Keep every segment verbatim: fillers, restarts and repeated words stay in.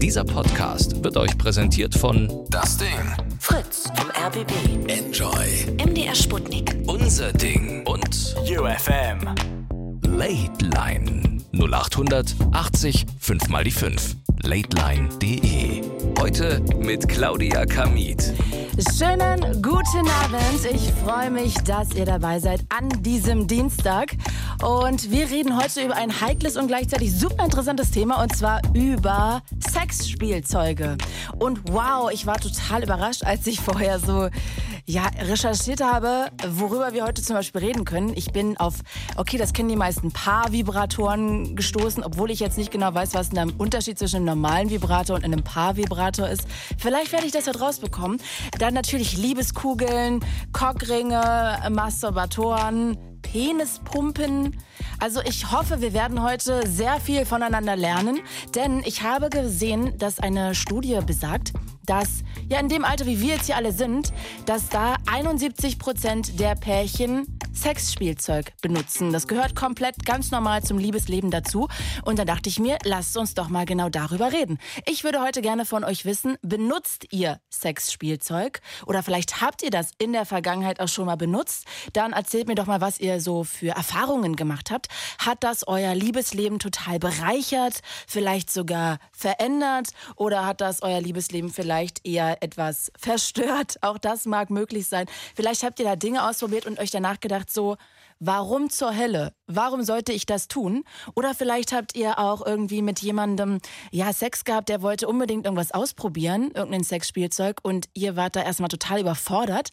Dieser Podcast wird euch präsentiert von Das Ding, Fritz vom R B B, Enjoy, M D R Sputnik, Unser Ding und U F M. Late Line null acht hundert achtzig fünf mal die fünf lateline punkt de. Heute mit Claudia Kamieth. Schönen guten Abend. Ich freue mich, dass ihr dabei seid an diesem Dienstag. Und wir reden heute über ein heikles und gleichzeitig super interessantes Thema, und zwar über Sexspielzeuge. Und wow, ich war total überrascht, als ich vorher so ja, recherchiert habe, worüber wir heute zum Beispiel reden können. Ich bin auf, okay, das kennen die meisten, Paar-Vibratoren gestoßen, obwohl ich jetzt nicht genau weiß, was der Unterschied zwischen einem normalen Vibrator und einem Paar-Vibrator ist. Vielleicht werde ich das halt rausbekommen. Dann natürlich Liebeskugeln, Cockringe, Masturbatoren, Penispumpen. Also ich hoffe, wir werden heute sehr viel voneinander lernen, denn ich habe gesehen, dass eine Studie besagt, dass, ja, in dem Alter, wie wir jetzt hier alle sind, dass da einundsiebzig Prozent der Pärchen Sexspielzeug benutzen. Das gehört komplett ganz normal zum Liebesleben dazu. Und dann dachte ich mir, lasst uns doch mal genau darüber reden. Ich würde heute gerne von euch wissen, benutzt ihr Sexspielzeug? Oder vielleicht habt ihr das in der Vergangenheit auch schon mal benutzt? Dann erzählt mir doch mal, was ihr so für Erfahrungen gemacht habt. Hat das euer Liebesleben total bereichert? Vielleicht sogar verändert? Oder hat das euer Liebesleben vielleicht eher etwas verstört? Auch das mag möglich sein. Vielleicht habt ihr da Dinge ausprobiert und euch danach gedacht, so, warum zur Hölle? Warum sollte ich das tun? Oder vielleicht habt ihr auch irgendwie mit jemandem ja, Sex gehabt, der wollte unbedingt irgendwas ausprobieren, irgendein Sexspielzeug, und ihr wart da erstmal total überfordert,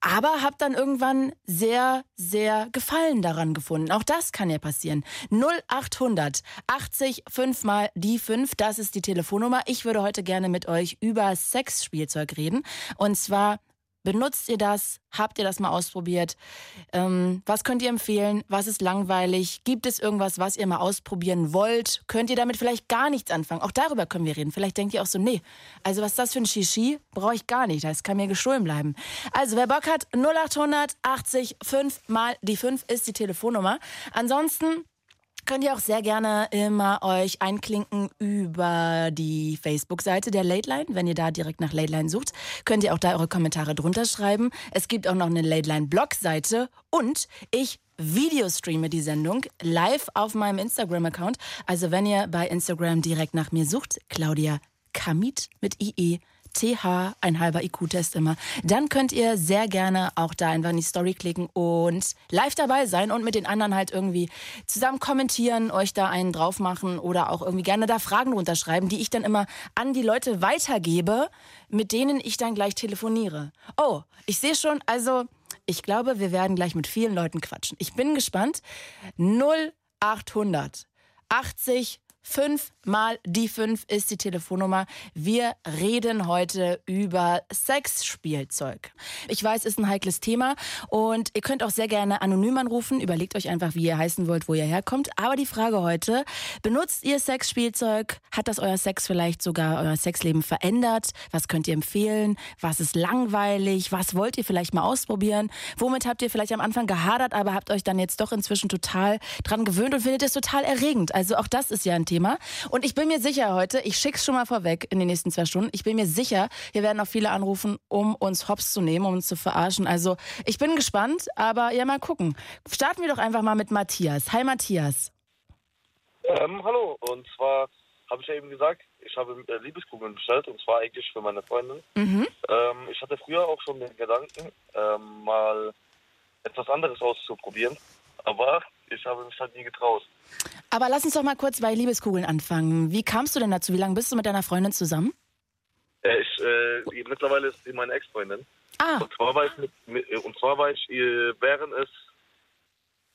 aber habt dann irgendwann sehr, sehr Gefallen daran gefunden. Auch das kann ja passieren. null acht hundert achtzig fünf mal die fünf, das ist die Telefonnummer. Ich würde heute gerne mit euch über Sexspielzeug reden, und zwar: Benutzt ihr das? Habt ihr das mal ausprobiert? Ähm, was könnt ihr empfehlen? Was ist langweilig? Gibt es irgendwas, was ihr mal ausprobieren wollt? Könnt ihr damit vielleicht gar nichts anfangen? Auch darüber können wir reden. Vielleicht denkt ihr auch so, nee, also was ist das für ein Shishi? Brauche ich gar nicht. Das kann mir gestohlen bleiben. Also wer Bock hat, null acht hundert achtzig fünf mal die fünf ist die Telefonnummer. Ansonsten könnt ihr auch sehr gerne immer euch einklinken über die Facebook-Seite der Late Line. Wenn ihr da direkt nach Late Line sucht, könnt ihr auch da eure Kommentare drunter schreiben. Es gibt auch noch eine Late Line-Blog-Seite, und ich videostreame die Sendung live auf meinem Instagram-Account. Also wenn ihr bei Instagram direkt nach mir sucht, Claudia Kamieth mit I E, T H, ein halber I Q-Test immer, dann könnt ihr sehr gerne auch da einfach in die Story klicken und live dabei sein und mit den anderen halt irgendwie zusammen kommentieren, euch da einen drauf machen oder auch irgendwie gerne da Fragen runterschreiben, die ich dann immer an die Leute weitergebe, mit denen ich dann gleich telefoniere. Oh, ich sehe schon, also ich glaube, wir werden gleich mit vielen Leuten quatschen. Ich bin gespannt. null acht hundert achtzig fünf mal die fünf ist die Telefonnummer. Wir reden heute über Sexspielzeug. Ich weiß, ist ein heikles Thema, und ihr könnt auch sehr gerne anonym anrufen. Überlegt euch einfach, wie ihr heißen wollt, wo ihr herkommt. Aber die Frage heute: Benutzt ihr Sexspielzeug? Hat das euer Sex vielleicht sogar euer Sexleben verändert? Was könnt ihr empfehlen? Was ist langweilig? Was wollt ihr vielleicht mal ausprobieren? Womit habt ihr vielleicht am Anfang gehadert, aber habt euch dann jetzt doch inzwischen total dran gewöhnt und findet es total erregend? Also auch das ist ja ein Thema. Thema. Und ich bin mir sicher heute, ich schick's schon mal vorweg in den nächsten zwei Stunden, ich bin mir sicher, hier werden auch viele anrufen, um uns hops zu nehmen, um uns zu verarschen. Also ich bin gespannt, aber ja, mal gucken. Starten wir doch einfach mal mit Matthias. Hi Matthias. Ähm, hallo, und zwar habe ich ja eben gesagt, ich habe äh, Liebeskugeln bestellt, und zwar eigentlich für meine Freundin. Mhm. Ähm, ich hatte früher auch schon den Gedanken, ähm, mal etwas anderes auszuprobieren, aber ich habe mich halt nie getraut. Aber lass uns doch mal kurz bei Liebeskugeln anfangen. Wie kamst du denn dazu? Wie lange bist du mit deiner Freundin zusammen? Äh, ich, äh, mittlerweile ist sie meine Ex-Freundin. Ah. Und zwar war ich, mit, mit, und zwar war ich äh, während es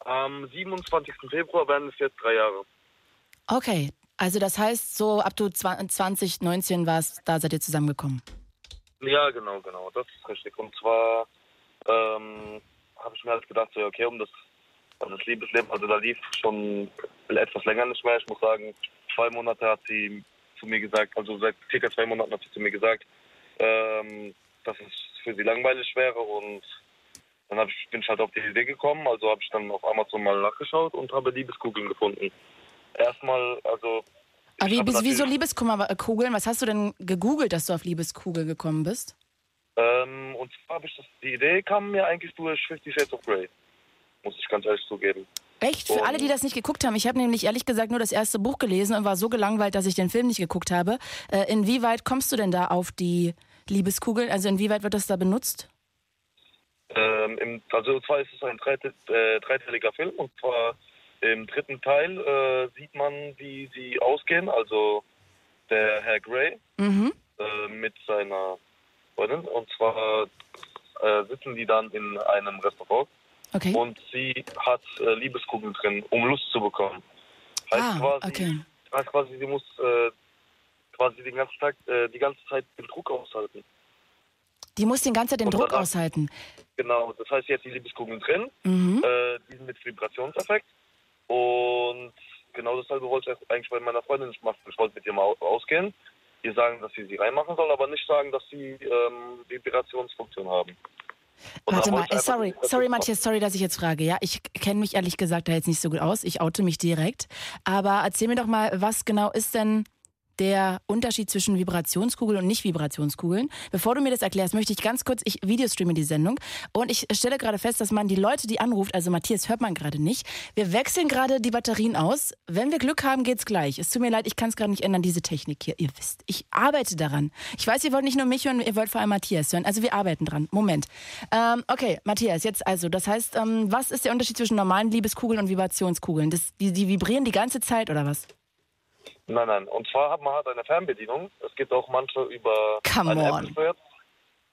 am siebenundzwanzigsten Februar wären es jetzt drei Jahre. Okay, also das heißt, so ab du zwanzig neunzehn warst, da seid ihr zusammengekommen. Ja, genau, genau, das ist richtig. Und zwar ähm, habe ich mir halt gedacht, so, okay, um das Also das Liebesleben, also da lief schon etwas länger nicht mehr. Ich muss sagen, zwei Monate hat sie zu mir gesagt, also seit circa zwei Monaten hat sie zu mir gesagt, ähm, dass es für sie langweilig wäre. Und dann hab ich, bin ich halt auf die Idee gekommen, also habe ich dann auf Amazon mal nachgeschaut und habe Liebeskugeln gefunden. Erstmal, also Aber wie, bis, wieso Liebeskummerkugeln? Was hast du denn gegoogelt, dass du auf Liebeskugel gekommen bist? Ähm, und zwar habe ich das, die Idee kam mir eigentlich durch fifty Shades of Grey. Muss ich ganz ehrlich zugeben. Echt? Für alle, die das nicht geguckt haben. Ich habe nämlich ehrlich gesagt nur das erste Buch gelesen und war so gelangweilt, dass ich den Film nicht geguckt habe. Äh, inwieweit kommst du denn da auf die Liebeskugel? Also inwieweit wird das da benutzt? Ähm, im, also zwar ist es ein dreite, äh, dreiteiliger Film und zwar im dritten Teil äh, sieht man, wie sie ausgehen. Also der Herr Grey mhm. äh, mit seiner Freundin und zwar äh, sitzen die dann in einem Restaurant. Okay. Und sie hat äh, Liebeskugeln drin, um Lust zu bekommen. Heißt ah, quasi, okay. Heißt quasi, sie muss äh, quasi den ganzen Tag, äh, die ganze Zeit den Druck aushalten. Die muss den ganzen Tag den und Druck danach, aushalten? Genau, das heißt, sie hat die Liebeskugeln drin, mhm. äh, die sind mit Vibrationseffekt. Und genau dasselbe wollte ich eigentlich bei meiner Freundin nicht machen. Ich wollte mit ihr mal ausgehen, ihr sagen, dass sie sie reinmachen soll, aber nicht sagen, dass sie ähm, Vibrationsfunktion haben. Und warte mal, äh, sorry, sorry Matthias, sorry, dass ich jetzt frage. Ja, ich kenne mich ehrlich gesagt da jetzt nicht so gut aus. Ich oute mich direkt. Aber erzähl mir doch mal, was genau ist denn der Unterschied zwischen Vibrationskugeln und Nicht-Vibrationskugeln? Bevor du mir das erklärst, möchte ich ganz kurz, ich videostreame die Sendung und ich stelle gerade fest, dass man die Leute, die anruft, also Matthias hört man gerade nicht, wir wechseln gerade die Batterien aus. Wenn wir Glück haben, geht's gleich. Es tut mir leid, ich kann es gerade nicht ändern, diese Technik hier. Ihr wisst, ich arbeite daran. Ich weiß, ihr wollt nicht nur mich hören, ihr wollt vor allem Matthias hören. Also wir arbeiten dran. Moment. Ähm, okay, Matthias, jetzt also, das heißt, ähm, was ist der Unterschied zwischen normalen Liebeskugeln und Vibrationskugeln? Das, die, die vibrieren die ganze Zeit oder was? Nein, nein. Und zwar hat man halt eine Fernbedienung. Es gibt auch manche über Come eine on. App gesteuert.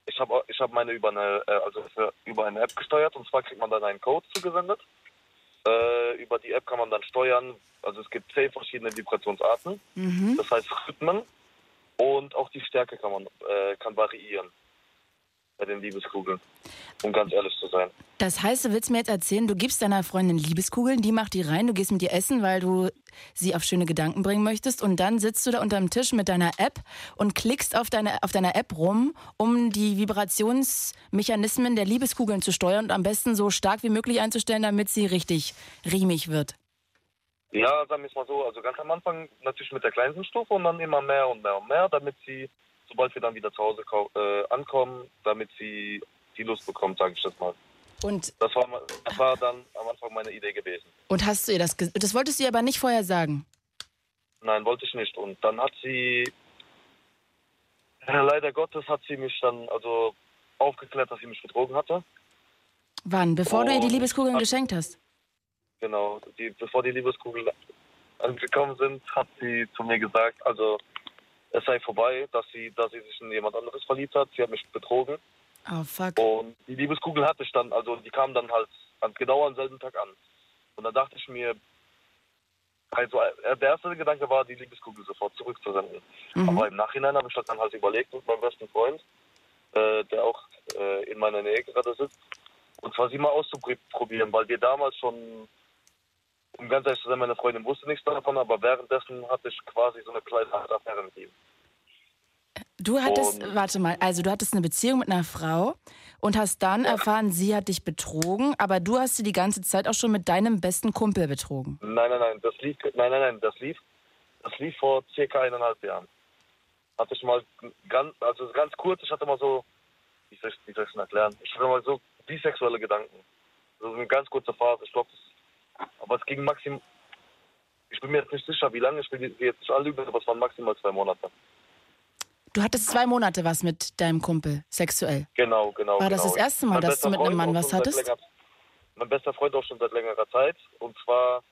Ich habe ich hab meine über eine, also für, über eine App gesteuert. Und zwar kriegt man dann einen Code zugesendet. Äh, über die App kann man dann steuern. Also es gibt zehn verschiedene Vibrationsarten. Mhm. Das heißt Rhythmen. Und auch die Stärke kann man äh, kann variieren. Bei den Liebeskugeln, um ganz ehrlich zu sein. Das heißt, du willst mir jetzt erzählen, du gibst deiner Freundin Liebeskugeln, die macht die rein, du gehst mit ihr essen, weil du sie auf schöne Gedanken bringen möchtest und dann sitzt du da unterm Tisch mit deiner App und klickst auf, deine, auf deiner App rum, um die Vibrationsmechanismen der Liebeskugeln zu steuern und am besten so stark wie möglich einzustellen, damit sie richtig riemig wird. Ja, sagen wir es mal so, also ganz am Anfang natürlich mit der kleinsten Stufe und dann immer mehr und mehr und mehr, damit sie... Sobald wir dann wieder zu Hause äh, ankommen, damit sie die Lust bekommt, sage ich das mal. Und das war, das war dann am Anfang meine Idee gewesen. Und hast du ihr das gesagt? Das wolltest du ihr aber nicht vorher sagen? Nein, wollte ich nicht. Und dann hat sie, äh, leider Gottes, hat sie mich dann also aufgeklärt, dass sie mich betrogen hatte. Wann? Bevor Und du ihr die Liebeskugeln hat, geschenkt hast? Genau. Die, bevor die Liebeskugeln angekommen sind, hat sie zu mir gesagt, also... Es sei vorbei, dass sie, dass sie sich in jemand anderes verliebt hat. Sie hat mich betrogen. Oh, fuck. Und die Liebeskugel hatte ich dann, also die kam dann halt genau am selben Tag an. Und dann dachte ich mir, also der erste Gedanke war, die Liebeskugel sofort zurückzusenden. Mhm. Aber im Nachhinein habe ich das dann halt überlegt mit meinem besten Freund, äh, der auch äh, in meiner Nähe gerade sitzt. Und zwar sie mal auszuprobieren, weil wir damals schon... Um ganz ehrlich zu sein, meine Freundin wusste nichts davon, aber währenddessen hatte ich quasi so eine kleine Affäre mit ihm. Du hattest, und, warte mal, also du hattest eine Beziehung mit einer Frau und hast dann ja. erfahren, sie hat dich betrogen, aber du hast sie die ganze Zeit auch schon mit deinem besten Kumpel betrogen. Nein, nein, nein, das lief, nein, nein, nein, das lief, das lief vor circa eineinhalb Jahren. Hatte ich mal ganz, also ganz kurz, ich hatte mal so, wie soll ich das erklären, ich hatte mal so bisexuelle Gedanken. So eine ganz kurze Phase, ich glaube, das aber es ging maximal, ich bin mir jetzt nicht sicher, wie lange, ich will jetzt nicht anlügen, aber es waren maximal zwei Monate. Du hattest zwei Monate was mit deinem Kumpel, sexuell? Genau, genau. War das genau. das erste Mal, mein dass du mit einem Freund Mann was hattest? Länger, mein bester Freund auch schon seit längerer Zeit. Und zwar,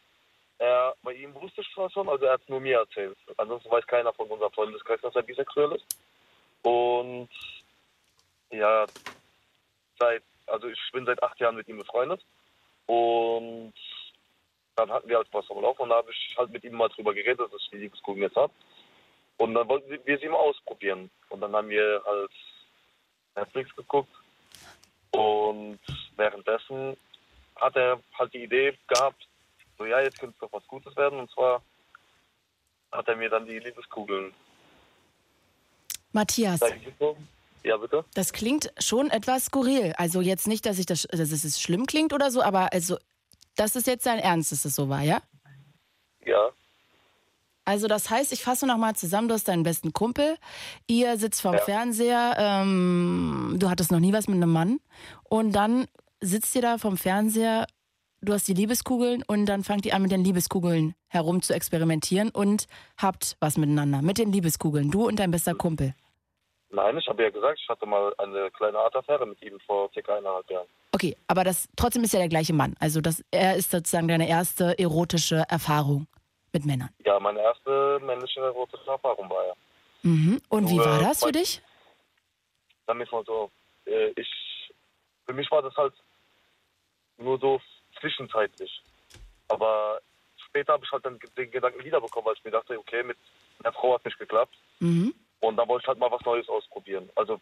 er, bei ihm wusste ich zwar schon, also er hat es nur mir erzählt. Ansonsten weiß keiner von unserem Freundeskreis, dass er bisexuell ist. Und ja, seit, also ich bin seit acht Jahren mit ihm befreundet. Und dann hatten wir halt was am Laufen und da habe ich halt mit ihm mal drüber geredet, dass ich die Liebeskugeln jetzt habe. Und dann wollten wir sie mal ausprobieren. Und dann haben wir halt Netflix geguckt. Und währenddessen hat er halt die Idee gehabt, so ja, jetzt könnte es doch was Gutes werden. Und zwar hat er mir dann die Liebeskugeln. Matthias. Ja, bitte? Das klingt schon etwas skurril. Also jetzt nicht, dass ich das, dass es schlimm klingt oder so, aber also das ist jetzt dein Ernst, dass es so war, ja? Ja. Also das heißt, ich fasse nochmal zusammen, du hast deinen besten Kumpel, ihr sitzt vorm ja. Fernseher, ähm, du hattest noch nie was mit einem Mann und dann sitzt ihr da vorm Fernseher, du hast die Liebeskugeln und dann fangt ihr an, mit den Liebeskugeln herum zu experimentieren und habt was miteinander, mit den Liebeskugeln, du und dein bester Kumpel. Nein, ich habe ja gesagt, ich hatte mal eine kleine Art Affäre mit ihm vor circa eineinhalb Jahren. Okay, aber das trotzdem ist ja der gleiche Mann, also das, er ist sozusagen deine erste erotische Erfahrung. Mit Männern? Ja, meine erste männliche erotische Erfahrung war ja. Mhm. Und wie war das für dich? Dann ist man so, ich, für mich war das halt nur so zwischenzeitlich. Aber später habe ich halt dann den Gedanken wiederbekommen, weil ich mir dachte, okay, mit einer Frau hat nicht geklappt. Mhm. Und dann wollte ich halt mal was Neues ausprobieren. Also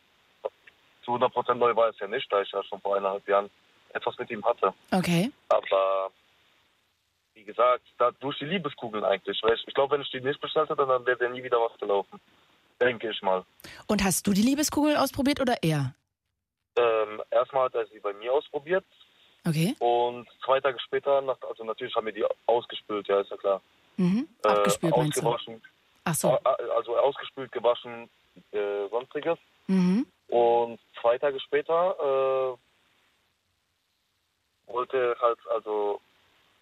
zu hundert Prozent neu war es ja nicht, da ich ja schon vor eineinhalb Jahren etwas mit ihm hatte. Okay. Aber... wie gesagt, da durch die Liebeskugeln eigentlich. Ich glaube, wenn ich die nicht bestellt hätte, dann wäre der nie wieder was gelaufen. Denke ich mal. Und hast du die Liebeskugeln ausprobiert oder er? Ähm, erstmal hat er sie bei mir ausprobiert. Okay. Und zwei Tage später, nach, also natürlich haben wir die ausgespült, ja, ist ja klar. Mhm. Abgespült äh, meinst ausgewaschen, du? Ach so. Also ausgespült, gewaschen, äh, sonstiges. Mhm. Und zwei Tage später äh, wollte halt, also...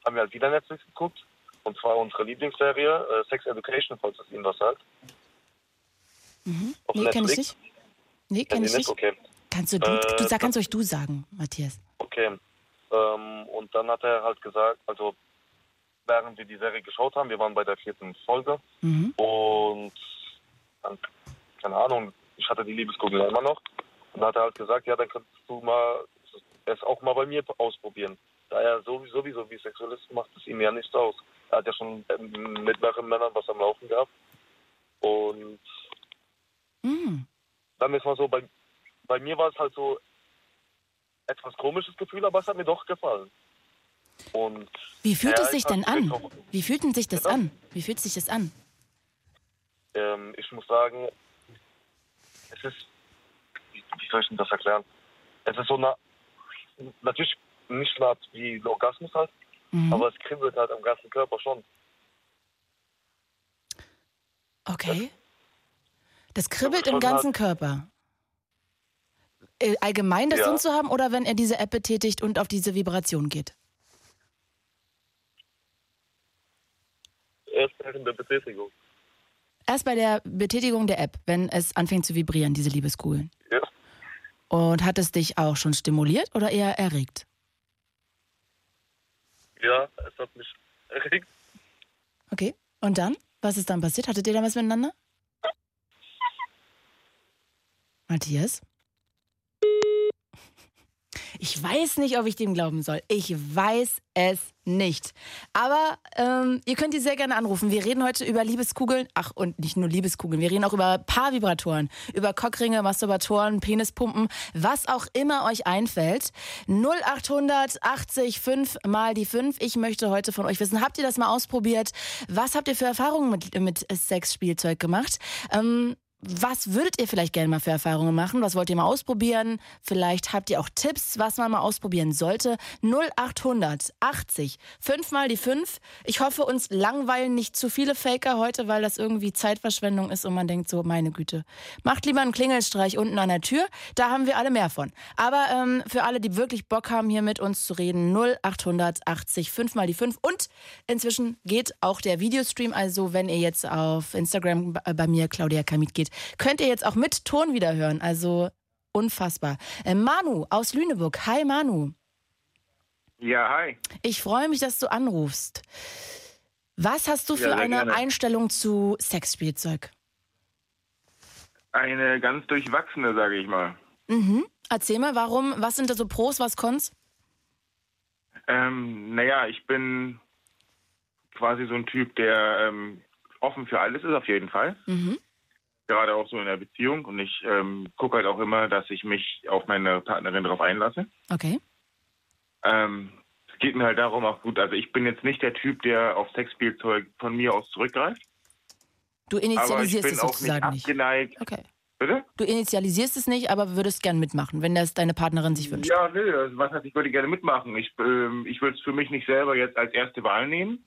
haben wir halt wieder Netflix geguckt. Und zwar unsere Lieblingsserie, äh, Sex Education, falls das Ihnen was sagt. Mhm. Auf nee, Netflix. Kenn ich nicht. Nee, kenn ich nicht. Okay. Kannst du, du, äh, du sag, kannst du euch du sagen, Matthias. Okay. Ähm, und dann hat er halt gesagt, also während wir die Serie geschaut haben, wir waren bei der vierten Folge. Mhm. Und dann, keine Ahnung, ich hatte die Liebeskugel ja immer noch. Und dann hat er halt gesagt, ja, dann kannst du mal es auch mal bei mir ausprobieren. Da er sowieso, sowieso bisexuell ist, macht es ihm ja nichts aus. Er hat ja schon mit mehreren Männern was am Laufen gehabt. Und mm. dann ist mal so, bei, bei mir war es halt so etwas komisches Gefühl, aber es hat mir doch gefallen. Und wie fühlt ja, es sich denn an? Noch, Wie fühlt sich das genau? an? Wie fühlt sich das an? Ähm, ich muss sagen, es ist, wie, wie soll ich denn das erklären? Es ist so eine, natürlich nicht mal wie Orgasmus halt, mhm. aber es kribbelt halt am ganzen Körper schon. Okay. Das kribbelt im ganzen halt Körper. Allgemein das ja. Sinn zu haben oder wenn er diese App betätigt und auf diese Vibration geht? Erst bei der Betätigung. Erst bei der Betätigung der App, wenn es anfängt zu vibrieren, diese Liebeskugeln. Ja. Und hat es dich auch schon stimuliert oder eher erregt? Ja, es hat mich erregt. Okay, und dann? Was ist dann passiert? Hattet ihr damals miteinander? Matthias? Ich weiß nicht, ob ich dem glauben soll. Ich weiß es nicht. Aber ähm, ihr könnt die sehr gerne anrufen. Wir reden heute über Liebeskugeln. Ach, und nicht nur Liebeskugeln. Wir reden auch über Paarvibratoren, über Cockringe, Masturbatoren, Penispumpen, was auch immer euch einfällt. null acht hundert achtzig fünf mal die fünf. Ich möchte heute von euch wissen, habt ihr das mal ausprobiert? Was habt ihr für Erfahrungen mit, mit Sexspielzeug gemacht? Ähm... Was würdet ihr vielleicht gerne mal für Erfahrungen machen? Was wollt ihr mal ausprobieren? Vielleicht habt ihr auch Tipps, was man mal ausprobieren sollte. null acht hundert achtzig fünf mal die fünf. Ich hoffe, uns langweilen nicht zu viele Faker heute, weil das irgendwie Zeitverschwendung ist und man denkt so, meine Güte. Macht lieber einen Klingelstreich unten an der Tür, da haben wir alle mehr von. Aber ähm, für alle, die wirklich Bock haben, hier mit uns zu reden, null acht hundert achtzig fünf mal die fünf. Und inzwischen geht auch der Videostream, also wenn ihr jetzt auf Instagram bei mir, Claudia Kamieth, geht, könnt ihr jetzt auch mit Ton wieder hören. Also unfassbar. Äh, Manu aus Lüneburg. Hi Manu. Ja, hi. Ich freue mich, dass du anrufst. Was hast du ja, für eine gerne. Einstellung zu Sexspielzeug? Eine ganz durchwachsene, sage ich mal. Mhm. Erzähl mal, warum? Was sind da so Pros, was Cons? Ähm, naja, ich bin quasi so ein Typ, der ähm, offen für alles ist, auf jeden Fall. Mhm. Gerade auch so in der Beziehung. Und ich ähm, gucke halt auch immer, dass ich mich auf meine Partnerin drauf einlasse. Okay. Ähm, es geht mir halt darum auch gut. Also ich bin jetzt nicht der Typ, der auf Sexspielzeug von mir aus zurückgreift. Du initialisierst es sozusagen nicht. Aber ich bin auch nicht abgeneigt. Okay. Bitte? Du initialisierst es nicht, aber würdest gern mitmachen, wenn das deine Partnerin sich wünscht. Ja, nö. Also was heißt, ich würde gerne mitmachen. Ich, ähm, ich würde es für mich nicht selber jetzt als erste Wahl nehmen.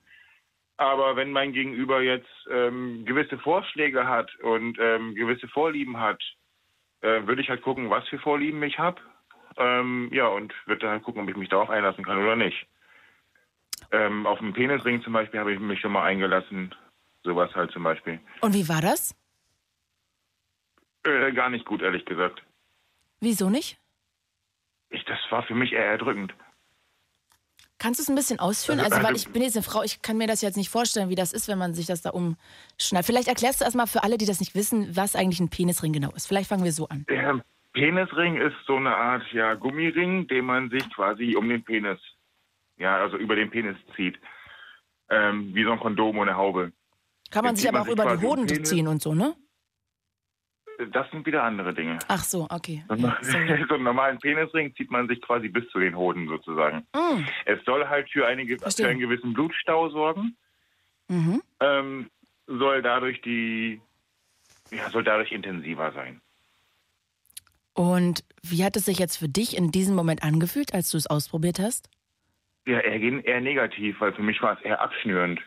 Aber wenn mein Gegenüber jetzt ähm, gewisse Vorschläge hat und ähm, gewisse Vorlieben hat, äh, würde ich halt gucken, was für Vorlieben ich habe. Ähm, ja, und würde dann halt gucken, ob ich mich darauf einlassen kann oder nicht. Ähm, auf dem Penisring zum Beispiel habe ich mich schon mal eingelassen. Sowas halt zum Beispiel. Und wie war das? Äh, gar nicht gut, ehrlich gesagt. Wieso nicht? Ich, das war für mich eher erdrückend. Kannst du es ein bisschen ausführen? Also, also weil ich bin jetzt eine Frau, ich kann mir das jetzt nicht vorstellen, wie das ist, wenn man sich das da umschneidet. Vielleicht erklärst du erstmal für alle, die das nicht wissen, was eigentlich ein Penisring genau ist. Vielleicht fangen wir so an. Der Penisring ist so eine Art ja, Gummiring, den man sich quasi um den Penis, ja, also über den Penis zieht. Ähm, wie so ein Kondom ohne Haube. Kann man jetzt sich aber man auch sich über die Hoden ziehen und so, ne? Das sind wieder andere Dinge. Ach so, okay. Ja, so einen normalen Penisring zieht man sich quasi bis zu den Hoden sozusagen. Mm. Es soll halt für, eine, für einen gewissen Blutstau sorgen. Mhm. Ähm, soll dadurch die, ja, soll dadurch intensiver sein. Und wie hat es sich jetzt für dich in diesem Moment angefühlt, als du es ausprobiert hast? Ja, eher, eher negativ, weil für mich war es eher abschnürend.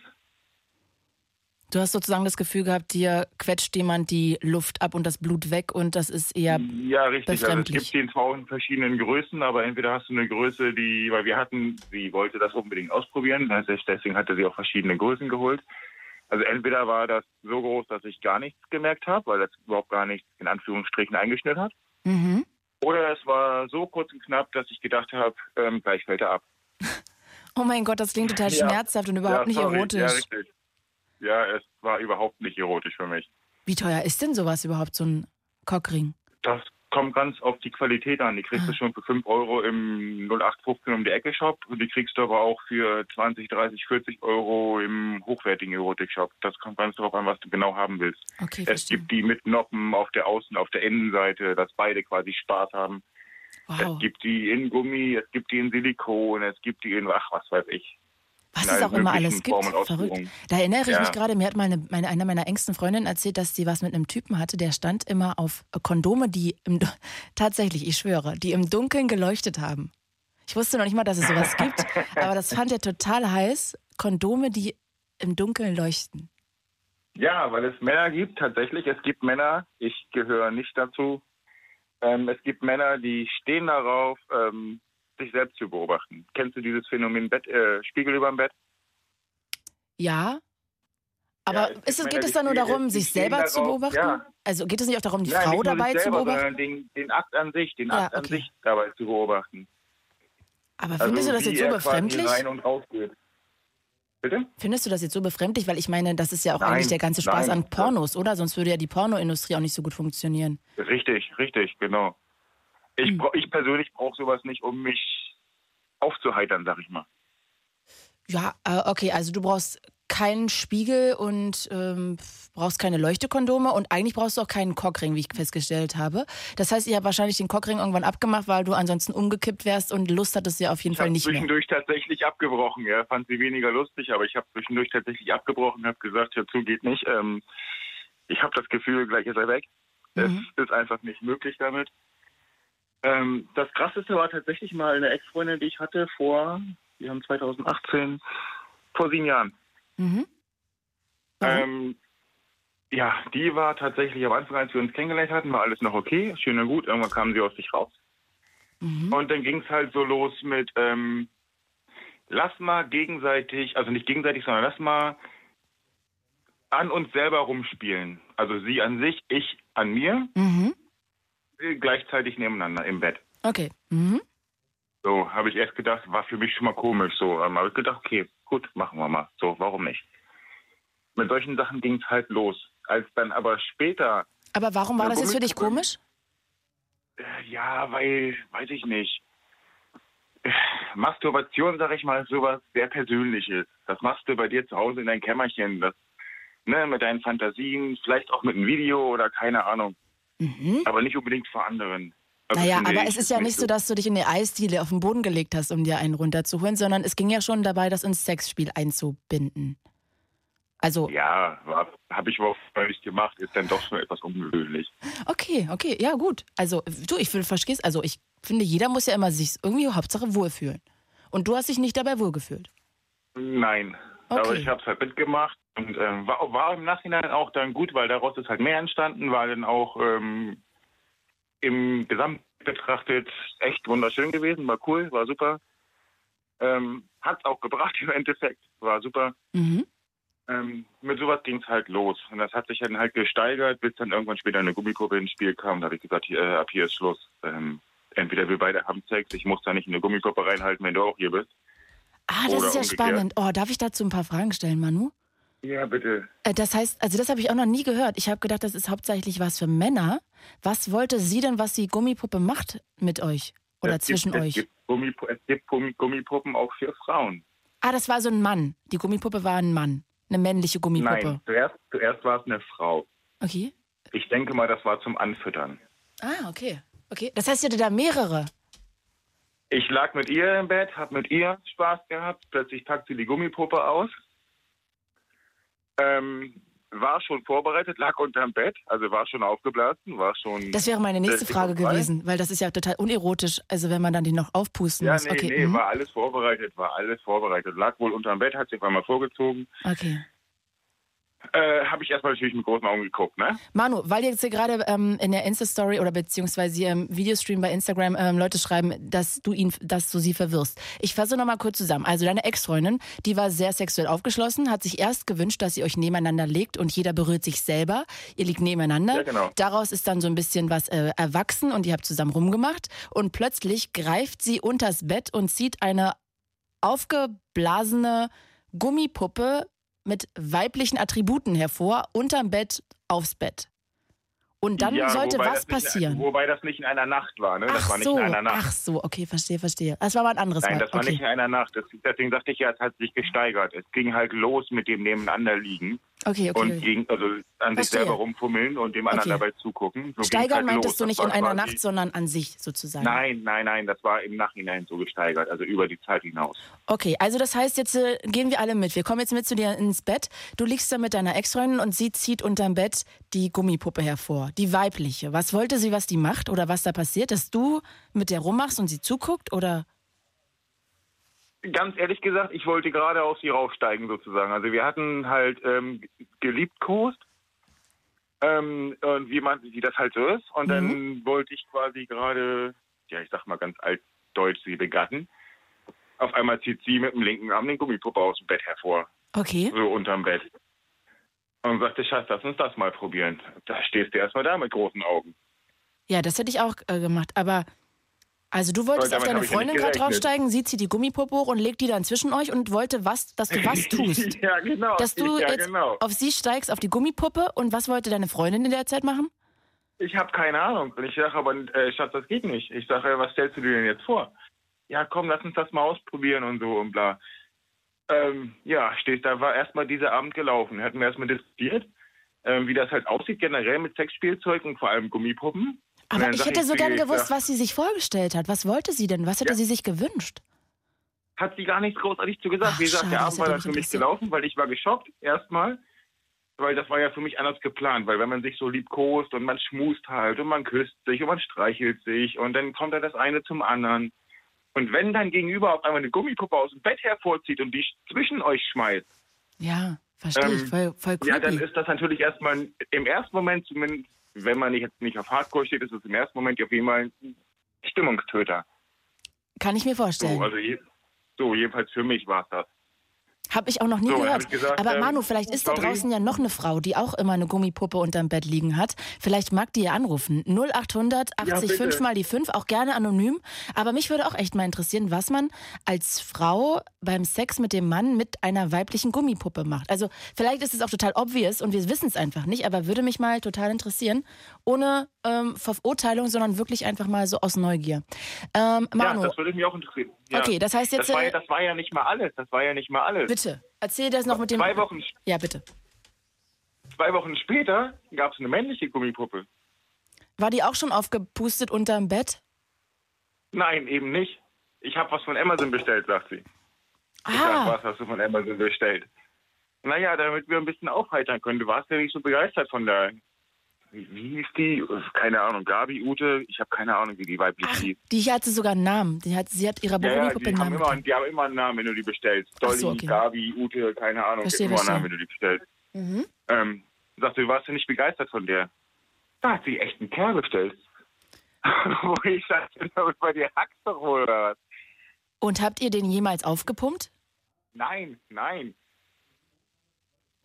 Du hast sozusagen das Gefühl gehabt, dir quetscht jemand die Luft ab und das Blut weg und das ist eher befremdlich. Ja, richtig. Also es gibt den zwar in verschiedenen Größen, aber entweder hast du eine Größe, die, weil wir hatten, sie wollte das unbedingt ausprobieren, deswegen hatte sie auch verschiedene Größen geholt. Also entweder war das so groß, dass ich gar nichts gemerkt habe, weil das überhaupt gar nichts in Anführungsstrichen eingeschnitten hat. Mhm. Oder es war so kurz und knapp, dass ich gedacht habe, ähm, gleich fällt er ab. Oh mein Gott, das klingt total ja. schmerzhaft und überhaupt ja, nicht sorry. erotisch. Ja, richtig. Ja, es war überhaupt nicht erotisch für mich. Wie teuer ist denn sowas überhaupt, so ein Cockring? Das kommt ganz auf die Qualität an. Die kriegst ah. du schon für fünf Euro im null acht fünfzehn um die Ecke Shop. Und die kriegst du aber auch für zwanzig, dreißig, vierzig Euro im hochwertigen Erotik-Shop. Das kommt ganz darauf an, was du genau haben willst. Okay, es verstehe. Gibt die mit Noppen auf der Außen-, auf der Innenseite, dass beide quasi Spaß haben. Wow. Es gibt die in Gummi, es gibt die in Silikon, es gibt die in, ach, was weiß ich. Was es auch immer alles gibt, verrückt. Da erinnere ich ja. mich gerade, mir hat mal eine, meine, eine meiner engsten Freundinnen erzählt, dass sie was mit einem Typen hatte, der stand immer auf Kondome, die im, tatsächlich, ich schwöre, die im Dunkeln geleuchtet haben. Ich wusste noch nicht mal, dass es sowas gibt, aber das fand er total heiß, Kondome, die im Dunkeln leuchten. Ja, weil es Männer gibt, tatsächlich, es gibt Männer, ich gehöre nicht dazu, ähm, es gibt Männer, die stehen darauf, ähm, sich selbst zu beobachten. Kennst du dieses Phänomen Bett, äh, Spiegel überm Bett? Ja. Aber ja, es ist, geht es dann nur darum, sich selber darauf, zu beobachten? Ja. Also geht es nicht auch darum, die Nein, Frau dabei selber, zu beobachten? Den, den Akt an sich, den ja, Akt okay. an sich dabei zu beobachten. Aber findest also, du das jetzt so befremdlich? Rein und rausgeht. Bitte? Findest du das jetzt so befremdlich? Weil ich meine, das ist ja auch nein, eigentlich der ganze Spaß nein. an Pornos, oder? Sonst würde ja die Pornoindustrie auch nicht so gut funktionieren. Richtig, richtig, genau. Ich, brauch, ich persönlich brauche sowas nicht, um mich aufzuheitern, sag ich mal. Ja, okay, also du brauchst keinen Spiegel und ähm, brauchst keine Leuchtekondome und eigentlich brauchst du auch keinen Cockring, wie ich festgestellt habe. Das heißt, ihr habt wahrscheinlich den Cockring irgendwann abgemacht, weil du ansonsten umgekippt wärst und Lust hattest ja auf jeden ich Fall nicht mehr. Ich habe zwischendurch tatsächlich abgebrochen, ja, fand sie weniger lustig, aber ich habe zwischendurch tatsächlich abgebrochen, habe gesagt, dazu geht nicht. Ähm, ich habe das Gefühl, gleich ist er weg. Mhm. Es ist einfach nicht möglich damit. Das Krasseste war tatsächlich mal eine Ex-Freundin, die ich hatte vor, wir haben zwanzig achtzehn, vor sieben Jahren. Mhm. Ähm, ja, die war tatsächlich am Anfang, als wir uns kennengelernt hatten, war alles noch okay, schön und gut. Irgendwann kam sie aus sich raus. Mhm. Und dann ging es halt so los mit, ähm, lass mal gegenseitig, also nicht gegenseitig, sondern lass mal an uns selber rumspielen. Also sie an sich, ich an mir. Mhm. Gleichzeitig nebeneinander im Bett. Okay. Mhm. So, habe ich erst gedacht, war für mich schon mal komisch. So, ähm, habe ich gedacht, okay, gut, machen wir mal. So, warum nicht? Mit solchen Sachen ging es halt los. Als dann aber später... Aber warum war das jetzt für dich komisch? Ja, weil, weiß ich nicht. Masturbation, sag ich mal, ist sowas sehr Persönliches. Das machst du bei dir zu Hause in deinem Kämmerchen. Das, ne, mit deinen Fantasien, vielleicht auch mit einem Video oder keine Ahnung. Mhm. Aber nicht unbedingt vor anderen. Also naja, nee, aber es ist ja nicht so, dass du dich in eine Eisdiele auf den Boden gelegt hast, um dir einen runterzuholen, sondern es ging ja schon dabei, das ins Sexspiel einzubinden. Also ja, habe ich überhaupt nicht gemacht, ist dann doch schon etwas ungewöhnlich. Okay, okay, ja gut. Also du, ich versteh's, also ich finde, jeder muss ja immer sich irgendwie Hauptsache wohlfühlen. Und du hast dich nicht dabei wohlgefühlt? Nein. Okay. Aber ich habe es halt mitgemacht und ähm, war, war im Nachhinein auch dann gut, weil daraus ist halt mehr entstanden, war dann auch ähm, im Gesamt betrachtet echt wunderschön gewesen, war cool, war super. Ähm, hat es auch gebracht im Endeffekt, war super. Mhm. Ähm, mit sowas ging es halt los und das hat sich dann halt gesteigert, bis dann irgendwann später eine Gummikurbel ins Spiel kam. Da habe ich gesagt, hier, ab hier ist Schluss. Ähm, entweder wir beide haben Sex, ich muss da nicht in eine Gummikurbel reinhalten, wenn du auch hier bist. Ah, das ist ja spannend. Oh, darf ich dazu ein paar Fragen stellen, Manu? Ja, bitte. Das heißt, also das habe ich auch noch nie gehört. Ich habe gedacht, das ist hauptsächlich was für Männer. Was wollte sie denn, was die Gummipuppe macht mit euch oder es zwischen gibt, euch? Es gibt, Gummipu- es gibt Gummipuppen auch für Frauen. Ah, das war so ein Mann. Die Gummipuppe war ein Mann. Eine männliche Gummipuppe. Nein, zuerst, zuerst war es eine Frau. Okay. Ich denke mal, das war zum Anfüttern. Ah, okay. Okay. Das heißt, ihr hattet da mehrere. Ich lag mit ihr im Bett, hab mit ihr Spaß gehabt. Plötzlich packt sie die Gummipuppe aus. Ähm, war schon vorbereitet, lag unterm Bett, also war schon aufgeblasen, war schon... Das wäre meine nächste Frage gewesen, weil das ist ja total unerotisch, also wenn man dann den noch aufpusten ja, muss. Ja, nee, okay. nee, mhm. war alles vorbereitet, war alles vorbereitet. Lag wohl unterm Bett, hat sich auf einmal vorgezogen. Okay. Äh, habe ich erstmal natürlich mit großen Augen geguckt, ne? Manu, weil jetzt hier gerade ähm, in der Insta-Story oder beziehungsweise im Videostream bei Instagram ähm, Leute schreiben, dass du ihn, dass du sie verwirrst. Ich fasse nochmal kurz zusammen. Also deine Ex-Freundin, die war sehr sexuell aufgeschlossen, hat sich erst gewünscht, dass ihr euch nebeneinander legt und jeder berührt sich selber. Ihr liegt nebeneinander. Ja, genau. Daraus ist dann so ein bisschen was äh, erwachsen und ihr habt zusammen rumgemacht und plötzlich greift sie unters Bett und zieht eine aufgeblasene Gummipuppe mit weiblichen Attributen hervor, unterm Bett, aufs Bett. Und dann ja, sollte was passieren. Nicht, wobei das nicht in einer Nacht war, ne? Ach das war nicht so, in einer Nacht. Ach so, okay, verstehe, verstehe. Das war mal ein anderes Mal. Nein, das war okay. Nicht in einer Nacht. Das, deswegen sagte ich ja, es hat sich gesteigert. Es ging halt los mit dem Nebeneinanderliegen. Okay, okay. Und ging, also an verstehe. Sich selber rumfummeln und dem anderen okay. dabei zugucken. So steigern halt meintest los. Du nicht in einer Nacht, sondern an sich sozusagen? Nein, nein, nein, das war im Nachhinein so gesteigert, also über die Zeit hinaus. Okay, also das heißt, jetzt äh, gehen wir alle mit. Wir kommen jetzt mit zu dir ins Bett. Du liegst da mit deiner Ex-Freundin und sie zieht unterm Bett die Gummipuppe hervor, die weibliche. Was wollte sie, was die macht oder was da passiert, dass du mit der rummachst und sie zuguckt oder... Ganz ehrlich gesagt, ich wollte gerade auf sie raufsteigen sozusagen. Also wir hatten halt ähm, geliebkost ähm, und wie man wie das halt so ist. Und mhm. dann wollte ich quasi gerade, ja ich sag mal ganz altdeutsch, sie begatten. Auf einmal zieht sie mit dem linken Arm den Gummipuppe aus dem Bett hervor. Okay. So unterm Bett. Und sagte, Schatz, lass uns das mal probieren. Da stehst du erstmal da mit großen Augen. Ja, das hätte ich auch äh, gemacht, aber... Also du wolltest auf deine Freundin gerade draufsteigen, sie zieht die Gummipuppe hoch und legt die dann zwischen euch und wollte, was, dass du was tust. Ja, genau. Dass du ja, jetzt genau. auf sie steigst, auf die Gummipuppe und was wollte deine Freundin in der Zeit machen? Ich habe keine Ahnung. Und ich sage aber, äh, Schatz, das geht nicht. Ich sage, was stellst du dir denn jetzt vor? Ja, komm, lass uns das mal ausprobieren und so und bla. Ähm, ja, stehst da, war erstmal dieser Abend gelaufen. Hatten wir erstmal diskutiert, ähm, wie das halt aussieht generell mit Sexspielzeug und vor allem Gummipuppen. Aber ich hätte so gern gewusst, was sie sich vorgestellt hat. Was wollte sie denn? Was hätte ja. sie sich gewünscht? Hat sie gar nichts großartig zu gesagt. Ach, wie gesagt, schade, der Abend war dann für mich gelaufen, weil ich war geschockt erstmal. Weil das war ja für mich anders geplant. Weil wenn man sich so liebkost und man schmust halt und man küsst sich und man streichelt sich und dann kommt da das eine zum anderen. Und wenn dann gegenüber auf einmal eine Gummipuppe aus dem Bett hervorzieht und die zwischen euch schmeißt. Ja, verstehe ähm, ich. Voll, voll creepy. Ja, dann ist das natürlich erstmal im ersten Moment zumindest, wenn man jetzt nicht auf Hardcore steht, ist es im ersten Moment auf jeden Fall ein Stimmungstöter. Kann ich mir vorstellen. So, also je, so jedenfalls für mich war es das. Habe ich auch noch nie so, gehört. Gesagt, aber ähm, Manu, vielleicht ist sorry. Da draußen ja noch eine Frau, die auch immer eine Gummipuppe unterm Bett liegen hat. Vielleicht mag die ja anrufen. null acht hundert achtzig ja, fünf mal die fünf, auch gerne anonym. Aber mich würde auch echt mal interessieren, was man als Frau beim Sex mit dem Mann mit einer weiblichen Gummipuppe macht. Also vielleicht ist es auch total obvious und wir wissen es einfach nicht, aber würde mich mal total interessieren. Ohne ähm, Verurteilung, sondern wirklich einfach mal so aus Neugier. Ähm, Manu. Ja, das würde mich auch interessieren. Ja. Okay, das heißt jetzt... Das war, ja, das war ja nicht mal alles, das war ja nicht mal alles. Bitte, erzähl das noch mit dem... Zwei Wochen... Ja, bitte. Zwei Wochen später gab es eine männliche Gummipuppe. War die auch schon aufgepustet unterm Bett? Nein, eben nicht. Ich habe was von Amazon bestellt, sagt sie. Ah. Ich sag, was hast du von Amazon bestellt? Naja, damit wir ein bisschen aufheitern können. Du warst ja nicht so begeistert von der wie, wie hieß die? Keine Ahnung, Gabi, Ute, ich habe keine Ahnung, wie die weiblich hieß. Die hatte sogar einen Namen. Die hat, sie hat ihrer Berufsgruppe ja, ja, einen Namen. Immer, die haben immer einen Namen, wenn du die bestellst. Dolly, so, okay. Gabi, Ute, keine Ahnung, die haben immer einen Namen, wenn du die bestellst. Mhm. Ähm, sagst du, du warst ja nicht begeistert von der. Da hat sie echt einen Kerl bestellt. Wo ich dachte, bei dir hackst doch wohl oder was. Und habt ihr den jemals aufgepumpt? Nein, nein.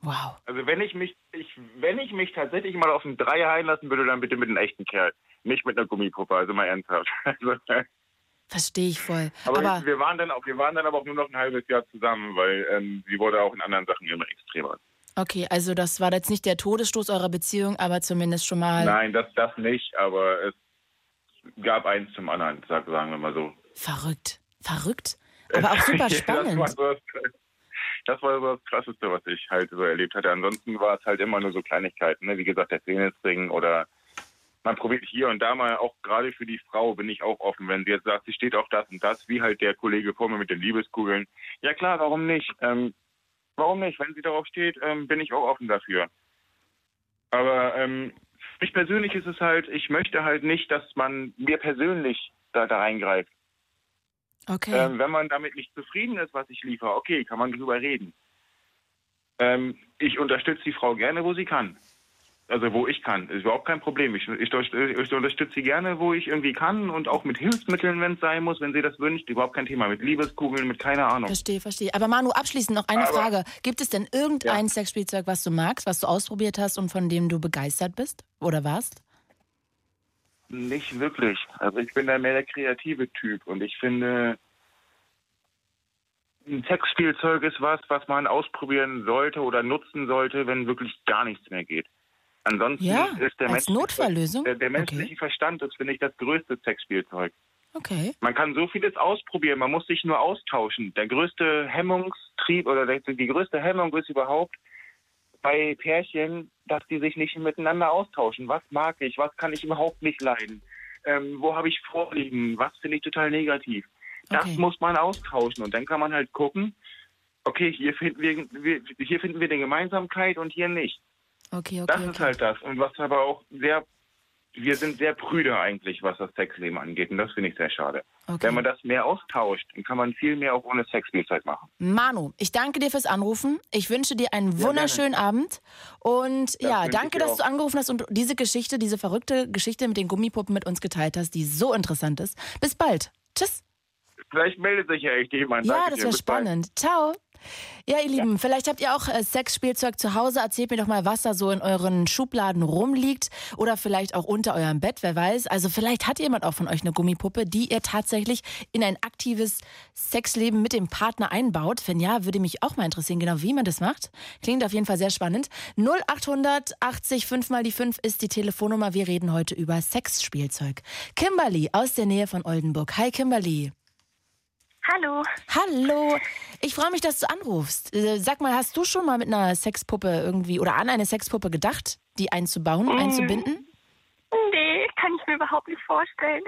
Wow. Also wenn ich mich, ich, wenn ich mich tatsächlich mal auf einen Dreier einlassen würde, dann bitte mit einem echten Kerl. Nicht mit einer Gummipuppe, also mal ernsthaft. Verstehe ich voll. Aber, aber ich, wir, waren dann auch, wir waren dann aber auch nur noch ein halbes Jahr zusammen, weil ähm, sie wurde auch in anderen Sachen immer extremer. Okay, also das war jetzt nicht der Todesstoß eurer Beziehung, aber zumindest schon mal... Nein, das, das nicht, aber es gab eins zum anderen, sagen wir mal so. Verrückt, verrückt, aber auch super spannend. das, war so das, das war so das Krasseste, was ich halt so erlebt hatte. Ansonsten war es halt immer nur so Kleinigkeiten, ne? Wie gesagt, der Penisring oder man probiert hier und da mal, auch gerade für die Frau bin ich auch offen, wenn sie jetzt sagt, sie steht auf das und das, wie halt der Kollege vor mir mit den Liebeskugeln. Ja klar, warum nicht? Ähm, Warum nicht? Wenn sie darauf steht, ähm, bin ich auch offen dafür. Aber ähm, für mich persönlich ist es halt, ich möchte halt nicht, dass man mir persönlich da, da reingreift. Okay. Ähm, wenn man damit nicht zufrieden ist, was ich liefere, okay, kann man drüber reden. Ähm, ich unterstütze die Frau gerne, wo sie kann. Also wo ich kann, ist überhaupt kein Problem. Ich, ich, ich unterstütze sie gerne, wo ich irgendwie kann und auch mit Hilfsmitteln, wenn es sein muss, wenn sie das wünscht. Überhaupt kein Thema, mit Liebeskugeln, mit keine Ahnung. Verstehe, verstehe. Aber Manu, abschließend noch eine Aber, Frage. Gibt es denn irgendein ja. Sexspielzeug, was du magst, was du ausprobiert hast und von dem du begeistert bist oder warst? Nicht wirklich. Also ich bin da mehr der kreative Typ und ich finde... Ein Sexspielzeug ist was, was man ausprobieren sollte oder nutzen sollte, wenn wirklich gar nichts mehr geht. Ansonsten ja, ist der, als Notfalllösung? der, der menschliche okay. Verstand ist, finde ich, das größte Sexspielzeug. Okay. Man kann so vieles ausprobieren, man muss sich nur austauschen. Der größte Hemmungstrieb oder die größte Hemmung ist überhaupt bei Pärchen, dass die sich nicht miteinander austauschen. Was mag ich, was kann ich überhaupt nicht leiden? Ähm, wo habe ich Vorlieben, was finde ich total negativ? Das okay. muss man austauschen und dann kann man halt gucken, okay, hier finden wir, hier finden wir eine Gemeinsamkeit und hier nicht. Okay, okay, das okay. ist halt das. Und was aber auch sehr, wir sind sehr prüde eigentlich, was das Sexleben angeht. Und das finde ich sehr schade. Okay. Wenn man das mehr austauscht, dann kann man viel mehr auch ohne Sexspielzeit machen. Manu, ich danke dir fürs Anrufen. Ich wünsche dir einen wunderschönen ja, Abend. Und das ja, danke, dass auch. du angerufen hast und diese Geschichte, diese verrückte Geschichte mit den Gummipuppen mit uns geteilt hast, die so interessant ist. Bis bald. Tschüss. Vielleicht meldet sich ja echt jemand. Ja, das wäre spannend. Bald. Ciao. Ja, ihr Lieben, ja. vielleicht habt ihr auch äh, Sexspielzeug zu Hause. Erzählt mir doch mal, was da so in euren Schubladen rumliegt oder vielleicht auch unter eurem Bett, wer weiß. Also vielleicht hat jemand auch von euch eine Gummipuppe, die ihr tatsächlich in ein aktives Sexleben mit dem Partner einbaut. Wenn ja, würde mich auch mal interessieren, genau wie man das macht. Klingt auf jeden Fall sehr spannend. null acht hundert achtzig fünf mal die fünf ist die Telefonnummer. Wir reden heute über Sexspielzeug. Kimberly aus der Nähe von Oldenburg. Hi Kimberly. Hallo. Hallo. Ich freue mich, dass du anrufst. Sag mal, hast du schon mal mit einer Sexpuppe irgendwie oder an eine Sexpuppe gedacht, die einzubauen, mm. einzubinden? Nee, kann ich mir überhaupt nicht vorstellen.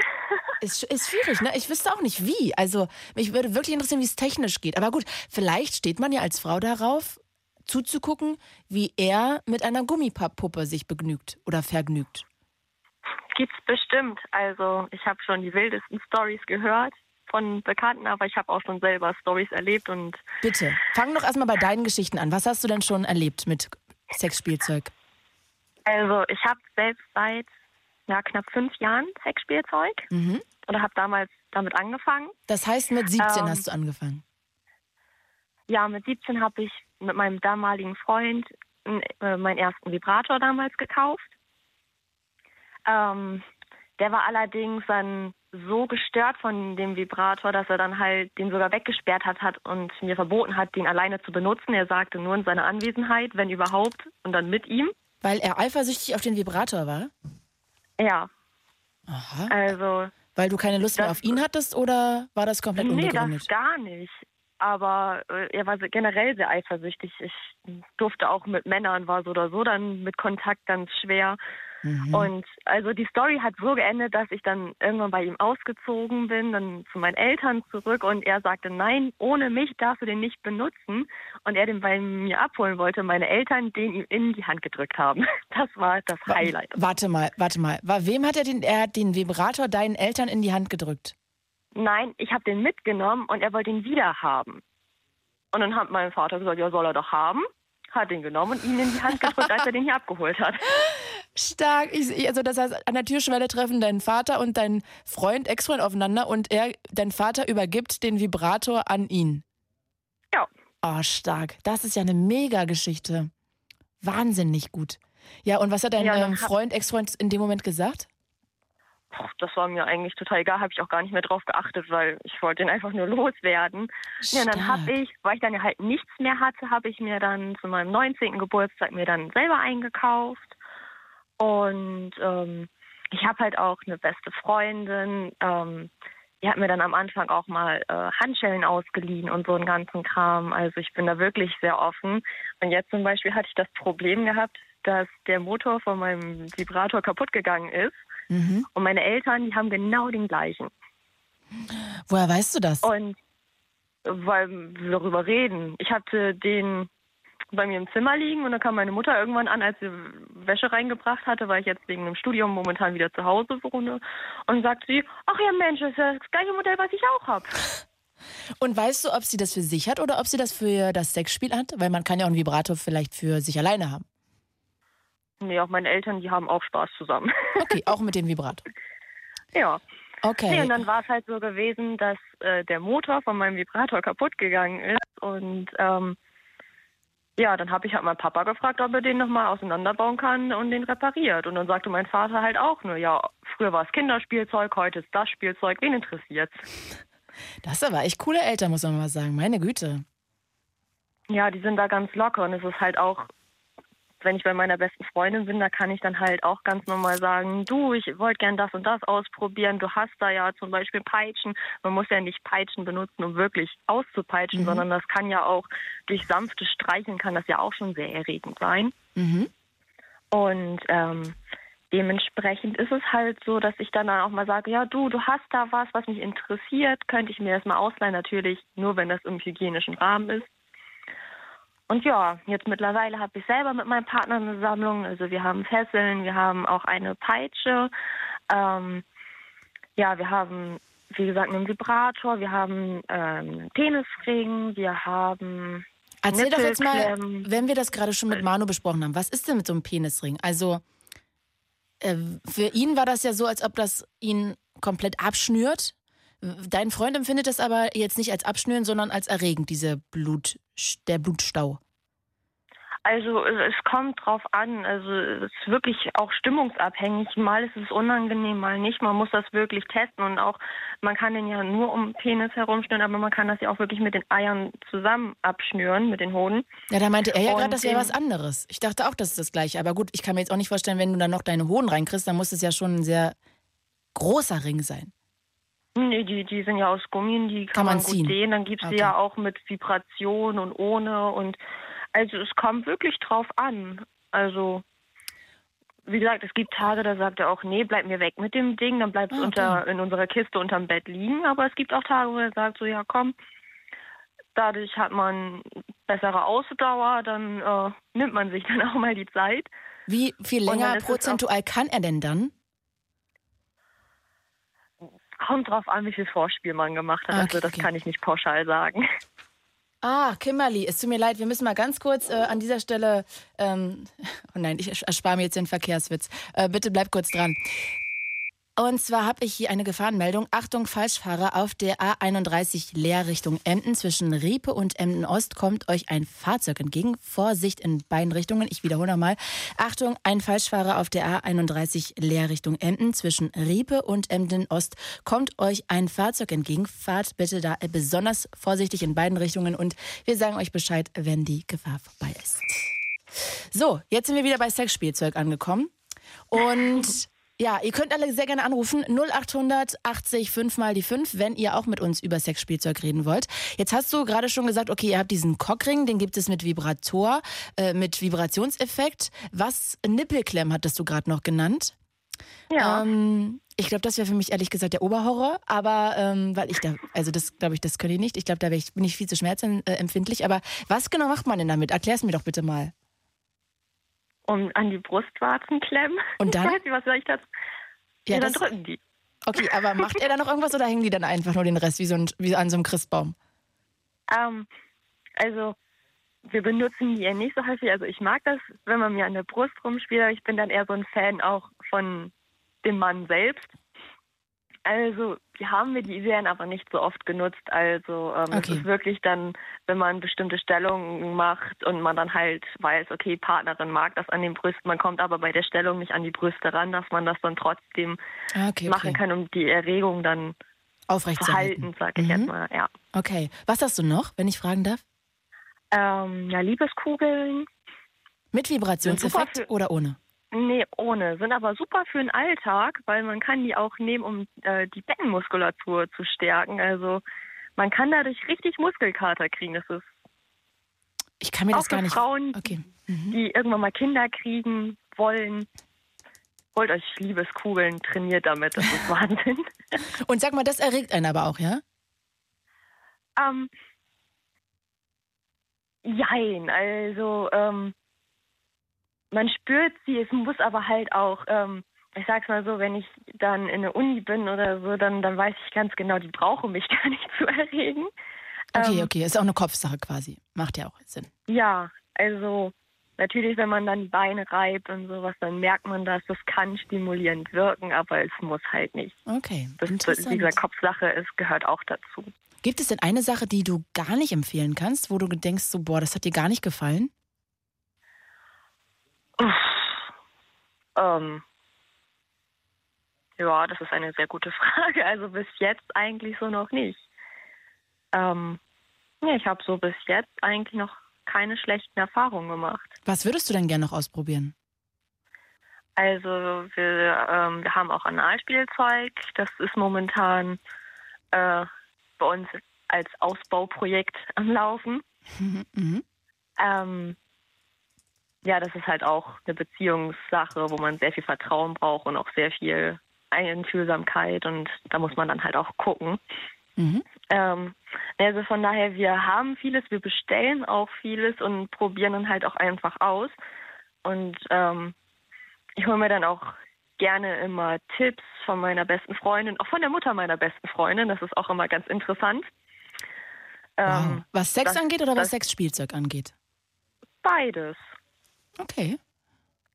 Ist, ist schwierig, ne? Ich wüsste auch nicht, wie. Also, mich würde wirklich interessieren, wie es technisch geht. Aber gut, vielleicht steht man ja als Frau darauf, zuzugucken, wie er mit einer Gummipuppe sich begnügt oder vergnügt. Gibt's bestimmt. Also, ich habe schon die wildesten Storys gehört. Von Bekannten, aber ich habe auch schon selber Storys erlebt und... Bitte, fang doch erstmal bei deinen Geschichten an. Was hast du denn schon erlebt mit Sexspielzeug? Also ich habe selbst seit ja, knapp fünf Jahren Sexspielzeug mhm. oder habe damals damit angefangen. Das heißt, mit siebzehn ähm, hast du angefangen? Ja, mit siebzehn habe ich mit meinem damaligen Freund äh, meinen ersten Vibrator damals gekauft. Ähm, der war allerdings ein... so gestört von dem Vibrator, dass er dann halt den sogar weggesperrt hat, hat und mir verboten hat, den alleine zu benutzen. Er sagte nur in seiner Anwesenheit, wenn überhaupt, und dann mit ihm. Weil er eifersüchtig auf den Vibrator war? Ja. Aha. Also, weil du keine Lust das, mehr auf ihn hattest oder war das komplett unbegründet? Nee, das gar nicht. Aber er war generell sehr eifersüchtig. Ich durfte auch mit Männern, war so oder so dann mit Kontakt ganz schwer. Mhm. Und also die Story hat so geendet, dass ich dann irgendwann bei ihm ausgezogen bin, dann zu meinen Eltern zurück. Und er sagte, nein, ohne mich darfst du den nicht benutzen. Und er den bei mir abholen wollte, meine Eltern den ihm in die Hand gedrückt haben. Das war das w- Highlight. Warte mal, warte mal. Wem hat er den, er hat den Vibrator deinen Eltern in die Hand gedrückt? Nein, ich habe den mitgenommen und er wollte ihn wieder haben. Und dann hat mein Vater gesagt, ja, soll er doch haben. Hat ihn genommen und ihn in die Hand gedrückt, als er den hier abgeholt hat. Stark. Ich, also das heißt, an der Türschwelle treffen dein Vater und dein Freund, Ex-Freund aufeinander und er, dein Vater übergibt den Vibrator an ihn. Ja. Oh, stark. Das ist ja eine Mega-Geschichte. Wahnsinnig gut. Ja, und was hat dein ja, ähm, Freund, Ex-Freund in dem Moment gesagt? Das war mir eigentlich total egal, habe ich auch gar nicht mehr drauf geachtet, weil ich wollte ihn einfach nur loswerden. Ja, und dann habe ich, weil ich dann ja halt nichts mehr hatte, habe ich mir dann zu meinem neunzehnten Geburtstag mir dann selber eingekauft. Und ähm, ich habe halt auch eine beste Freundin, ähm, die hat mir dann am Anfang auch mal äh, Handschellen ausgeliehen und so einen ganzen Kram. Also ich bin da wirklich sehr offen. Und jetzt zum Beispiel hatte ich das Problem gehabt, dass der Motor von meinem Vibrator kaputt gegangen ist. Mhm. Und meine Eltern, die haben genau den gleichen. Woher weißt du das? Und weil wir darüber reden. Ich hatte den bei mir im Zimmer liegen und dann kam meine Mutter irgendwann an, als sie Wäsche reingebracht hatte, weil ich jetzt wegen dem Studium momentan wieder zu Hause wohne. Und sagt sie, ach ja Mensch, das ist ja das gleiche Modell, was ich auch habe. Und weißt du, ob sie das für sich hat oder ob sie das für das Sexspiel hat? Weil man kann ja auch einen Vibrator vielleicht für sich alleine haben. Nee, auch meine Eltern, die haben auch Spaß zusammen. Okay, auch mit dem Vibrator. Ja. Okay. Nee, und dann war es halt so gewesen, dass äh, der Motor von meinem Vibrator kaputt gegangen ist. Und ähm, ja, dann habe ich halt meinen Papa gefragt, ob er den nochmal auseinanderbauen kann und den repariert. Und dann sagte mein Vater halt auch nur, ja, früher war es Kinderspielzeug, heute ist das Spielzeug, wen interessiert's? Das ist aber echt coole Eltern, muss man mal sagen. Meine Güte. Ja, die sind da ganz locker und es ist halt auch... Wenn ich bei meiner besten Freundin bin, da kann ich dann halt auch ganz normal sagen, du, ich wollte gern das und das ausprobieren. Du hast da ja zum Beispiel Peitschen. Man muss ja nicht Peitschen benutzen, um wirklich auszupeitschen, mhm. sondern das kann ja auch durch sanftes Streicheln kann das ja auch schon sehr erregend sein. Mhm. Und ähm, dementsprechend ist es halt so, dass ich dann auch mal sage, ja du, du hast da was, was mich interessiert. Könnte ich mir das mal ausleihen? Natürlich nur, wenn das im hygienischen Rahmen ist. Und ja, jetzt mittlerweile habe ich selber mit meinem Partner eine Sammlung. Also wir haben Fesseln, wir haben auch eine Peitsche. Ähm, ja, wir haben, wie gesagt, einen Vibrator, wir haben ähm, Penisring, wir haben... Erzähl doch jetzt mal, wenn wir das gerade schon mit Manu besprochen haben, was ist denn mit so einem Penisring? Also äh, für ihn war das ja so, als ob das ihn komplett abschnürt. Dein Freund empfindet das aber jetzt nicht als abschnüren, sondern als erregend, diese Blut, der Blutstau. Also es kommt drauf an, also es ist wirklich auch stimmungsabhängig. Mal ist es unangenehm, mal nicht. Man muss das wirklich testen und auch, man kann den ja nur um Penis herumschnüren, aber man kann das ja auch wirklich mit den Eiern zusammen abschnüren, mit den Hoden. Ja, da meinte er ja gerade, das wäre was anderes. Ich dachte auch, das ist das Gleiche. Aber gut, ich kann mir jetzt auch nicht vorstellen, wenn du dann noch deine Hoden reinkriegst, dann muss es ja schon ein sehr großer Ring sein. Nee, die, die sind ja aus Gummien, die kann, kann man, man gut sehen. Dann gibt es okay. die ja auch mit Vibration und ohne. Und also es kommt wirklich drauf an. Also wie gesagt, es gibt Tage, da sagt er auch, nee, bleib mir weg mit dem Ding. Dann bleibt es okay. unter, in unserer Kiste unterm Bett liegen. Aber es gibt auch Tage, wo er sagt so, ja komm, dadurch hat man bessere Ausdauer. Dann äh, nimmt man sich dann auch mal die Zeit. Wie viel länger prozentual kann er denn dann? Kommt drauf an, wie viel Vorspiel man gemacht hat. Okay, also das okay. kann ich nicht pauschal sagen. Ah, Kimberly, es tut mir leid, wir müssen mal ganz kurz äh, an dieser Stelle... Ähm, oh nein, ich erspare mir jetzt den Verkehrswitz. Äh, bitte bleib kurz dran. Und zwar habe ich hier eine Gefahrenmeldung. Achtung, Falschfahrer, auf der A einunddreißig Leerrichtung Emden. Zwischen Riepe und Emden-Ost kommt euch ein Fahrzeug entgegen. Vorsicht in beiden Richtungen. Ich wiederhole nochmal. Achtung, ein Falschfahrer auf der A einunddreißig Leerrichtung Emden. Zwischen Riepe und Emden-Ost kommt euch ein Fahrzeug entgegen. Fahrt bitte da besonders vorsichtig in beiden Richtungen. Und wir sagen euch Bescheid, wenn die Gefahr vorbei ist. So, jetzt sind wir wieder bei Sexspielzeug angekommen. Und... Ja, ihr könnt alle sehr gerne anrufen. null acht hundert achtzig fünf mal die fünf, wenn ihr auch mit uns über Sexspielzeug reden wollt. Jetzt hast du gerade schon gesagt, okay, ihr habt diesen Cockring, den gibt es mit Vibrator, äh, mit Vibrationseffekt. Was Nippelklemm hattest du gerade noch genannt? Ja. Ähm, ich glaube, das wäre für mich ehrlich gesagt der Oberhorror, aber ähm, weil ich da, also das glaube ich, das können die nicht. Ich glaube, da ich, bin ich viel zu schmerzempfindlich. Aber was genau macht man denn damit? Erklär es mir doch bitte mal. Um an die Brustwarzen klemmen. Und dann? Ich weiß nicht, was soll ich das? Ja, und dann das, drücken die. Okay, aber macht er da noch irgendwas oder hängen die dann einfach nur den Rest wie, so ein, wie an so einem Christbaum? Ähm, also wir benutzen die ja nicht so häufig. Also ich mag das, wenn man mir an der Brust rumspielt, aber ich bin dann eher so ein Fan auch von dem Mann selbst. Also die haben wir die Serien aber nicht so oft genutzt. Also ähm, okay. Es ist wirklich dann, wenn man bestimmte Stellungen macht und man dann halt weiß, okay, Partnerin mag das an den Brüsten, man kommt aber bei der Stellung nicht an die Brüste ran, dass man das dann trotzdem okay, okay. machen kann, um die Erregung dann aufrecht zu halten, sag ich mhm. jetzt mal. Ja. Okay, was hast du noch, wenn ich fragen darf? Ähm, ja, Liebeskugeln. Mit Vibrationseffekt für, oder ohne? Nee, ohne. Sind aber super für den Alltag, weil man kann die auch nehmen, um äh, die Beckenmuskulatur zu stärken. Also man kann dadurch richtig Muskelkater kriegen. Das ist ich kann mir das gar nicht... Frauen, okay. mhm. die irgendwann mal Kinder kriegen wollen... Holt euch Liebeskugeln, trainiert damit. Das ist Wahnsinn. Und sag mal, das erregt einen aber auch, ja? Ähm... Jein, also ähm, man spürt sie, es muss aber halt auch, ähm, ich sag's mal so, wenn ich dann in der Uni bin oder so, dann, dann weiß ich ganz genau, die brauchen mich gar nicht zu erregen. Okay, ähm, okay, ist auch eine Kopfsache quasi, macht ja auch Sinn. Ja, also natürlich, wenn man dann die Beine reibt und sowas, dann merkt man das, das kann stimulierend wirken, aber es muss halt nicht. Okay, das, interessant. Diese Kopfsache ist, gehört auch dazu. Gibt es denn eine Sache, die du gar nicht empfehlen kannst, wo du denkst, so, boah, das hat dir gar nicht gefallen? Uff, ähm, ja, das ist eine sehr gute Frage. Also bis jetzt eigentlich so noch nicht. Ähm, ja, ich habe so bis jetzt eigentlich noch keine schlechten Erfahrungen gemacht. Was würdest du denn gerne noch ausprobieren? Also wir, ähm, wir haben auch Analspielzeug. Das ist momentan... Äh, bei uns als Ausbauprojekt am Laufen. Mhm. Ähm, ja, das ist halt auch eine Beziehungssache, wo man sehr viel Vertrauen braucht und auch sehr viel Einfühlsamkeit und da muss man dann halt auch gucken. Mhm. Ähm, also von daher, wir haben vieles, wir bestellen auch vieles und probieren dann halt auch einfach aus und ähm, ich hole mir dann auch gerne immer Tipps von meiner besten Freundin, auch von der Mutter meiner besten Freundin. Das ist auch immer ganz interessant. Wow. Ähm, was Sex das, angeht oder was Sexspielzeug angeht? Beides. Okay.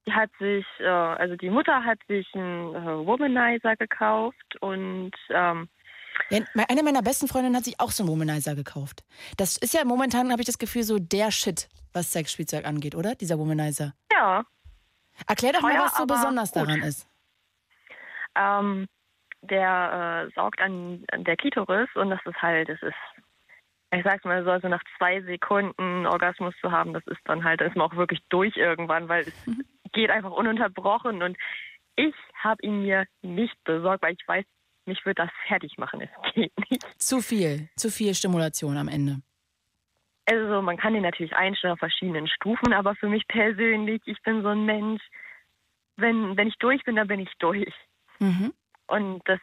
Die hat sich, äh, also die Mutter hat sich einen äh, Womanizer gekauft und ähm, ja, eine meiner besten Freundinnen hat sich auch so einen Womanizer gekauft. Das ist ja momentan, habe ich das Gefühl, so der Shit, was Sexspielzeug angeht, oder? Dieser Womanizer. Ja. Erklär doch mal, was so besonders gut. daran ist. Ähm, der äh, saugt an, an der Klitoris und das ist halt, das ist, ich sag's mal so, also nach zwei Sekunden Orgasmus zu haben, das ist dann halt, da ist man auch wirklich durch irgendwann, weil es mhm. geht einfach ununterbrochen und ich habe ihn mir nicht besorgt, weil ich weiß, mich wird das fertig machen, es geht nicht. Zu viel, zu viel Stimulation am Ende. Also man kann den natürlich einstellen auf verschiedenen Stufen, aber für mich persönlich, ich bin so ein Mensch, wenn, wenn ich durch bin, dann bin ich durch. Mhm. Und das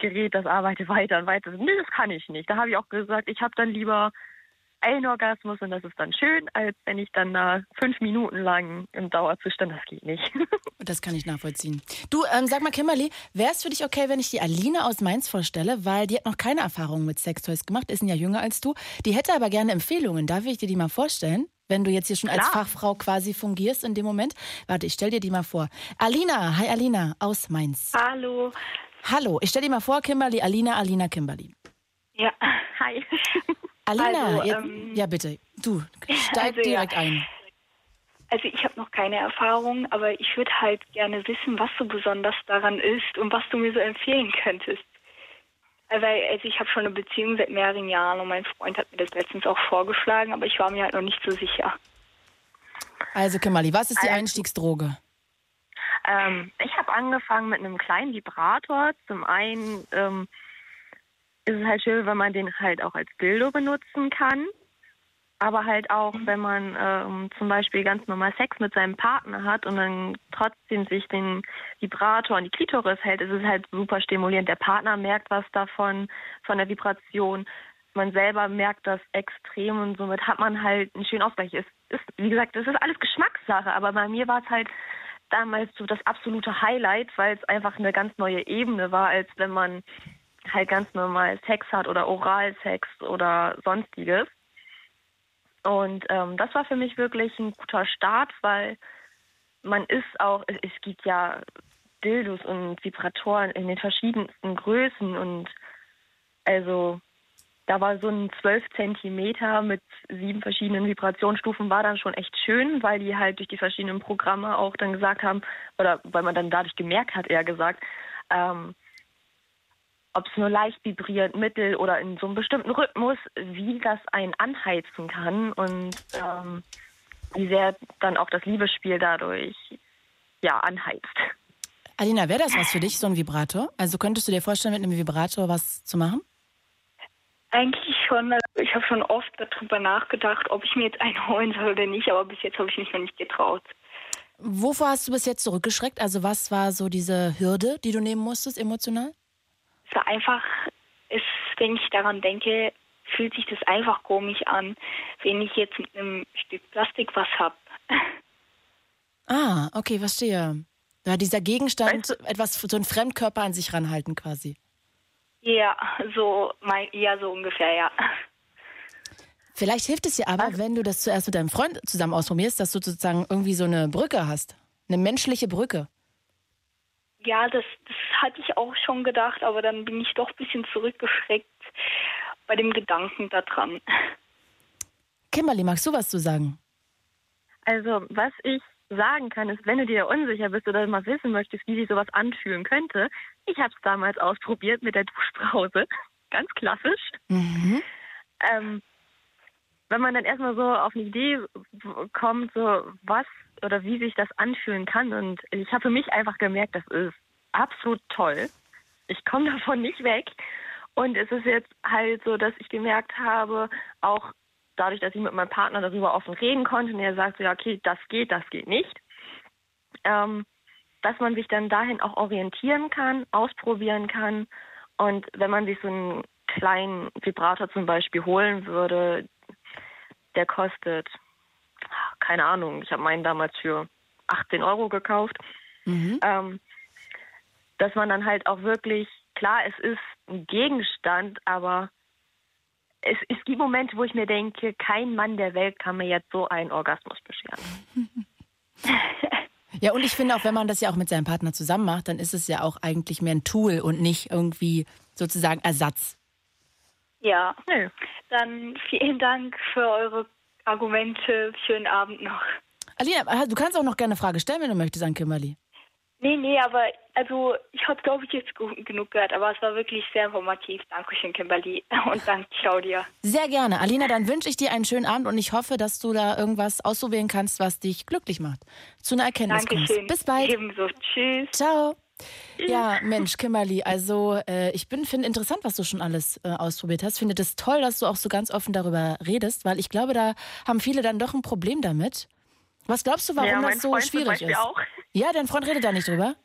Gerät, das arbeitet weiter und weiter. Nee, das kann ich nicht. Da habe ich auch gesagt, ich habe dann lieber einen Orgasmus und das ist dann schön, als wenn ich dann da fünf Minuten lang im Dauerzustand, das geht nicht. Das kann ich nachvollziehen. Du, ähm, sag mal Kimberly, wäre es für dich okay, wenn ich die Aline aus Mainz vorstelle, weil die hat noch keine Erfahrung mit Sextoys gemacht, ist ein Jahr jünger als du, die hätte aber gerne Empfehlungen, darf ich dir die mal vorstellen? Wenn du jetzt hier schon als Klar. Fachfrau quasi fungierst in dem Moment. Warte, ich stell dir die mal vor. Alina, hi Alina aus Mainz. Hallo. Hallo, ich stell dir mal vor, Kimberly, Alina, Alina, Kimberly. Ja, hi. Alina, also, jetzt, ähm, ja bitte, du, steig also, direkt ja. ein. Also ich habe noch keine Erfahrung, aber ich würde halt gerne wissen, was so besonders daran ist und was du mir so empfehlen könntest. Weil also ich habe schon eine Beziehung seit mehreren Jahren und mein Freund hat mir das letztens auch vorgeschlagen, aber ich war mir halt noch nicht so sicher. Also Kimberly, was ist die also, Einstiegsdroge? Ähm, ich habe angefangen mit einem kleinen Vibrator. Zum einen ähm, ist es halt schön, wenn man den halt auch als Dildo benutzen kann. Aber halt auch, wenn man ähm, zum Beispiel ganz normal Sex mit seinem Partner hat und dann trotzdem sich den Vibrator an die Klitoris hält, ist es halt super stimulierend. Der Partner merkt was davon, von der Vibration. Man selber merkt das extrem und somit hat man halt einen schönen Ausgleich. Es ist, wie gesagt, das ist alles Geschmackssache, aber bei mir war es halt damals so das absolute Highlight, weil es einfach eine ganz neue Ebene war, als wenn man halt ganz normal Sex hat oder Oralsex oder sonstiges. Und ähm, das war für mich wirklich ein guter Start, weil man ist auch, es gibt ja Dildos und Vibratoren in den verschiedensten Größen und also da war so ein zwölf Zentimeter mit sieben verschiedenen Vibrationsstufen war dann schon echt schön, weil die halt durch die verschiedenen Programme auch dann gesagt haben, oder weil man dann dadurch gemerkt hat, eher gesagt, ähm, ob es nur leicht vibriert, mittel oder in so einem bestimmten Rhythmus, wie das einen anheizen kann und ähm, wie sehr dann auch das Liebesspiel dadurch ja anheizt. Alina, wäre das was für dich, so ein Vibrator? Also könntest du dir vorstellen, mit einem Vibrator was zu machen? Eigentlich schon. Ich habe schon oft darüber nachgedacht, ob ich mir jetzt einen holen soll oder nicht, aber bis jetzt habe ich mich noch nicht getraut. Wovor hast du bis jetzt zurückgeschreckt? Also was war so diese Hürde, die du nehmen musstest, emotional? Es war einfach, es, wenn ich daran denke, fühlt sich das einfach komisch an, wenn ich jetzt mit einem Stück Plastik was habe. Ah, okay, verstehe. Ja, dieser Gegenstand, weißt du, etwas, so einen Fremdkörper an sich ranhalten quasi. Ja, so, mein, ja, so ungefähr, ja. Vielleicht hilft es dir aber, also, wenn du das zuerst mit deinem Freund zusammen ausprobierst, dass du sozusagen irgendwie so eine Brücke hast, eine menschliche Brücke. Ja, das, das hatte ich auch schon gedacht, aber dann bin ich doch ein bisschen zurückgeschreckt bei dem Gedanken daran. Kimberly, magst du was zu sagen? Also, was ich sagen kann, ist, wenn du dir unsicher bist oder mal wissen möchtest, wie sich sowas anfühlen könnte, ich habe es damals ausprobiert mit der Duschbrause, ganz klassisch. Mhm. Ähm, wenn man dann erstmal so auf eine Idee kommt, so was oder wie sich das anfühlen kann. Und ich habe für mich einfach gemerkt, das ist absolut toll. Ich komme davon nicht weg. Und es ist jetzt halt so, dass ich gemerkt habe, auch dadurch, dass ich mit meinem Partner darüber offen reden konnte und er sagt so, ja, okay, das geht, das geht nicht, ähm, dass man sich dann dahin auch orientieren kann, ausprobieren kann. Und wenn man sich so einen kleinen Vibrator zum Beispiel holen würde, der kostet, keine Ahnung, ich habe meinen damals für achtzehn Euro gekauft, mhm. ähm, dass man dann halt auch wirklich, klar, es ist ein Gegenstand, aber es, es gibt Momente, wo ich mir denke, kein Mann der Welt kann mir jetzt so einen Orgasmus bescheren. Ja, und ich finde auch, wenn man das ja auch mit seinem Partner zusammen macht, dann ist es ja auch eigentlich mehr ein Tool und nicht irgendwie sozusagen Ersatz. Ja, nö. Dann vielen Dank für eure Argumente. Schönen Abend noch. Alina, du kannst auch noch gerne eine Frage stellen, wenn du möchtest, an Kimberly. Nee, nee, aber also ich habe, glaube ich, jetzt genug gehört, aber es war wirklich sehr informativ. Dankeschön, Kimberly. Und danke, Claudia. Sehr gerne. Alina, dann wünsche ich dir einen schönen Abend und ich hoffe, dass du da irgendwas ausprobieren kannst, was dich glücklich macht. Zu einer Erkenntnis kommst. Dankeschön. Bis bald. Ebenso. Tschüss. Ciao. Ja, Mensch, Kimberly, also äh, ich bin finde interessant, was du schon alles äh, ausprobiert hast. Finde das toll, dass du auch so ganz offen darüber redest, weil ich glaube, da haben viele dann doch ein Problem damit. Was glaubst du, warum ja, das so Freund schwierig ist? Auch. Ja, dein Freund redet da nicht drüber?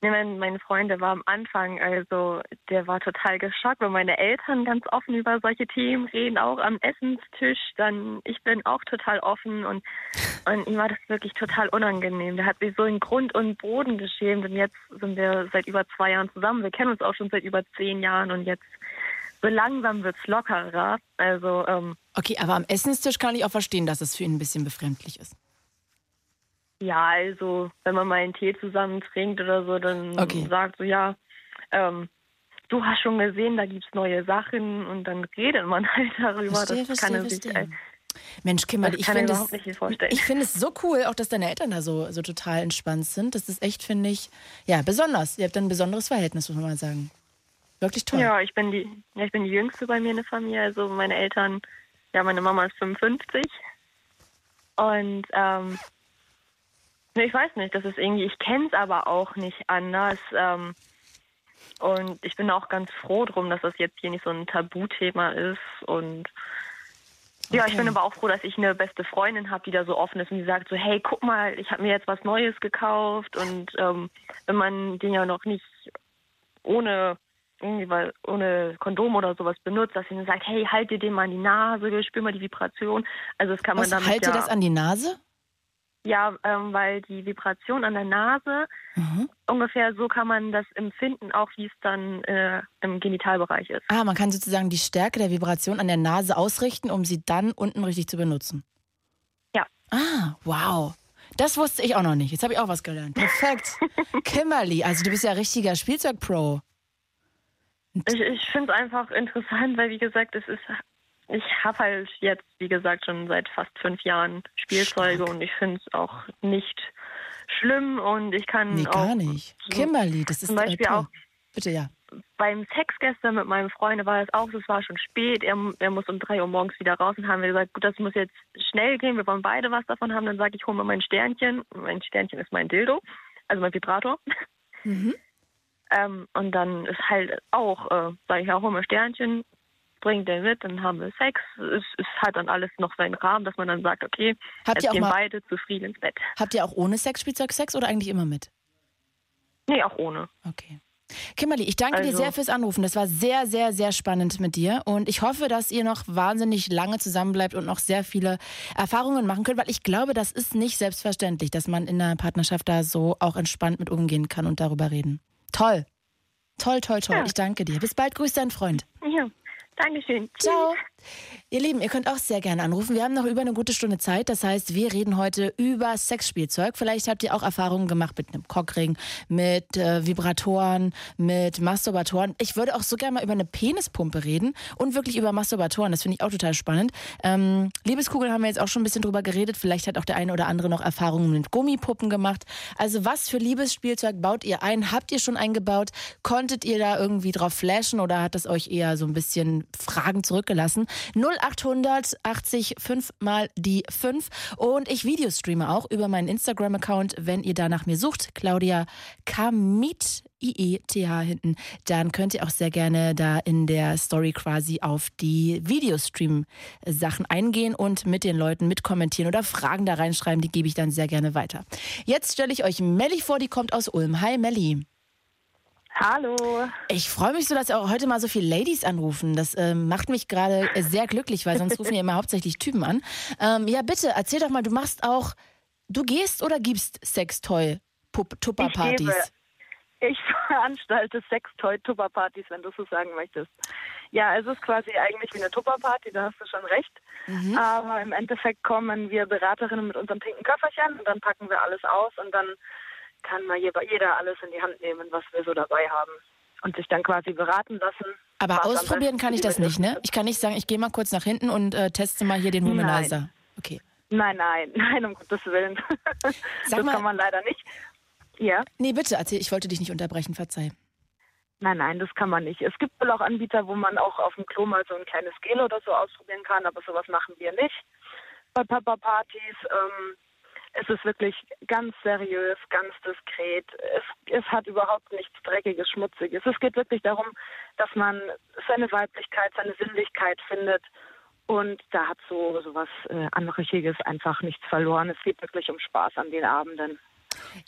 Nee, mein, mein Freund, der war am Anfang, also der war total geschockt, weil meine Eltern ganz offen über solche Themen reden, auch am Essenstisch. Dann, ich bin auch total offen und, und ihm war das wirklich total unangenehm. Der hat sich so in Grund und Boden geschämt und jetzt sind wir seit über zwei Jahren zusammen. Wir kennen uns auch schon seit über zehn Jahren und jetzt so langsam wird es lockerer. Also, ähm, okay, aber am Essenstisch kann ich auch verstehen, dass es für ihn ein bisschen befremdlich ist. Ja, also wenn man mal einen Tee zusammen trinkt oder so, dann okay. sagt so, ja, ähm, du hast schon gesehen, da gibt's neue Sachen und dann redet man halt darüber. Verstehe, das kann er sich, äh, Mensch, Kimberly, ich finde es, find es so cool, auch dass deine Eltern da so, so total entspannt sind. Das ist echt, finde ich, ja, besonders. Ihr habt ein besonderes Verhältnis, muss man mal sagen. Wirklich toll. Ja, ich bin die, ja, ich bin die Jüngste bei mir in der Familie. Also meine Eltern, ja, meine Mama ist fünfundfünfzig und ähm, Ich weiß nicht, das ist irgendwie, ich kenne es aber auch nicht anders. Ähm, und ich bin auch ganz froh drum, dass das jetzt hier nicht so ein Tabuthema ist. Und ja, okay. Ich bin aber auch froh, dass ich eine beste Freundin habe, die da so offen ist und die sagt so, hey, guck mal, ich habe mir jetzt was Neues gekauft. Und ähm, wenn man den ja noch nicht ohne irgendwie weil ohne Kondom oder sowas benutzt, dass sie dann sagt, hey, halte den mal an die Nase, spür mal die Vibration. Also das kann man was, damit halte ja... Halte das an die Nase? Ja, ähm, weil die Vibration an der Nase, mhm. ungefähr so kann man das empfinden, auch wie es dann äh, im Genitalbereich ist. Ah, man kann sozusagen die Stärke der Vibration an der Nase ausrichten, um sie dann unten richtig zu benutzen. Ja. Ah, wow. Das wusste ich auch noch nicht. Jetzt habe ich auch was gelernt. Perfekt. Kimberly, also du bist ja ein richtiger Spielzeugpro. Ich, ich finde es einfach interessant, weil wie gesagt, es ist... Ich habe halt jetzt, wie gesagt, schon seit fast fünf Jahren Spielzeuge und ich finde es auch nicht schlimm und ich kann nee, auch... gar nicht. Kimberly, das ist... Zum Beispiel auch bitte, ja. Beim Sex gestern mit meinem Freund war es auch, es war schon spät, er, er muss um drei Uhr morgens wieder raus und haben wir gesagt, gut, das muss jetzt schnell gehen, wir wollen beide was davon haben, dann sage ich, hol mir mein Sternchen. Mein Sternchen ist mein Dildo, also mein Vibrator. Mhm. ähm, und dann ist halt auch, äh, sage ich, ja, hol mir Sternchen, bringt der mit, dann haben wir Sex. Es, es hat dann alles noch seinen Rahmen, dass man dann sagt, okay, habt jetzt gehen mal, beide zufrieden ins Bett. Habt ihr auch ohne Sexspielzeug Sex oder eigentlich immer mit? Nee, auch ohne. Okay. Kimberly, ich danke also, dir sehr fürs Anrufen. Das war sehr, sehr, sehr spannend mit dir. Und ich hoffe, dass ihr noch wahnsinnig lange zusammenbleibt und noch sehr viele Erfahrungen machen könnt, weil ich glaube, das ist nicht selbstverständlich, dass man in einer Partnerschaft da so auch entspannt mit umgehen kann und darüber reden. Toll. Toll, toll, toll. Ja. Ich danke dir. Bis bald. Grüß deinen Freund. Ja. Dankeschön. Ciao. Ihr Lieben, ihr könnt auch sehr gerne anrufen. Wir haben noch über eine gute Stunde Zeit. Das heißt, wir reden heute über Sexspielzeug. Vielleicht habt ihr auch Erfahrungen gemacht mit einem Cockring, mit äh, Vibratoren, mit Masturbatoren. Ich würde auch so gerne mal über eine Penispumpe reden und wirklich über Masturbatoren. Das finde ich auch total spannend. Ähm, Liebeskugeln haben wir jetzt auch schon ein bisschen drüber geredet. Vielleicht hat auch der eine oder andere noch Erfahrungen mit Gummipuppen gemacht. Also was für Liebesspielzeug baut ihr ein? Habt ihr schon eingebaut? Konntet ihr da irgendwie drauf flashen oder hat das euch eher so ein bisschen Fragen zurückgelassen? null acht hundert achtzig fünf mal die fünf. Und ich videostreame auch über meinen Instagram-Account. Wenn ihr da nach mir sucht, Claudia Kamieth, I E T H hinten, dann könnt ihr auch sehr gerne da in der Story quasi auf die Videostream-Sachen eingehen und mit den Leuten mitkommentieren oder Fragen da reinschreiben. Die gebe ich dann sehr gerne weiter. Jetzt stelle ich euch Melli vor, die kommt aus Ulm. Hi Melli. Hallo. Ich freue mich so, dass auch heute mal so viele Ladies anrufen. Das äh, macht mich gerade sehr glücklich, weil sonst rufen ja immer hauptsächlich Typen an. Ähm, ja, bitte, erzähl doch mal, du machst auch, du gehst oder gibst Sextoy-Tupper-Partys? Ich, ich veranstalte Sextoy-Tupper-Partys, wenn du so sagen möchtest. Ja, es ist quasi eigentlich wie eine Tupper-Party, da hast du schon recht. Mhm. Aber im Endeffekt kommen wir Beraterinnen mit unserem pinken Köfferchen und dann packen wir alles aus und dann kann mal jeder alles in die Hand nehmen, was wir so dabei haben und sich dann quasi beraten lassen. Aber ausprobieren kann ich das nicht, ne? Ich kann nicht sagen, ich gehe mal kurz nach hinten und äh, teste mal hier den Womanizer. Nein. Okay. Nein, nein, nein, um Gottes Willen. Sag mal, das kann man leider nicht. Ja? Nee, bitte, erzähl, ich wollte dich nicht unterbrechen, verzeih. Nein, nein, das kann man nicht. Es gibt wohl auch Anbieter, wo man auch auf dem Klo mal so ein kleines Gel oder so ausprobieren kann, aber sowas machen wir nicht. Bei Papa-Partys, ähm, es ist wirklich ganz seriös, ganz diskret. Es, es hat überhaupt nichts Dreckiges, Schmutziges. Es geht wirklich darum, dass man seine Weiblichkeit, seine Sinnlichkeit findet. Und da hat so, so was äh, Anrüchiges einfach nichts verloren. Es geht wirklich um Spaß an den Abenden.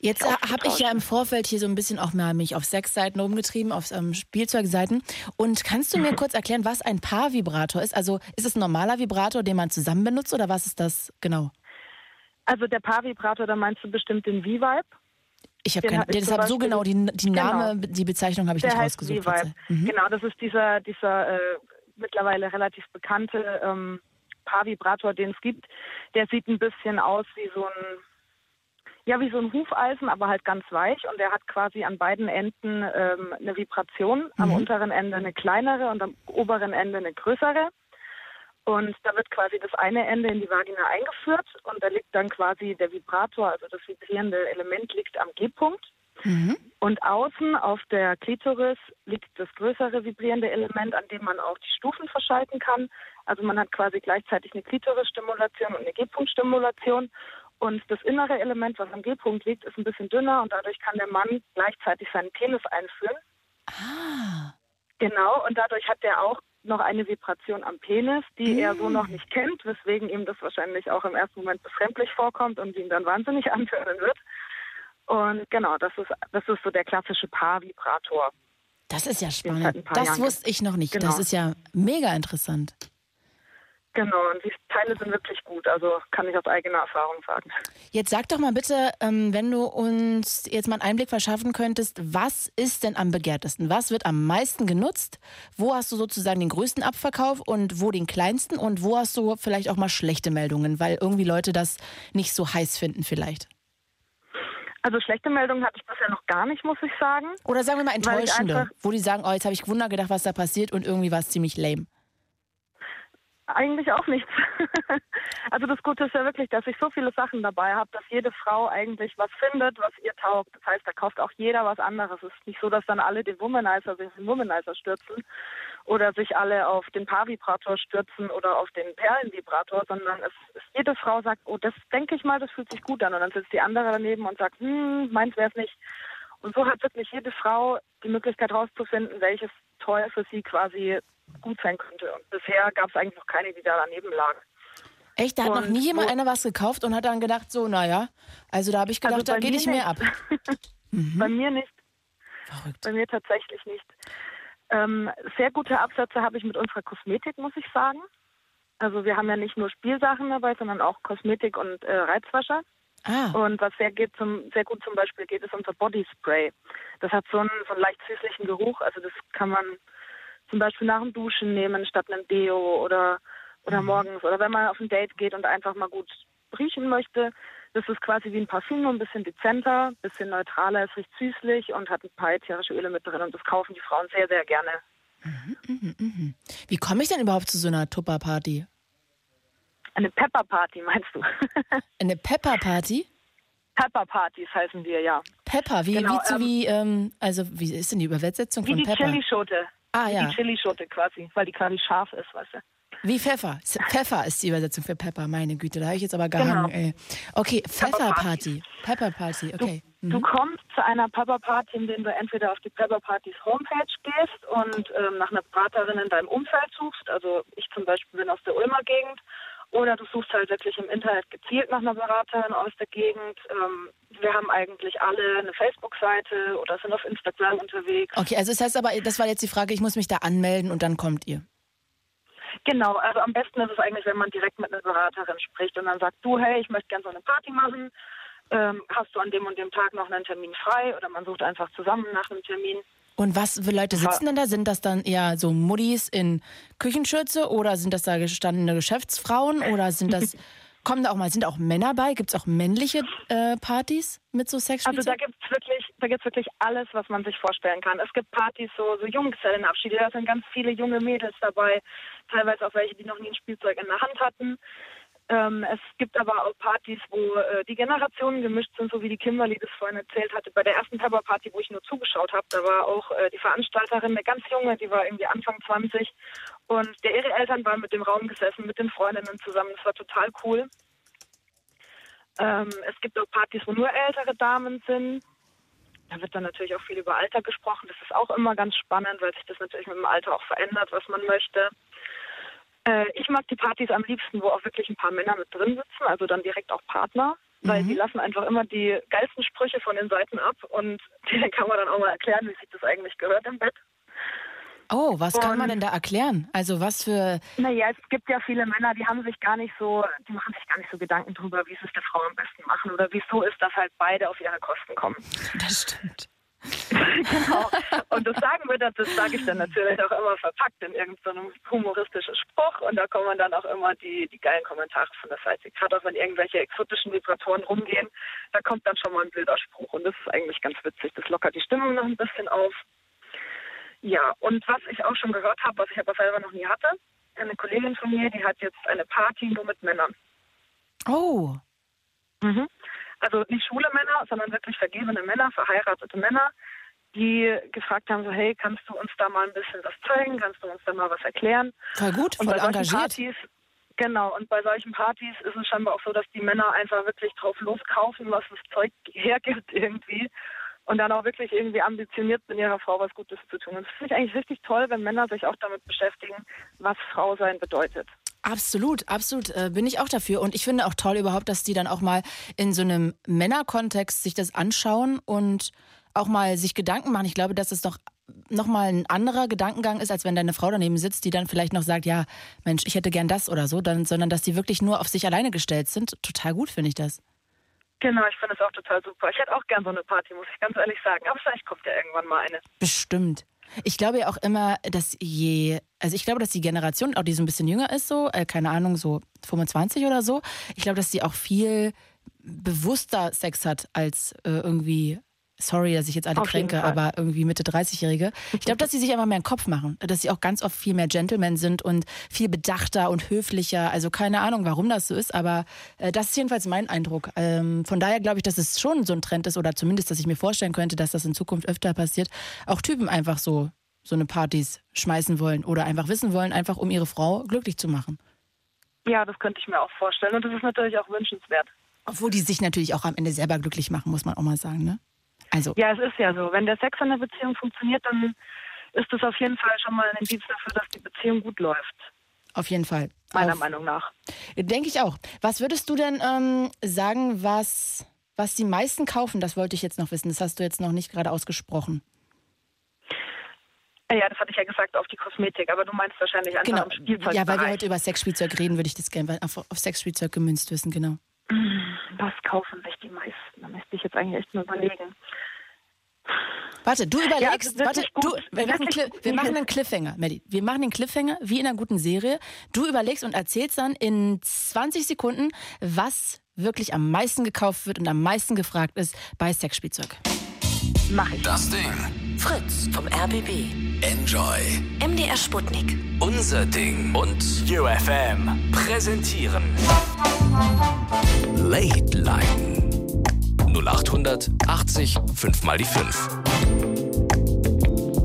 Jetzt habe ich ja im Vorfeld hier so ein bisschen auch mal mich auf Sexseiten rumgetrieben, auf ähm, Spielzeugseiten. Und kannst du mir kurz erklären, was ein Paar-Vibrator ist? Also ist es ein normaler Vibrator, den man zusammen benutzt oder was ist das genau? Also der Paar-Vibrator, da meinst du bestimmt den V-Vibe? Ich habe keine Ahnung, deshalb so genau, die, die Name, genau. Die Bezeichnung habe ich der nicht rausgesucht. V-Vibe. Mhm. Genau, das ist dieser, dieser äh, mittlerweile relativ bekannte ähm, Paar-Vibrator, den es gibt. Der sieht ein bisschen aus wie so ein, ja, wie so ein Hufeisen, aber halt ganz weich. Und der hat quasi an beiden Enden ähm, eine Vibration, am mhm. unteren Ende eine kleinere und am oberen Ende eine größere. Und da wird quasi das eine Ende in die Vagina eingeführt und da liegt dann quasi der Vibrator, also das vibrierende Element liegt am G-Punkt. Mhm. Und außen auf der Klitoris liegt das größere vibrierende Element, an dem man auch die Stufen verschalten kann. Also man hat quasi gleichzeitig eine Klitoris-Stimulation und eine G-Punkt-Stimulation Und das innere Element, was am G-Punkt liegt, ist ein bisschen dünner und dadurch kann der Mann gleichzeitig seinen Penis einführen. Ah. Genau, und dadurch hat er auch noch eine Vibration am Penis, die mm. er so noch nicht kennt, weswegen ihm das wahrscheinlich auch im ersten Moment befremdlich vorkommt und ihn dann wahnsinnig anführen wird. Und genau, das ist, das ist so der klassische Paar-Vibrator. Das ist ja spannend. Das Jahren wusste ich noch nicht. Genau. Das ist ja mega interessant. Genau, und die Teile sind wirklich gut, also kann ich aus eigener Erfahrung sagen. Jetzt sag doch mal bitte, wenn du uns jetzt mal einen Einblick verschaffen könntest, was ist denn am begehrtesten? Was wird am meisten genutzt? Wo hast du sozusagen den größten Abverkauf und wo den kleinsten? Und wo hast du vielleicht auch mal schlechte Meldungen, weil irgendwie Leute das nicht so heiß finden vielleicht? Also schlechte Meldungen hatte ich bisher noch gar nicht, muss ich sagen. Oder sagen wir mal enttäuschende, wo die sagen, oh, jetzt habe ich Wunder gedacht, was da passiert und irgendwie war es ziemlich lame. Eigentlich auch nichts. Also das Gute ist ja wirklich, dass ich so viele Sachen dabei habe, dass jede Frau eigentlich was findet, was ihr taugt. Das heißt, da kauft auch jeder was anderes. Es ist nicht so, dass dann alle den Womanizer, sich den Womanizer stürzen oder sich alle auf den Paar-Vibrator stürzen oder auf den Perlen-Vibrator, sondern es ist, jede Frau sagt, oh, das denke ich mal, das fühlt sich gut an. Und dann sitzt die andere daneben und sagt, hm, meins wäre es nicht. Und so hat wirklich jede Frau die Möglichkeit herauszufinden, welches Toy für sie quasi gut sein könnte. Und bisher gab es eigentlich noch keine, die da daneben lagen. Echt? Da hat und noch nie jemand so einer was gekauft und hat dann gedacht, so, naja, also da habe ich gedacht, also da gehe ich mehr ab. Mhm. Bei mir nicht. Verrückt. Bei mir tatsächlich nicht. Ähm, sehr gute Absätze habe ich mit unserer Kosmetik, muss ich sagen. Also wir haben ja nicht nur Spielsachen dabei, sondern auch Kosmetik und äh, Reizwascher. Ah. Und was sehr, geht zum, sehr gut zum Beispiel geht, ist unser Bodyspray. Das hat so einen, so einen leicht süßlichen Geruch. Also das kann man zum Beispiel nach dem Duschen nehmen statt einem Deo oder, oder morgens. Oder wenn man auf ein Date geht und einfach mal gut riechen möchte. Das ist quasi wie ein Parfüm, nur ein bisschen dezenter, ein bisschen neutraler. Es riecht süßlich und hat ein paar ätherische Öle mit drin. Und das kaufen die Frauen sehr, sehr gerne. Mhm, mh, mh. Wie komme ich denn überhaupt zu so einer Tupper-Party? Eine Pepper-Party, meinst du? Eine Pepper-Party? Pepper-Partys heißen wir, ja. Pepper, wie, genau, wie, zu, ähm, wie ähm, also wie ist denn die Übersetzung von Pepper? Wie die Chilischote. Ah, wie ja. Die Chilischote quasi, weil die quasi scharf ist, weißt du. Wie Pfeffer. Pfeffer ist die Übersetzung für Pepper, meine Güte, da habe ich jetzt aber gehangen. Genau. Okay, Pfeffer-Party. Pepper-Party, okay. Du, mhm. du kommst zu einer Pepper-Party, indem du entweder auf die Pepper-Partys Homepage gehst und ähm, nach einer Beraterin in deinem Umfeld suchst. Also ich zum Beispiel bin aus der Ulmer Gegend. Oder du suchst halt wirklich im Internet gezielt nach einer Beraterin aus der Gegend. Ähm, wir haben eigentlich alle eine Facebook-Seite oder sind auf Instagram unterwegs. Okay, also das heißt aber, das war jetzt die Frage, ich muss mich da anmelden und dann kommt ihr. Genau, also am besten ist es eigentlich, wenn man direkt mit einer Beraterin spricht und dann sagt, du, hey, ich möchte gerne so eine Party machen. Ähm, hast du an dem und dem Tag noch einen Termin frei? Oder man sucht einfach zusammen nach einem Termin. Und was für Leute sitzen denn da? Sind das dann eher so Muddis in Küchenschürze oder sind das da gestandene Geschäftsfrauen oder sind das, kommen da auch mal, sind auch Männer bei? Gibt es auch männliche äh, Partys mit so Sexspielzeug? Also da gibt es wirklich, da gibt's wirklich alles, was man sich vorstellen kann. Es gibt Partys, so, so Junggesellenabschiede, da sind ganz viele junge Mädels dabei, teilweise auch welche, die noch nie ein Spielzeug in der Hand hatten. Ähm, es gibt aber auch Partys, wo äh, die Generationen gemischt sind, so wie die Kimberly das vorhin erzählt hatte. Bei der ersten Pepper-Party, wo ich nur zugeschaut habe, da war auch äh, die Veranstalterin, eine ganz junge, die war irgendwie Anfang zwanzig. Und der, ihre Eltern waren mit dem Raum gesessen, mit den Freundinnen zusammen. Das war total cool. Ähm, es gibt auch Partys, wo nur ältere Damen sind. Da wird dann natürlich auch viel über Alter gesprochen. Das ist auch immer ganz spannend, weil sich das natürlich mit dem Alter auch verändert, was man möchte. Ich mag die Partys am liebsten, wo auch wirklich ein paar Männer mit drin sitzen, also dann direkt auch Partner, weil mhm. die lassen einfach immer die geilsten Sprüche von den Seiten ab und denen kann man dann auch mal erklären, wie sich das eigentlich gehört im Bett. Oh, was und, kann man denn da erklären? Also was für... Naja, es gibt ja viele Männer, die haben sich gar nicht so, die machen sich gar nicht so Gedanken drüber, wie es der Frau am besten machen oder wieso ist, dass halt beide auf ihre Kosten kommen. Das stimmt. Genau. Und das sagen wir, das sage ich dann natürlich auch immer verpackt in irgendeinem humoristischen Spruch und da kommen dann auch immer die, die geilen Kommentare von der Seite. Gerade auch wenn irgendwelche exotischen Vibratoren rumgehen, da kommt dann schon mal ein blöder Spruch und das ist eigentlich ganz witzig. Das lockert die Stimmung noch ein bisschen auf. Ja, und was ich auch schon gehört habe, was ich aber selber noch nie hatte, eine Kollegin von mir, die hat jetzt eine Party nur mit Männern. Oh. Mhm. Also nicht schwule Männer, sondern wirklich vergebene Männer, verheiratete Männer, die gefragt haben, so hey, kannst du uns da mal ein bisschen was zeigen, kannst du uns da mal was erklären? Voll gut, voll engagiert. Partys, Genau, und bei solchen Partys ist es scheinbar auch so, dass die Männer einfach wirklich drauf loskaufen, was das Zeug hergibt irgendwie. Und dann auch wirklich irgendwie ambitioniert mit ihrer Frau was Gutes zu tun. Und das finde ich eigentlich richtig toll, wenn Männer sich auch damit beschäftigen, was Frau sein bedeutet. Absolut, absolut, äh, bin ich auch dafür. Und ich finde auch toll überhaupt, dass die dann auch mal in so einem Männerkontext sich das anschauen und auch mal sich Gedanken machen. Ich glaube, dass es doch nochmal ein anderer Gedankengang ist, als wenn deine Frau daneben sitzt, die dann vielleicht noch sagt, ja, Mensch, ich hätte gern das oder so, dann, sondern dass die wirklich nur auf sich alleine gestellt sind. Total gut finde ich das. Genau, ich finde es auch total super. Ich hätte auch gern so eine Party, muss ich ganz ehrlich sagen. Aber vielleicht kommt ja irgendwann mal eine. Bestimmt. Ich glaube ja auch immer, dass je, also ich glaube, dass die Generation, auch die so ein bisschen jünger ist, so, äh, keine Ahnung, so fünfundzwanzig oder so, ich glaube, dass die auch viel bewusster Sex hat als äh, irgendwie, sorry, dass ich jetzt alle kränke, aber irgendwie Mitte dreißig-Jährige. Ich glaube, dass sie sich einfach mehr einen Kopf machen, dass sie auch ganz oft viel mehr Gentlemen sind und viel bedachter und höflicher. Also keine Ahnung, warum das so ist, aber äh, das ist jedenfalls mein Eindruck. Ähm, von daher glaube ich, dass es schon so ein Trend ist oder zumindest, dass ich mir vorstellen könnte, dass das in Zukunft öfter passiert. Auch Typen einfach so, so eine Partys schmeißen wollen oder einfach wissen wollen, einfach um ihre Frau glücklich zu machen. Ja, das könnte ich mir auch vorstellen und das ist natürlich auch wünschenswert. Obwohl die sich natürlich auch am Ende selber glücklich machen, muss man auch mal sagen, ne? Also. Ja, es ist ja so. Wenn der Sex in der Beziehung funktioniert, dann ist das auf jeden Fall schon mal ein Indiz dafür, dass die Beziehung gut läuft. Auf jeden Fall. Meiner auf, Meinung nach. Denke ich auch. Was würdest du denn ähm, sagen, was, was die meisten kaufen? Das wollte ich jetzt noch wissen. Das hast du jetzt noch nicht gerade ausgesprochen. Ja, das hatte ich ja gesagt, auf die Kosmetik. Aber du meinst wahrscheinlich einfach am Spielzeug. Ja, weil wir heute über Sexspielzeug reden, würde ich das gerne auf, auf Sexspielzeug gemünzt wissen, genau. Was kaufen sich die meisten? Da müsste ich jetzt eigentlich echt mal überlegen. Warte, du überlegst. Ja, also warte, du, wir, machen Cliff, wir machen einen Cliffhanger, Maddie. Wir machen den Cliffhanger wie in einer guten Serie. Du überlegst und erzählst dann in zwanzig Sekunden, was wirklich am meisten gekauft wird und am meisten gefragt ist bei Sexspielzeug. Mach ich. Das Ding. Fritz vom R B B. Enjoy. M D R Sputnik. Unser Ding. Und U F M präsentieren. Late Line. null acht hundert achtzig fünf mal die fünf.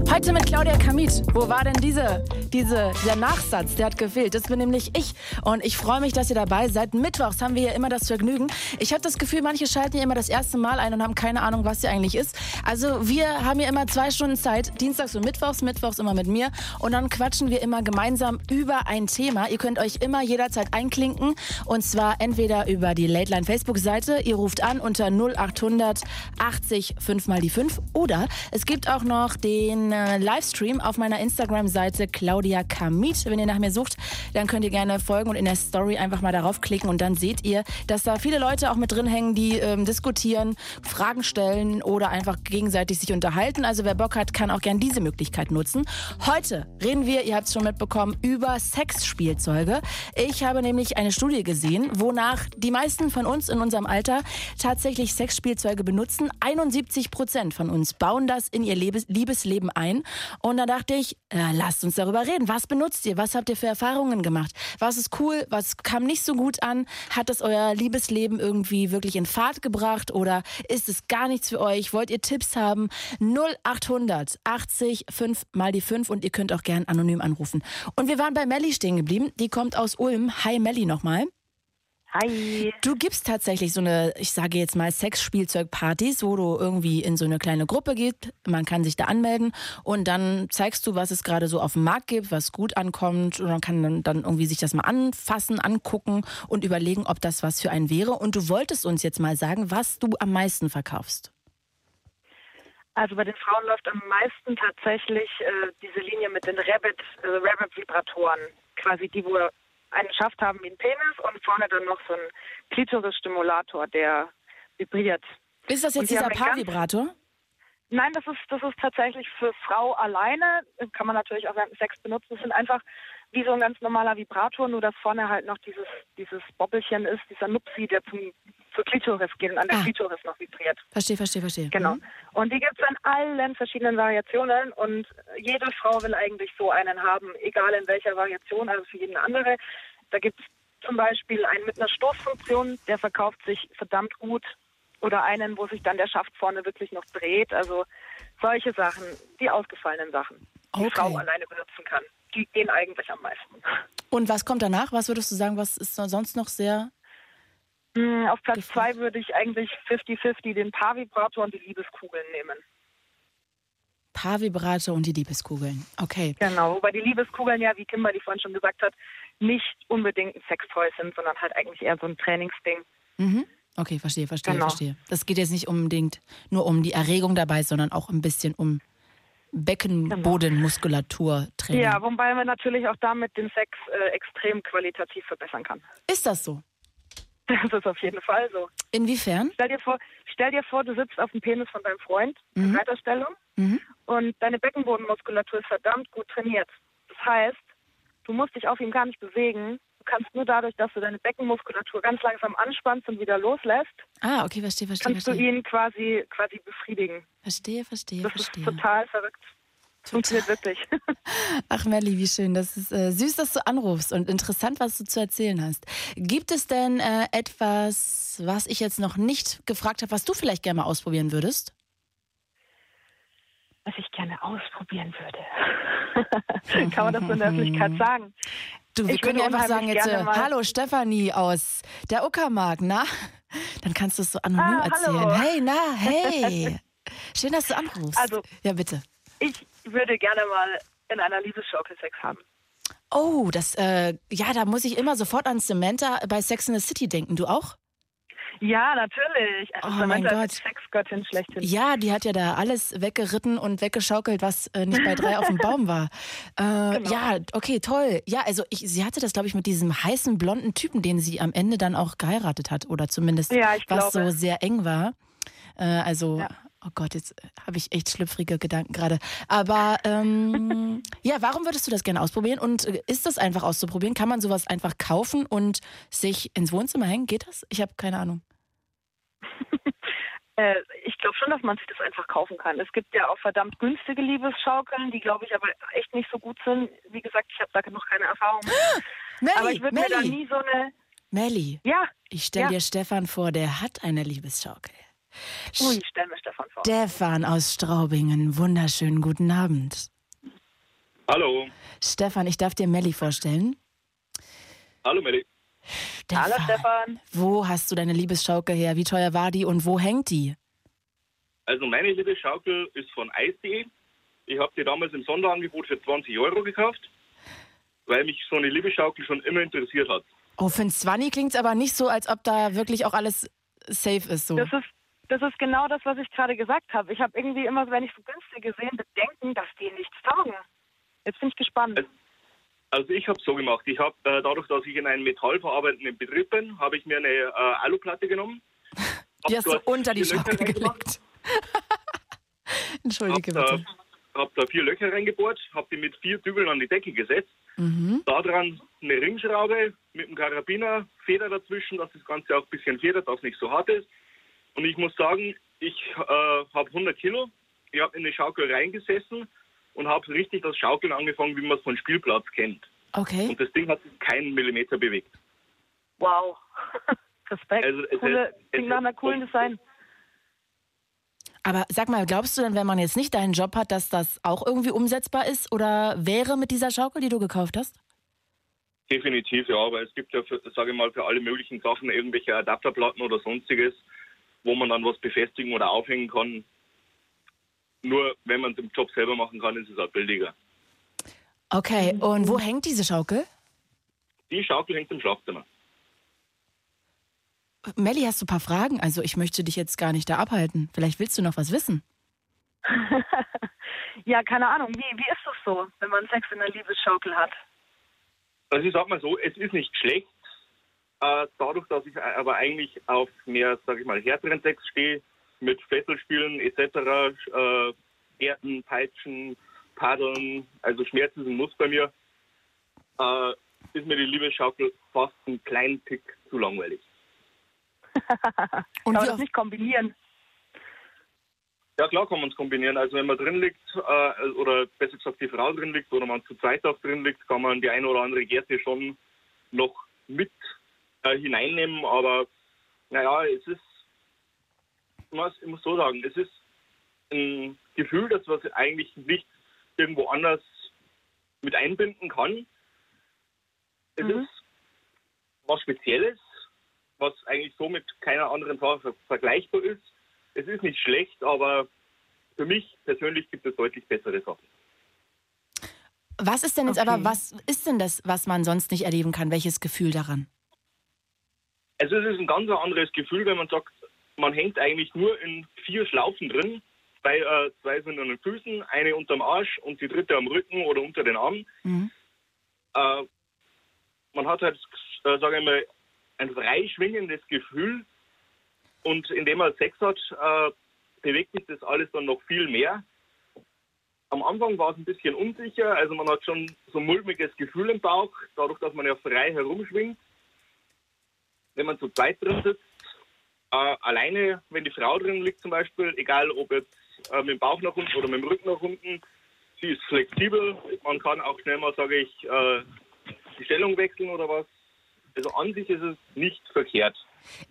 Heute mit Claudia Kamieth. Wo war denn diese, diese, der Nachsatz? Der hat gefehlt. Das bin nämlich ich. Und ich freue mich, dass ihr dabei seid. Mittwochs haben wir ja immer das Vergnügen. Ich habe das Gefühl, manche schalten ja immer das erste Mal ein und haben keine Ahnung, was sie eigentlich ist. Also wir haben ja immer zwei Stunden Zeit. Dienstags und Mittwochs. Mittwochs immer mit mir. Und dann quatschen wir immer gemeinsam über ein Thema. Ihr könnt euch immer jederzeit einklinken. Und zwar entweder über die Late Line Facebook-Seite. Ihr ruft an unter null acht hundert achtzig fünf mal die fünf. Oder es gibt auch noch den Livestream auf meiner Instagram-Seite Claudia Kamieth. Wenn ihr nach mir sucht, dann könnt ihr gerne folgen und in der Story einfach mal darauf klicken und dann seht ihr, dass da viele Leute auch mit drin hängen, die ähm, diskutieren, Fragen stellen oder einfach gegenseitig sich unterhalten. Also wer Bock hat, kann auch gerne diese Möglichkeit nutzen. Heute reden wir, ihr habt es schon mitbekommen, über Sexspielzeuge. Ich habe nämlich eine Studie gesehen, wonach die meisten von uns in unserem Alter tatsächlich Sexspielzeuge benutzen. einundsiebzig Prozent von uns bauen das in ihr Lebes- Liebesleben ein. Und da dachte ich, äh, lasst uns darüber reden. Was benutzt ihr? Was habt ihr für Erfahrungen gemacht? Was ist cool? Was kam nicht so gut an? Hat das euer Liebesleben irgendwie wirklich in Fahrt gebracht? Oder ist es gar nichts für euch? Wollt ihr Tipps haben? null acht hundert achtzig fünf mal die fünf und ihr könnt auch gern anonym anrufen. Und wir waren bei Melli stehen geblieben. Die kommt aus Ulm. Hi Melli nochmal. Hi. Du gibst tatsächlich so eine, ich sage jetzt mal, Sexspielzeugpartys, wo du irgendwie in so eine kleine Gruppe gehst, man kann sich da anmelden und dann zeigst du, was es gerade so auf dem Markt gibt, was gut ankommt und man kann dann irgendwie sich das mal anfassen, angucken und überlegen, ob das was für einen wäre. Und du wolltest uns jetzt mal sagen, was du am meisten verkaufst. Also bei den Frauen läuft am meisten tatsächlich äh, diese Linie mit den Rabbit, äh, Rabbit-Vibratoren, quasi die, wo einen Schaft haben wie ein Penis und vorne dann noch so ein Klitoris-Stimulator, der vibriert. Ist das jetzt dieser Paar-Vibrator? Ganz... Nein, das ist, das ist tatsächlich für Frau alleine. Kann man natürlich auch während Sex benutzen. Das sind einfach wie so ein ganz normaler Vibrator, nur dass vorne halt noch dieses, dieses Bobbelchen ist, dieser Nupsi, der zum, zur Klitoris geht und an der ah. Klitoris noch vibriert. Verstehe, verstehe, verstehe. Genau. Mhm. Und die gibt es in allen verschiedenen Variationen und jede Frau will eigentlich so einen haben, egal in welcher Variation, also für jeden andere. Da gibt es zum Beispiel einen mit einer Stoßfunktion, der verkauft sich verdammt gut. Oder einen, wo sich dann der Schaft vorne wirklich noch dreht. Also solche Sachen, die ausgefallenen Sachen, die okay. Frau alleine benutzen kann. Die gehen eigentlich am meisten. Und was kommt danach? Was würdest du sagen, was ist sonst noch sehr... Auf Platz zwei würde ich eigentlich fifty fifty den Paar-Vibrator und die Liebeskugeln nehmen. Paar-Vibrator und die Liebeskugeln, okay. Genau, wobei die Liebeskugeln ja, wie Kimberly vorhin schon gesagt hat, nicht unbedingt ein Sextoy sind, sondern halt eigentlich eher so ein Trainingsding. Mhm. Okay, verstehe, verstehe, genau. verstehe. Das geht jetzt nicht unbedingt nur um die Erregung dabei, sondern auch ein bisschen um Beckenbodenmuskulatur-Training. Ja, wobei man natürlich auch damit den Sex äh, extrem qualitativ verbessern kann. Ist das so? Das ist auf jeden Fall so. Inwiefern? Stell dir vor, stell dir vor du sitzt auf dem Penis von deinem Freund mhm. in Reiterstellung mhm. und deine Beckenbodenmuskulatur ist verdammt gut trainiert. Das heißt, du musst dich auf ihm gar nicht bewegen. Du kannst nur dadurch, dass du deine Beckenmuskulatur ganz langsam anspannst und wieder loslässt, ah, okay, verstehe, verstehe, kannst verstehe. du ihn quasi, quasi befriedigen. Verstehe, verstehe, das verstehe. Das ist total verrückt. Funktioniert wirklich. Ach Melli, wie schön. Das ist äh, süß, dass du anrufst und interessant, was du zu erzählen hast. Gibt es denn äh, etwas, was ich jetzt noch nicht gefragt habe, was du vielleicht gerne mal ausprobieren würdest? Was ich gerne ausprobieren würde. Kann man das so in der Öffentlichkeit sagen? Du, wir ich können einfach sagen jetzt, äh, hallo Stefanie aus der Uckermark, na? Dann kannst du es so anonym ah, erzählen. Hallo. Hey, na, hey. Schön, dass du anrufst. Also, ja, bitte. Ich würde gerne mal in einer Liebesschaukel Sex haben. Oh, das, äh, ja, da muss ich immer sofort an Samantha bei Sex in the City denken. Du auch? Ja, natürlich. Also oh Samantha mein Gott. Ist Sexgöttin schlechthin. Ja, die hat ja da alles weggeritten und weggeschaukelt, was äh, nicht bei drei auf dem Baum war. Äh, genau. Ja, okay, toll. Ja, also ich, sie hatte das, glaube ich, mit diesem heißen, blonden Typen, den sie am Ende dann auch geheiratet hat. Oder zumindest, ja, ich was glaube. so sehr eng war. Äh, also... Ja. Oh Gott, jetzt habe ich echt schlüpfrige Gedanken gerade. Aber ähm, ja, warum würdest du das gerne ausprobieren? Und ist das einfach auszuprobieren? Kann man sowas einfach kaufen und sich ins Wohnzimmer hängen? Geht das? Ich habe keine Ahnung. äh, ich glaube schon, dass man sich das einfach kaufen kann. Es gibt ja auch verdammt günstige Liebesschaukeln, die, glaube ich, aber echt nicht so gut sind. Wie gesagt, ich habe da noch keine Erfahrung. Melli, aber ich würde mir da nie so eine... Melli, ja, ich stelle ja. dir Stefan vor, der hat eine Liebesschaukel. Ui, ich stelle mir Stefan vor. Stefan aus Straubingen, wunderschönen guten Abend. Hallo. Stefan, ich darf dir Melli vorstellen. Hallo Melli. Stefan, hallo Stefan. Wo hast du deine Liebesschaukel her? Wie teuer war die und wo hängt die? Also meine Liebesschaukel ist von Eis.de. Ich habe die damals im Sonderangebot für zwanzig Euro gekauft, weil mich so eine Liebesschaukel schon immer interessiert hat. Oh, für ein Zwanni klingt es aber nicht so, als ob da wirklich auch alles... safe ist so. Das ist, das ist genau das, was ich gerade gesagt habe. Ich habe irgendwie immer, wenn ich so günstige sehe, Bedenken, dass die nichts taugen. Jetzt bin ich gespannt. Also ich habe es so gemacht. Ich habe äh, dadurch, dass ich in einem metallverarbeitenden Betrieb bin, habe ich mir eine äh, Aluplatte genommen. Die hast du unter die Schaukel gelegt. Entschuldige hab, bitte. Ich habe da vier Löcher reingebohrt, habe die mit vier Dübeln an die Decke gesetzt. Mhm. Daran eine Ringschraube mit einem Karabiner, Feder dazwischen, dass das Ganze auch ein bisschen federt, dass es nicht so hart ist. Und ich muss sagen, ich äh, habe hundert Kilo, ich habe in eine Schaukel reingesessen und habe richtig das Schaukeln angefangen, wie man es von Spielplatz kennt. Okay. Und das Ding hat sich keinen Millimeter bewegt. Wow, Respekt, also, coole, es, klingt nach einer coolen Design. Aber sag mal, glaubst du denn, wenn man jetzt nicht deinen Job hat, dass das auch irgendwie umsetzbar ist oder wäre mit dieser Schaukel, die du gekauft hast? Definitiv, ja, aber es gibt ja, für, sage ich mal, für alle möglichen Sachen irgendwelche Adapterplatten oder sonstiges, wo man dann was befestigen oder aufhängen kann. Nur wenn man es im Job selber machen kann, ist es halt billiger. Okay, und wo hängt diese Schaukel? Die Schaukel hängt im Schlafzimmer. Melli, hast du ein paar Fragen? Also ich möchte dich jetzt gar nicht da abhalten. Vielleicht willst du noch was wissen. Ja, keine Ahnung. Wie, wie ist das so, wenn man Sex in einer Liebesschaukel hat? Also ich sag mal so, es ist nicht schlecht. Äh, dadurch, dass ich aber eigentlich auf mehr, sag ich mal, härteren Sex stehe, mit Fesselspielen et cetera, äh, Gärten, Peitschen, Paddeln, also Schmerzen sind Muss bei mir, äh, ist mir die Liebesschaukel fast einen kleinen Tick zu langweilig. Und kann man das nicht kombinieren? Ja klar kann man es kombinieren. Also wenn man drin liegt, äh, oder besser gesagt die Frau drin liegt oder man zu zweit auch drin liegt, kann man die eine oder andere Gerte schon noch mit äh, hineinnehmen. Aber naja, es ist, ich muss so sagen, es ist ein Gefühl, das was eigentlich nicht irgendwo anders mit einbinden kann. Es mhm. ist was Spezielles, was eigentlich so mit keiner anderen Farbe vergleichbar ist. Es ist nicht schlecht, aber für mich persönlich gibt es deutlich bessere Sachen. Was ist denn jetzt okay. aber, was ist denn das, was man sonst nicht erleben kann? Welches Gefühl daran? Also es ist ein ganz anderes Gefühl, wenn man sagt, man hängt eigentlich nur in vier Schlaufen drin. Zwei, äh, zwei sind an den Füßen, eine unterm Arsch und die dritte am Rücken oder unter den Armen. Mhm. Äh, man hat halt, äh, sage ich mal, ein freischwingendes Gefühl. Und indem man Sex hat, äh, bewegt sich das alles dann noch viel mehr. Am Anfang war es ein bisschen unsicher, also man hat schon so ein mulmiges Gefühl im Bauch, dadurch, dass man ja frei herumschwingt. Wenn man zu zweit drin sitzt, äh, alleine, wenn die Frau drin liegt zum Beispiel, egal ob jetzt äh, mit dem Bauch nach unten oder mit dem Rücken nach unten, sie ist flexibel, man kann auch schnell mal, sage ich, äh, die Stellung wechseln oder was. Also an sich ist es nicht verkehrt.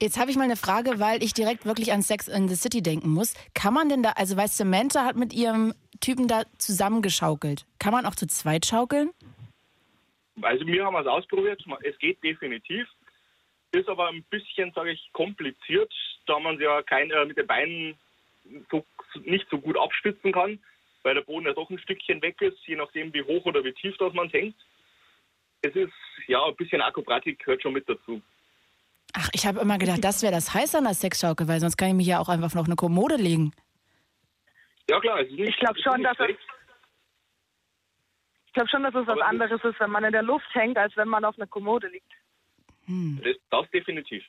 Jetzt habe ich mal eine Frage, weil ich direkt wirklich an Sex in the City denken muss. Kann man denn da, also weil Samantha hat mit ihrem Typen da zusammengeschaukelt. Kann man auch zu zweit schaukeln? Also wir haben es ausprobiert. Es geht definitiv. Ist aber ein bisschen, sage ich, kompliziert, da man ja kein, äh, mit den Beinen so, nicht so gut abstützen kann, weil der Boden ja doch ein Stückchen weg ist, je nachdem wie hoch oder wie tief das man hängt. Es ist, ja, ein bisschen Akrobatik gehört schon mit dazu. Ach, ich habe immer gedacht, das wäre das Heiße an der Sexschaukel, weil sonst kann ich mich ja auch einfach noch eine Kommode legen. Ja klar, es ist nicht, ich glaube schon, dass es, ich glaube schon, dass es was anderes ist, wenn man in der Luft hängt, als wenn man auf einer Kommode liegt. Hm. Das, das definitiv.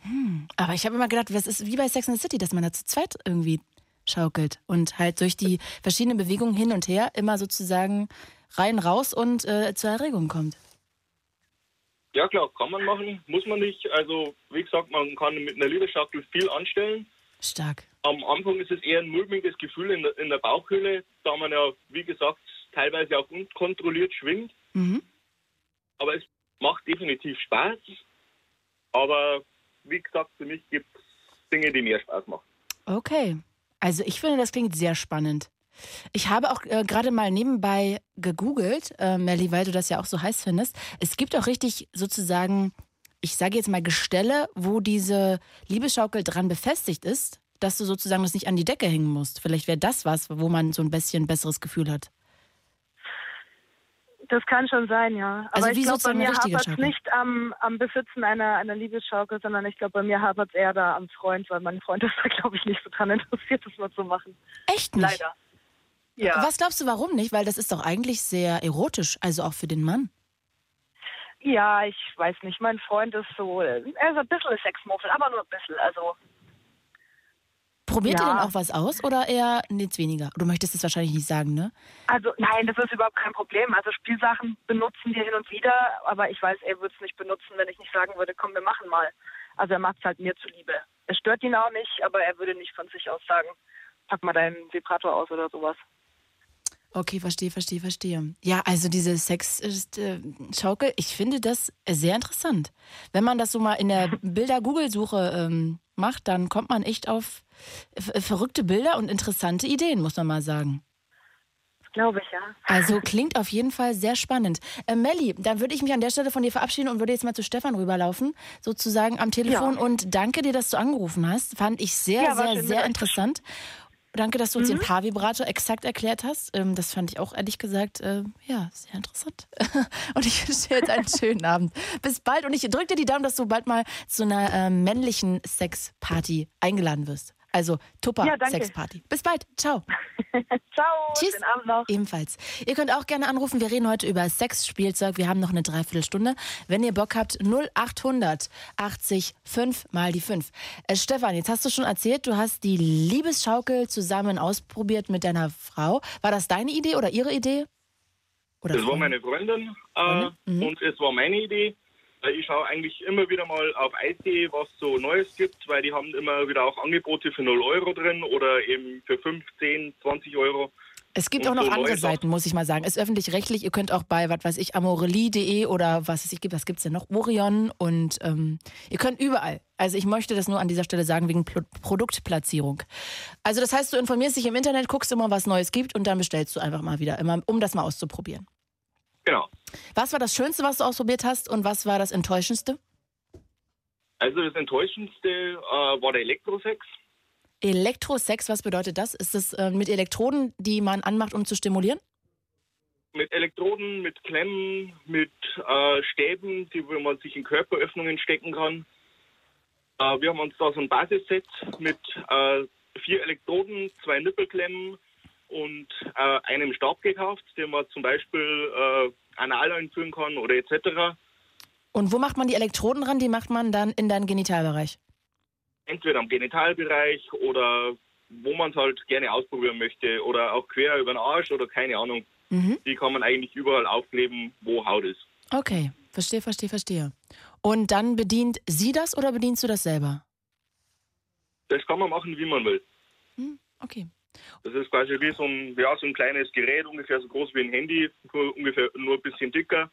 Hm. Aber ich habe immer gedacht, das ist wie bei Sex and the City, dass man da zu zweit irgendwie schaukelt und halt durch die verschiedenen Bewegungen hin und her immer sozusagen rein, raus und äh, zur Erregung kommt. Ja klar, kann man machen, muss man nicht. Also wie gesagt, man kann mit einer Liebesschaukel viel anstellen. Stark. Am Anfang ist es eher ein mulmiges Gefühl in der, in der Bauchhöhle, da man ja, wie gesagt, teilweise auch unkontrolliert schwingt. Mhm. Aber es macht definitiv Spaß. Aber wie gesagt, für mich gibt es Dinge, die mehr Spaß machen. Okay, also ich finde, das klingt sehr spannend. Ich habe auch äh, gerade mal nebenbei gegoogelt, äh, Melli, weil du das ja auch so heiß findest. Es gibt auch richtig sozusagen, ich sage jetzt mal Gestelle, wo diese Liebesschaukel dran befestigt ist, dass du sozusagen das nicht an die Decke hängen musst. Vielleicht wäre das was, wo man so ein bisschen besseres Gefühl hat. Das kann schon sein, ja. Aber also ich glaube, bei mir hapert es nicht am, am Besitzen einer, einer Liebesschaukel, sondern ich glaube, bei mir hapert es eher da am Freund, weil mein Freund ist da, glaube ich, nicht so dran interessiert, das mal zu machen. Echt nicht? Leider. Ja. Was glaubst du, warum nicht? Weil das ist doch eigentlich sehr erotisch, also auch für den Mann. Ja, ich weiß nicht. Mein Freund ist so, er ist ein bisschen Sexmuffel, aber nur ein bisschen, also. Probiert ja. ihr denn auch was aus oder eher nichts weniger? Du möchtest es wahrscheinlich nicht sagen, ne? Also nein, das ist überhaupt kein Problem. Also Spielsachen benutzen wir hin und wieder, aber ich weiß, er würde es nicht benutzen, wenn ich nicht sagen würde, komm, wir machen mal. Also er macht es halt mir zuliebe. Es stört ihn auch nicht, aber er würde nicht von sich aus sagen, pack mal deinen Vibrator aus oder sowas. Okay, verstehe, verstehe, verstehe. Ja, also diese Sex-Schaukel, ich finde das sehr interessant. Wenn man das so mal in der Bilder-Google-Suche ähm, macht, dann kommt man echt auf f- verrückte Bilder und interessante Ideen, muss man mal sagen. Glaube ich, ja. Also klingt auf jeden Fall sehr spannend. Äh, Melli, dann würde ich mich an der Stelle von dir verabschieden und würde jetzt mal zu Stefan rüberlaufen, sozusagen am Telefon. Ja. Und danke dir, dass du angerufen hast. Fand ich sehr, ja, sehr, sehr interessant. Danke, dass du uns mhm. den Paar-Vibrator exakt erklärt hast. Das fand ich auch ehrlich gesagt, äh, ja, sehr interessant. Und ich wünsche dir jetzt einen schönen Abend. Bis bald und ich drücke dir die Daumen, dass du bald mal zu einer äh, männlichen Sexparty eingeladen wirst. Also Tupper-Sexparty. Ja, bis bald. Ciao. Ciao. Tschüss. Schönen Abend noch. Ebenfalls. Ihr könnt auch gerne anrufen. Wir reden heute über Sexspielzeug. Wir haben noch eine Dreiviertelstunde. Wenn ihr Bock habt, null acht hundert achtzig fünf mal die fünf. Äh, Stefan, jetzt hast du schon erzählt, du hast die Liebesschaukel zusammen ausprobiert mit deiner Frau. War das deine Idee oder ihre Idee? Oder das war meine Freundin. Äh, mhm. Und es war meine Idee. Ich schaue eigentlich immer wieder mal auf Eis punkt de, was so Neues gibt, weil die haben immer wieder auch Angebote für null Euro drin oder eben für fünf, zehn, zwanzig Euro. Es gibt auch noch so andere Seiten, muss ich mal sagen. Ist öffentlich-rechtlich. Ihr könnt auch bei, was weiß ich, amorelie punkt de oder was weiß ich, was gibt es denn noch? Orion und ähm, ihr könnt überall. Also ich möchte das nur an dieser Stelle sagen, wegen Pl- Produktplatzierung. Also das heißt, du informierst dich im Internet, guckst immer, was Neues gibt und dann bestellst du einfach mal wieder, immer, um das mal auszuprobieren. Genau. Was war das Schönste, was du ausprobiert hast, und was war das Enttäuschendste? Also das Enttäuschendste äh, war der Elektrosex. Elektrosex, was bedeutet das? Ist das äh, mit Elektroden, die man anmacht, um zu stimulieren? Mit Elektroden, mit Klemmen, mit äh, Stäben, die man sich in Körperöffnungen stecken kann. Äh, wir haben uns da so ein Basisset mit äh, vier Elektroden, zwei Nippelklemmen und äh, einem Stab gekauft, den man zum Beispiel äh, anal einführen kann oder et cetera. Und wo macht man die Elektroden ran? Die macht man dann in deinen Genitalbereich? Entweder am Genitalbereich oder wo man es halt gerne ausprobieren möchte oder auch quer über den Arsch oder keine Ahnung. Mhm. Die kann man eigentlich überall aufkleben, wo Haut ist. Okay, verstehe, verstehe, verstehe. Und dann bedient sie das oder bedienst du das selber? Das kann man machen, wie man will. Hm, okay. Das ist quasi wie so ein, ja, so ein kleines Gerät, ungefähr so groß wie ein Handy, ungefähr nur ein bisschen dicker,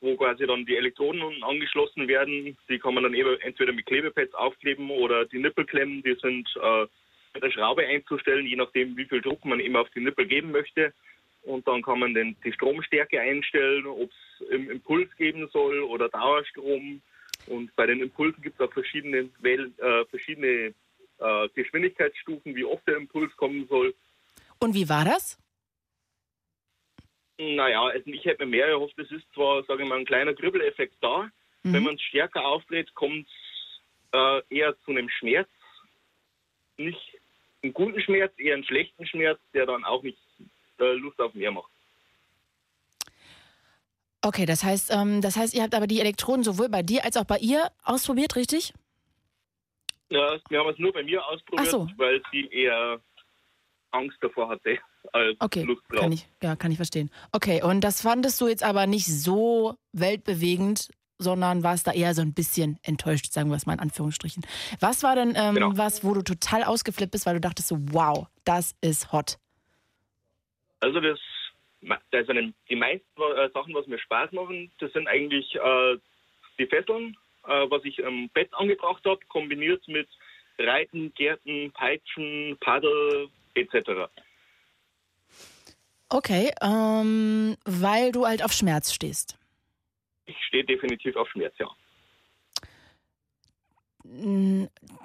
wo quasi dann die Elektroden unten angeschlossen werden. Die kann man dann eben entweder mit Klebepads aufkleben oder die Nippelklemmen, die sind äh, mit der Schraube einzustellen, je nachdem, wie viel Druck man eben auf die Nippel geben möchte. Und dann kann man den, die Stromstärke einstellen, ob es im Impuls geben soll oder Dauerstrom. Und bei den Impulsen gibt es auch verschiedene, äh, verschiedene äh, Geschwindigkeitsstufen, wie oft der Impuls kommen soll. Und wie war das? Naja, also ich hätte mir mehr erhofft. Es ist zwar, sage ich mal, ein kleiner Kribbeleffekt da. Mhm. Wenn man es stärker aufdreht, kommt es äh, eher zu einem Schmerz. Nicht einen guten Schmerz, eher einen schlechten Schmerz, der dann auch nicht Lust auf mehr macht. Okay, das heißt, ähm, das heißt, ihr habt aber die Elektroden sowohl bei dir als auch bei ihr ausprobiert, richtig? Ja, wir haben es nur bei mir ausprobiert, so, weil sie eher Angst davor hatte als okay, Lust drauf. Kann ich, ja, kann ich verstehen. Okay, und das fandest du jetzt aber nicht so weltbewegend, sondern warst da eher so ein bisschen enttäuscht, sagen wir es mal in Anführungsstrichen. Was war denn ähm, genau. was, wo du total ausgeflippt bist, weil du dachtest so, wow, das ist hot? Also das, das sind die meisten äh, Sachen, was mir Spaß machen, das sind eigentlich äh, die Fesseln, äh, was ich im Bett angebracht habe, kombiniert mit Reiten, Gärten, Peitschen, Paddel et cetera. Okay, ähm, weil du halt auf Schmerz stehst. Ich stehe definitiv auf Schmerz, ja.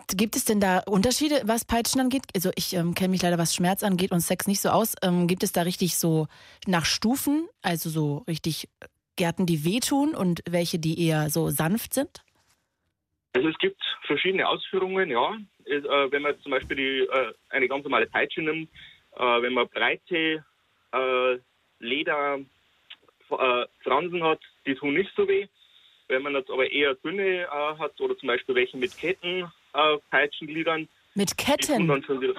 Gibt es denn da Unterschiede, was Peitschen angeht? Also ich ähm, kenne mich leider, was Schmerz angeht und Sex nicht so aus. Ähm, gibt es da richtig so nach Stufen, also so richtig Gärten, die wehtun und welche, die eher so sanft sind? Also es gibt verschiedene Ausführungen, ja. Es, äh, wenn man zum Beispiel die, äh, eine ganz normale Peitsche nimmt, äh, wenn man breite äh, Lederfransen äh, hat, die tun nicht so weh. Wenn man jetzt aber eher dünne äh, hat oder zum Beispiel welche mit Ketten, äh, Peitschengliedern. Mit Ketten? Dann schon wieder,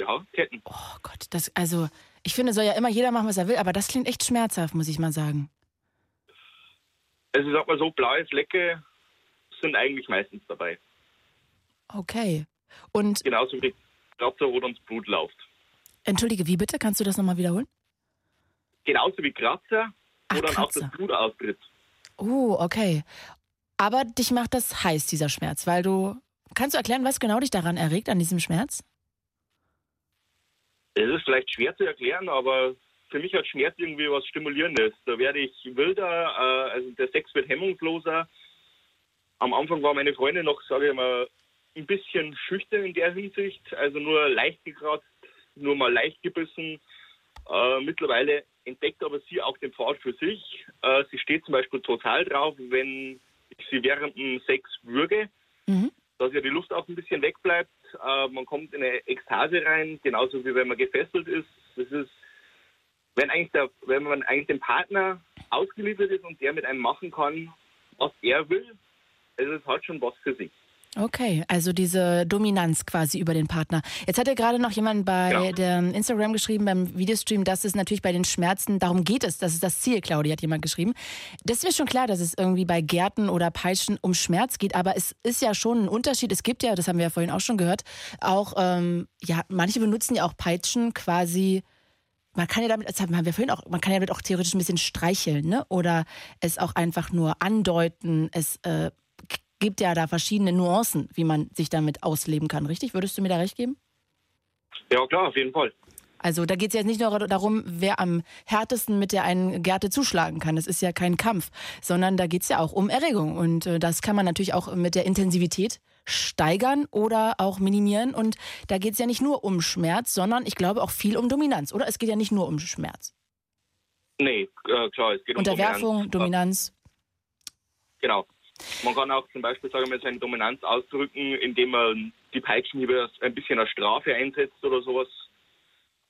ja, Ketten. Oh Gott, das, also ich finde, soll ja immer jeder machen, was er will, aber das klingt echt schmerzhaft, muss ich mal sagen. Also ich sag mal so, blaue Flecke sind eigentlich meistens dabei. Okay. Und genauso wie die Kratzer, wo dann das Blut läuft. Entschuldige, wie bitte? Kannst du das nochmal wiederholen? Genauso wie Kratzer, wo Ach, dann Kratzer. auch das Blut austritt. Oh, okay. Aber dich macht das heiß, dieser Schmerz, weil du... Kannst du erklären, was genau dich daran erregt, an diesem Schmerz? Es ist vielleicht schwer zu erklären, aber für mich hat Schmerz irgendwie was Stimulierendes. Da werde ich wilder, also der Sex wird hemmungsloser. Am Anfang war meine Freundin noch, sage ich mal, ein bisschen schüchtern in der Hinsicht. Also nur leicht gekratzt, nur mal leicht gebissen. Äh, mittlerweile entdeckt aber sie auch den Pfad für sich. Äh, sie steht zum Beispiel total drauf, wenn ich sie während dem Sex würge, mhm. dass ihr die Luft auch ein bisschen wegbleibt. Äh, man kommt in eine Ekstase rein, genauso wie wenn man gefesselt ist. Das ist, wenn eigentlich der, wenn man eigentlich dem Partner ausgeliefert ist und der mit einem machen kann, was er will, also es hat schon was für sich. Okay, also diese Dominanz quasi über den Partner. Jetzt hat ja gerade noch jemand bei ja. der Instagram geschrieben, beim Videostream, dass es natürlich bei den Schmerzen, darum geht es, das ist das Ziel, Claudia, hat jemand geschrieben. Das ist schon klar, dass es irgendwie bei Gärten oder Peitschen um Schmerz geht, aber es ist ja schon ein Unterschied. Es gibt ja, das haben wir ja vorhin auch schon gehört, auch, ähm, ja, manche benutzen ja auch Peitschen quasi, man kann ja damit, das haben wir vorhin auch, man kann ja damit auch theoretisch ein bisschen streicheln, ne? Oder es auch einfach nur andeuten, es, äh, gibt ja da verschiedene Nuancen, wie man sich damit ausleben kann, richtig? Würdest du mir da recht geben? Ja, klar, auf jeden Fall. Also da geht es jetzt nicht nur darum, wer am härtesten mit der einen Gerte zuschlagen kann. Das ist ja kein Kampf, sondern da geht es ja auch um Erregung. Und äh, das kann man natürlich auch mit der Intensivität steigern oder auch minimieren. Und da geht es ja nicht nur um Schmerz, sondern ich glaube auch viel um Dominanz, oder? Es geht ja nicht nur um Schmerz. Nee, äh, klar, es geht um Unterwerfung, Dominanz. Dominanz. Genau. Man kann auch zum Beispiel, sagen wir, seine Dominanz ausdrücken, indem man die Peitschenhiebe ein bisschen als Strafe einsetzt oder sowas.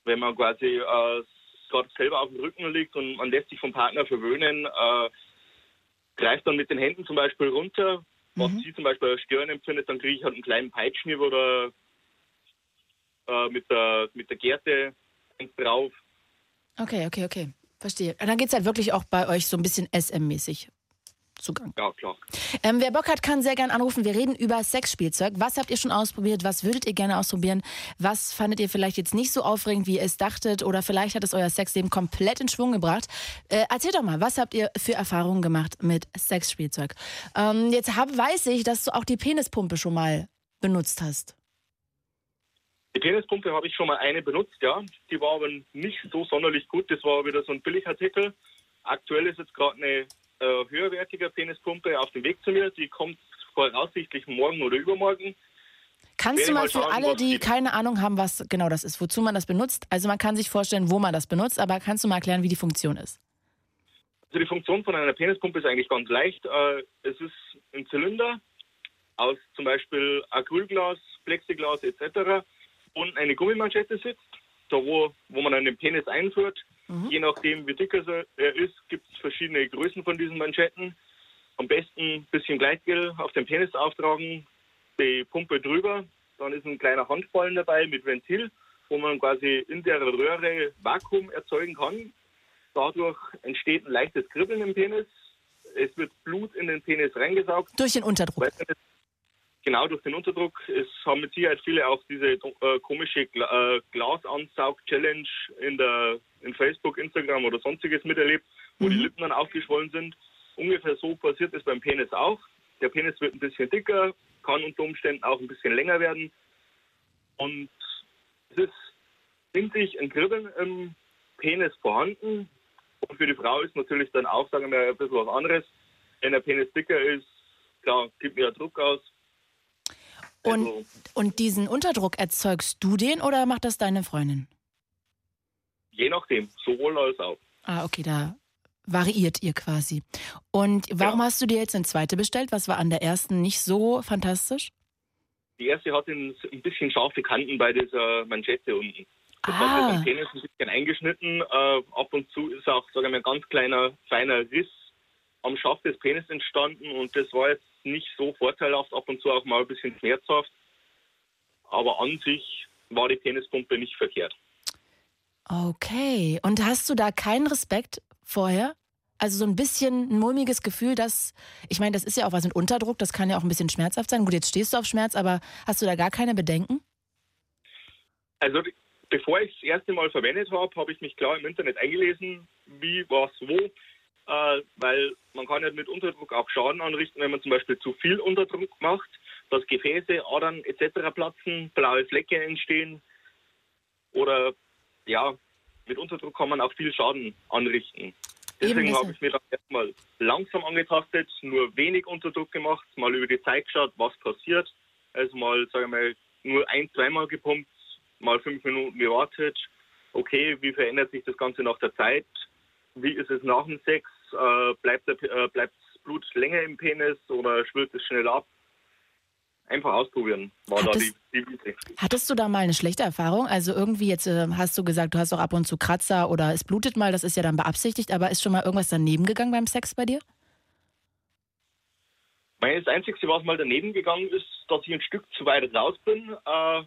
Wenn man quasi äh, gerade selber auf dem Rücken liegt und man lässt sich vom Partner verwöhnen, äh, greift dann mit den Händen zum Beispiel runter, was mhm. sie zum Beispiel als Stören empfindet, dann kriege ich halt einen kleinen Peitschenhieb oder äh, mit, der, mit der Gerte drauf. Okay, okay, okay. Verstehe. Und dann geht es halt wirklich auch bei euch so ein bisschen S M-mäßig zugang. Ja, klar. Ähm, wer Bock hat, kann sehr gerne anrufen. Wir reden über Sexspielzeug. Was habt ihr schon ausprobiert? Was würdet ihr gerne ausprobieren? Was fandet ihr vielleicht jetzt nicht so aufregend, wie ihr es dachtet? Oder vielleicht hat es euer Sexleben komplett in Schwung gebracht. Äh, erzähl doch mal, was habt ihr für Erfahrungen gemacht mit Sexspielzeug? Ähm, jetzt hab, weiß ich, dass du auch die Penispumpe schon mal benutzt hast. Die Penispumpe habe ich schon mal eine benutzt, ja. Die war aber nicht so sonderlich gut. Das war wieder so ein Billigartikel. Aktuell ist jetzt gerade eine Äh, höherwertige Penispumpe auf dem Weg zu mir. Die kommt voraussichtlich morgen oder übermorgen. Kannst Werde du mal für schauen, alle, die keine Ahnung haben, was genau das ist, wozu man das benutzt? Also man kann sich vorstellen, wo man das benutzt, aber kannst du mal erklären, wie die Funktion ist? Also die Funktion von einer Penispumpe ist eigentlich ganz leicht. Äh, es ist ein Zylinder aus zum Beispiel Acrylglas, Plexiglas et cetera und eine Gummimanschette sitzt, da wo, wo man dann den Penis einführt. Mhm. Je nachdem, wie dick er ist, gibt es verschiedene Größen von diesen Manschetten. Am besten ein bisschen Gleitgel auf den Penis auftragen, die Pumpe drüber. Dann ist ein kleiner Handballen dabei mit Ventil, wo man quasi in der Röhre Vakuum erzeugen kann. Dadurch entsteht ein leichtes Kribbeln im Penis. Es wird Blut in den Penis reingesaugt. Durch den Unterdruck. Genau, durch den Unterdruck. Es haben mit Sicherheit viele auch diese äh, komische Gla- äh, Glasansaug-Challenge in der in Facebook, Instagram oder sonstiges miterlebt, wo mhm. die Lippen dann aufgeschwollen sind. Ungefähr so passiert es beim Penis auch. Der Penis wird ein bisschen dicker, kann unter Umständen auch ein bisschen länger werden. Und es ist winzig ein Kribbeln im Penis vorhanden. Und für die Frau ist natürlich dann auch, sagen wir, ein bisschen was anderes. Wenn der Penis dicker ist, klar, gibt mir ja Druck aus. Und, also, und diesen Unterdruck, erzeugst du den oder macht das deine Freundin? Je nachdem, sowohl als auch. Ah, okay, da variiert ihr quasi. Und warum ja. hast du dir jetzt eine zweite bestellt? Was war an der ersten nicht so fantastisch? Die erste hatte ein bisschen scharfe Kanten bei dieser Manschette unten. Das ah. hat das Penis ein bisschen eingeschnitten. Äh, ab und zu ist auch, sagen wir mal, ein ganz kleiner, feiner Riss am Schaft des Penis entstanden. Und das war jetzt nicht so vorteilhaft, ab und zu auch mal ein bisschen schmerzhaft. Aber an sich war die Penispumpe nicht verkehrt. Okay. Und hast du da keinen Respekt vorher? Also so ein bisschen ein mulmiges Gefühl, dass, ich meine, das ist ja auch was mit Unterdruck, das kann ja auch ein bisschen schmerzhaft sein. Gut, jetzt stehst du auf Schmerz, aber hast du da gar keine Bedenken? Also bevor ich das erste Mal verwendet habe, habe ich mich klar im Internet eingelesen, wie, was, wo. Weil man kann ja mit Unterdruck auch Schaden anrichten, wenn man zum Beispiel zu viel Unterdruck macht, dass Gefäße, Adern et cetera platzen, blaue Flecken entstehen oder ja, mit Unterdruck kann man auch viel Schaden anrichten. Deswegen habe ich mir das erstmal langsam angetastet, nur wenig Unterdruck gemacht, mal über die Zeit geschaut, was passiert. Also mal, sage ich mal, nur ein-, zweimal gepumpt, mal fünf Minuten gewartet. Okay, wie verändert sich das Ganze nach der Zeit? Wie ist es nach dem Sex? Äh, bleibt, der, äh, bleibt das Blut länger im Penis oder schwillt es schnell ab? Einfach ausprobieren, war hattest, da die, die Idee. Hattest du da mal eine schlechte Erfahrung? Also irgendwie jetzt äh, hast du gesagt, du hast auch ab und zu Kratzer oder es blutet mal, das ist ja dann beabsichtigt, aber ist schon mal irgendwas daneben gegangen beim Sex bei dir? Das Einzige, was mal daneben gegangen ist, dass ich ein Stück zu weit raus bin. Äh,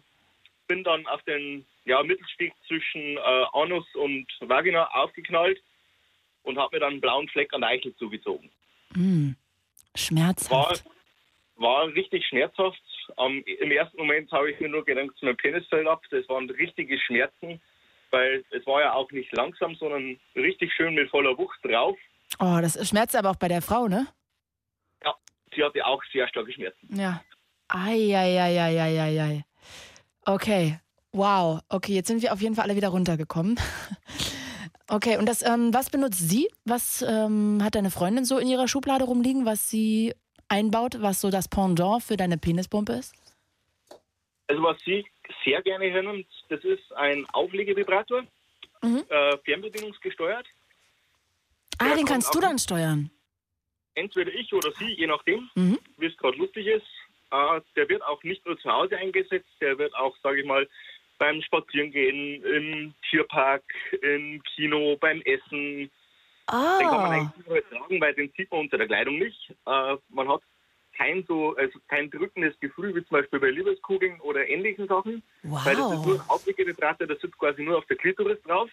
bin dann auf den ja, Mittelsteg zwischen äh, Anus und Vagina aufgeknallt und habe mir dann einen blauen Fleck an der Eichel zugezogen. Mm, schmerzhaft. War, war richtig schmerzhaft. Um, im ersten Moment habe ich mir nur gedacht, mein Penis fällt ab. Das waren richtige Schmerzen, weil es war ja auch nicht langsam, sondern richtig schön mit voller Wucht drauf. Oh, das schmerzt aber auch bei der Frau, ne? Ja, sie hatte auch sehr starke Schmerzen. Ja. Eieieiei. Ei, ei, ei, ei, ei. Okay. Wow, okay, jetzt sind wir auf jeden Fall alle wieder runtergekommen. Okay, und das, ähm, was benutzt sie? Was ähm, hat deine Freundin so in ihrer Schublade rumliegen, was sie einbaut, was so das Pendant für deine Penispumpe ist? Also was sie sehr gerne hernimmt, das ist ein Auflegevibrator, mhm. äh, fernbedienungsgesteuert. Ah, der den kannst du dann steuern? Entweder ich oder sie, je nachdem, mhm. wie es gerade lustig ist. Äh, der wird auch nicht nur zu Hause eingesetzt, der wird auch, sage ich mal, beim Spazierengehen, im Tierpark, im Kino, beim Essen. Ah. Den kann man eigentlich nicht tragen, weil den sieht man unter der Kleidung nicht. Äh, man hat kein so, also kein drückendes Gefühl, wie zum Beispiel bei Liebeskugeln oder ähnlichen Sachen. Wow. Weil das ist nur ein Auflegevibrator, das sitzt quasi nur auf der Klitoris drauf.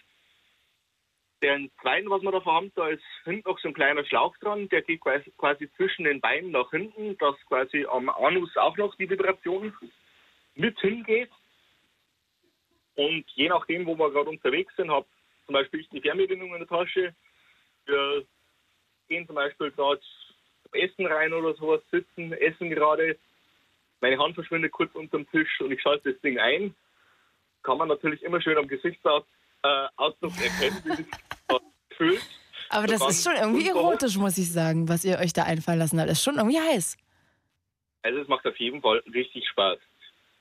Den zweiten, was wir davon haben, da ist hinten noch so ein kleiner Schlauch dran, der geht quasi, quasi zwischen den Beinen nach hinten, dass quasi am Anus auch noch die Vibration mit hingeht. Und je nachdem, wo wir gerade unterwegs sind, habe zum Beispiel ich die Fernbedienung in der Tasche. Wir gehen zum Beispiel gerade zum Essen rein oder sowas, sitzen, essen gerade. Meine Hand verschwindet kurz unterm Tisch und ich schalte das Ding ein. Kann man natürlich immer schön am Gesichtsausdruck äh, erkennen, wie sich das fühlt. Aber das, das ist schon irgendwie erotisch, muss ich sagen, was ihr euch da einfallen lassen habt. Das ist schon irgendwie heiß. Also es macht auf jeden Fall richtig Spaß.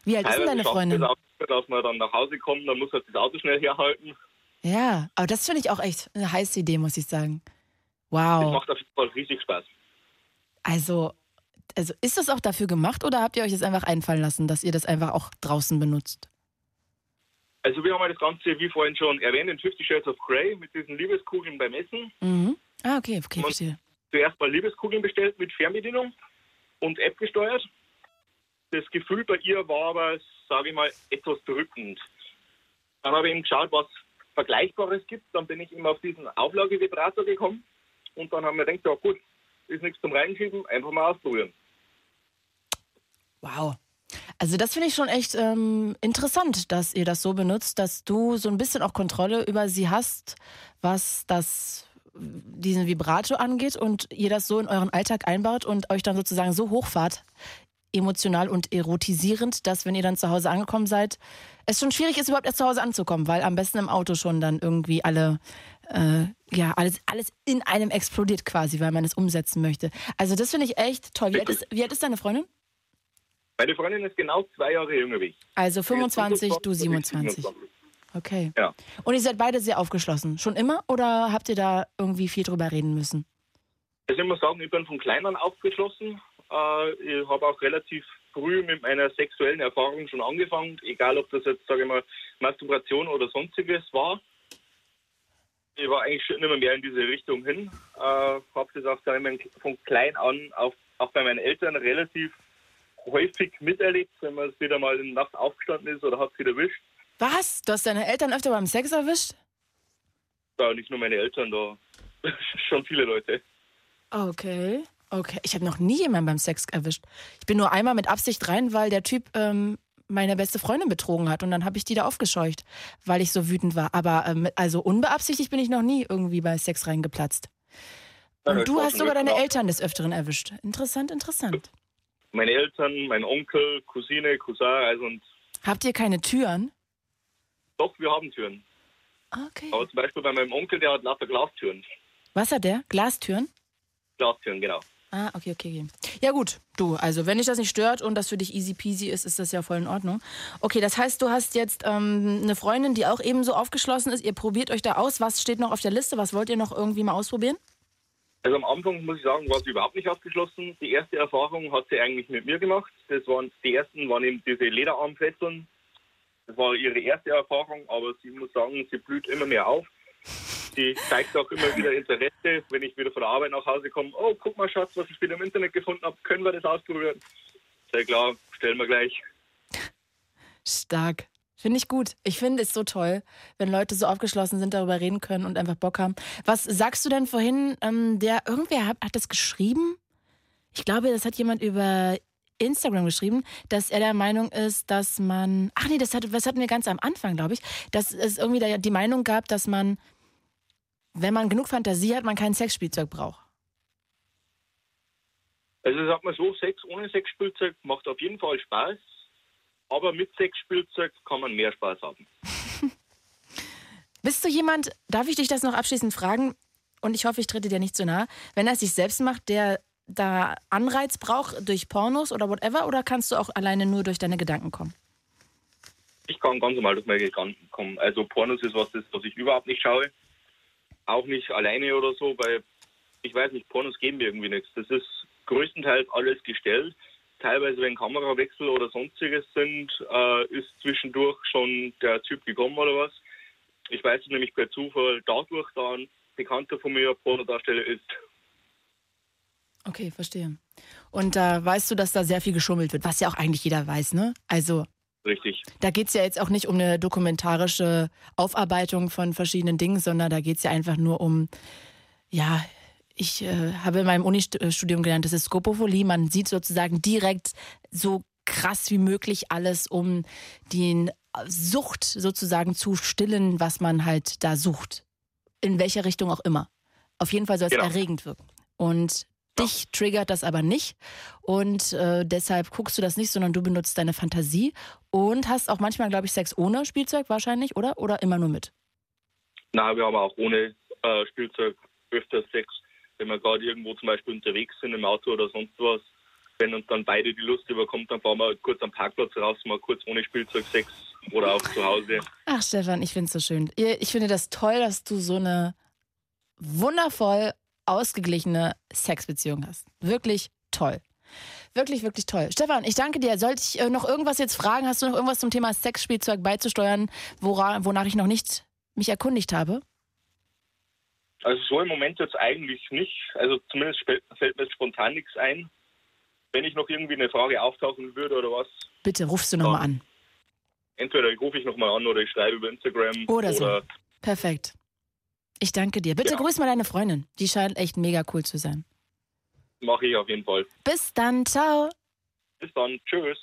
Wie alt ist denn deine Freundin? Dass man dann nach Hause kommt, dann muss halt das Auto schnell herhalten. Ja, aber das finde ich auch echt eine heiße Idee, muss ich sagen. Wow. Das macht auf jeden Fall richtig Spaß. Also, also ist das auch dafür gemacht oder habt ihr euch das einfach einfallen lassen, dass ihr das einfach auch draußen benutzt? Also wir haben halt das Ganze, wie vorhin schon erwähnt, in fifty Shades of Grey mit diesen Liebeskugeln beim Essen. Mhm. Ah, okay, okay, verstehe. Zuerst mal Liebeskugeln bestellt mit Fernbedienung und App gesteuert. Das Gefühl bei ihr war aber, sage ich mal, etwas drückend. Dann habe ich eben geschaut, was Vergleichbares gibt. Dann bin ich eben auf diesen Auflagevibrator gekommen. Und dann haben wir gedacht, ja gut, ist nichts zum Reinschieben, einfach mal ausprobieren. Wow. Also das finde ich schon echt ähm, interessant, dass ihr das so benutzt, dass du so ein bisschen auch Kontrolle über sie hast, was das... diesen Vibrator angeht und ihr das so in euren Alltag einbaut und euch dann sozusagen so hochfahrt, emotional und erotisierend, dass, wenn ihr dann zu Hause angekommen seid, es schon schwierig ist, überhaupt erst zu Hause anzukommen, weil am besten im Auto schon dann irgendwie alle, äh, ja, alles, alles in einem explodiert quasi, weil man es umsetzen möchte. Also das finde ich echt toll. Wie alt, ist, wie alt ist deine Freundin? Meine Freundin ist genau zwei Jahre jünger wie ich. Also fünfundzwanzig, du siebenundzwanzig. Okay. Ja. Und ihr seid beide sehr aufgeschlossen. Schon immer oder habt ihr da irgendwie viel drüber reden müssen? Also ich muss sagen, ich bin von klein an aufgeschlossen. Ich habe auch relativ früh mit meiner sexuellen Erfahrung schon angefangen, egal ob das jetzt, sage ich mal, Masturbation oder sonstiges war. Ich war eigentlich schon immer mehr in diese Richtung hin. Ich habe das auch von klein an auch, auch bei meinen Eltern relativ häufig miterlebt, wenn man wieder mal in der Nacht aufgestanden ist oder hat es wieder erwischt. Was? Du hast deine Eltern öfter beim Sex erwischt? Ja, nicht nur meine Eltern, da schon viele Leute. Okay. Okay, ich habe noch nie jemanden beim Sex erwischt. Ich bin nur einmal mit Absicht rein, weil der Typ ähm, meine beste Freundin betrogen hat. Und dann habe ich die da aufgescheucht, weil ich so wütend war. Aber ähm, also unbeabsichtigt bin ich noch nie irgendwie bei Sex reingeplatzt. Und ja, du hast sogar deine auch. Eltern des Öfteren erwischt. Interessant, interessant. Meine Eltern, mein Onkel, Cousine, Cousin. Also und habt ihr keine Türen? Doch, wir haben Türen. Okay. Aber zum Beispiel bei meinem Onkel, der hat lauter Glastüren. Was hat der? Glastüren? Glastüren, genau. Ah, okay, okay, okay. Ja gut, du, also wenn dich das nicht stört und das für dich easy peasy ist, ist das ja voll in Ordnung. Okay, das heißt, du hast jetzt ähm, eine Freundin, die auch ebenso aufgeschlossen ist. Ihr probiert euch da aus. Was steht noch auf der Liste? Was wollt ihr noch irgendwie mal ausprobieren? Also am Anfang muss ich sagen, war sie überhaupt nicht aufgeschlossen. Die erste Erfahrung hat sie eigentlich mit mir gemacht. Das waren die ersten, waren eben diese Lederarmfesseln. Das war ihre erste Erfahrung, aber sie muss sagen, sie blüht immer mehr auf. Die zeigt auch immer wieder Interesse, wenn ich wieder von der Arbeit nach Hause komme. Oh, guck mal, Schatz, was ich wieder im Internet gefunden habe. Können wir das ausprobieren? Sehr klar, stellen wir gleich. Stark. Finde ich gut. Ich finde es so toll, wenn Leute so aufgeschlossen sind, darüber reden können und einfach Bock haben. Was sagst du denn vorhin? Ähm, der irgendwer hat, hat das geschrieben? Ich glaube, das hat jemand über Instagram geschrieben, dass er der Meinung ist, dass man... Ach nee, das, hat, das hatten wir ganz am Anfang, glaube ich. Dass es irgendwie die Meinung gab, dass man... Wenn man genug Fantasie hat, man kein Sexspielzeug braucht. Also sag mal so, Sex ohne Sexspielzeug macht auf jeden Fall Spaß. aber mit Sexspielzeug kann man mehr Spaß haben. Bist du jemand, darf ich dich das noch abschließend fragen? Und ich hoffe, ich trete dir nicht zu nahe. Wenn er es sich selbst macht, der da Anreiz braucht durch Pornos oder whatever, oder kannst du auch alleine nur durch deine Gedanken kommen? Ich kann ganz normal durch meine Gedanken kommen. Also Pornos ist was, das, was ich überhaupt nicht schaue. Auch nicht alleine oder so, weil ich weiß nicht, Pornos geben mir irgendwie nichts. Das ist größtenteils alles gestellt. Teilweise, wenn Kamerawechsel oder sonstiges sind, äh, ist zwischendurch schon der Typ gekommen oder was. Ich weiß es nämlich per Zufall dadurch, da ein Bekannter von mir Pornodarsteller ist. Okay, verstehe. Und da äh, weißt du, dass da sehr viel geschummelt wird, was ja auch eigentlich jeder weiß, ne? Also richtig. Da geht es ja jetzt auch nicht um eine dokumentarische Aufarbeitung von verschiedenen Dingen, sondern da geht es ja einfach nur um, ja, ich äh, habe in meinem Uni-Studium gelernt, das ist Skopophilie. Man sieht sozusagen direkt so krass wie möglich alles, um die Sucht sozusagen zu stillen, was man halt da sucht. In welcher Richtung auch immer. Auf jeden Fall soll es genau erregend wirken. Und dich triggert das aber nicht und äh, deshalb guckst du das nicht, sondern du benutzt deine Fantasie und hast auch manchmal, glaube ich, Sex ohne Spielzeug wahrscheinlich, oder? Oder immer nur mit? Na, wir haben auch ohne äh, Spielzeug öfter Sex, wenn wir gerade irgendwo zum Beispiel unterwegs sind, im Auto oder sonst was. Wenn uns dann beide die Lust überkommt, dann fahren wir kurz am Parkplatz raus, mal kurz ohne Spielzeug Sex oder auch zu Hause. Ach Stefan, ich finde es so schön. Ich finde das toll, dass du so eine wundervoll ausgeglichene Sexbeziehung hast. Wirklich toll. Wirklich, wirklich toll. Stefan, ich danke dir. Sollte ich noch irgendwas jetzt fragen? Hast du noch irgendwas zum Thema Sexspielzeug beizusteuern, wora, wonach ich noch nicht mich erkundigt habe? Also so im Moment jetzt eigentlich nicht. Also zumindest fällt mir spontan nichts ein. Wenn ich noch irgendwie eine Frage auftauchen würde oder was. Bitte, rufst du nochmal an. Entweder rufe ich nochmal an oder ich schreibe über Instagram. Oder, oder so. Perfekt. Ich danke dir. Bitte ja. grüß mal deine Freundin. Die scheint echt mega cool zu sein. Mach ich auf jeden Fall. Bis dann. Ciao. Bis dann. Tschüss.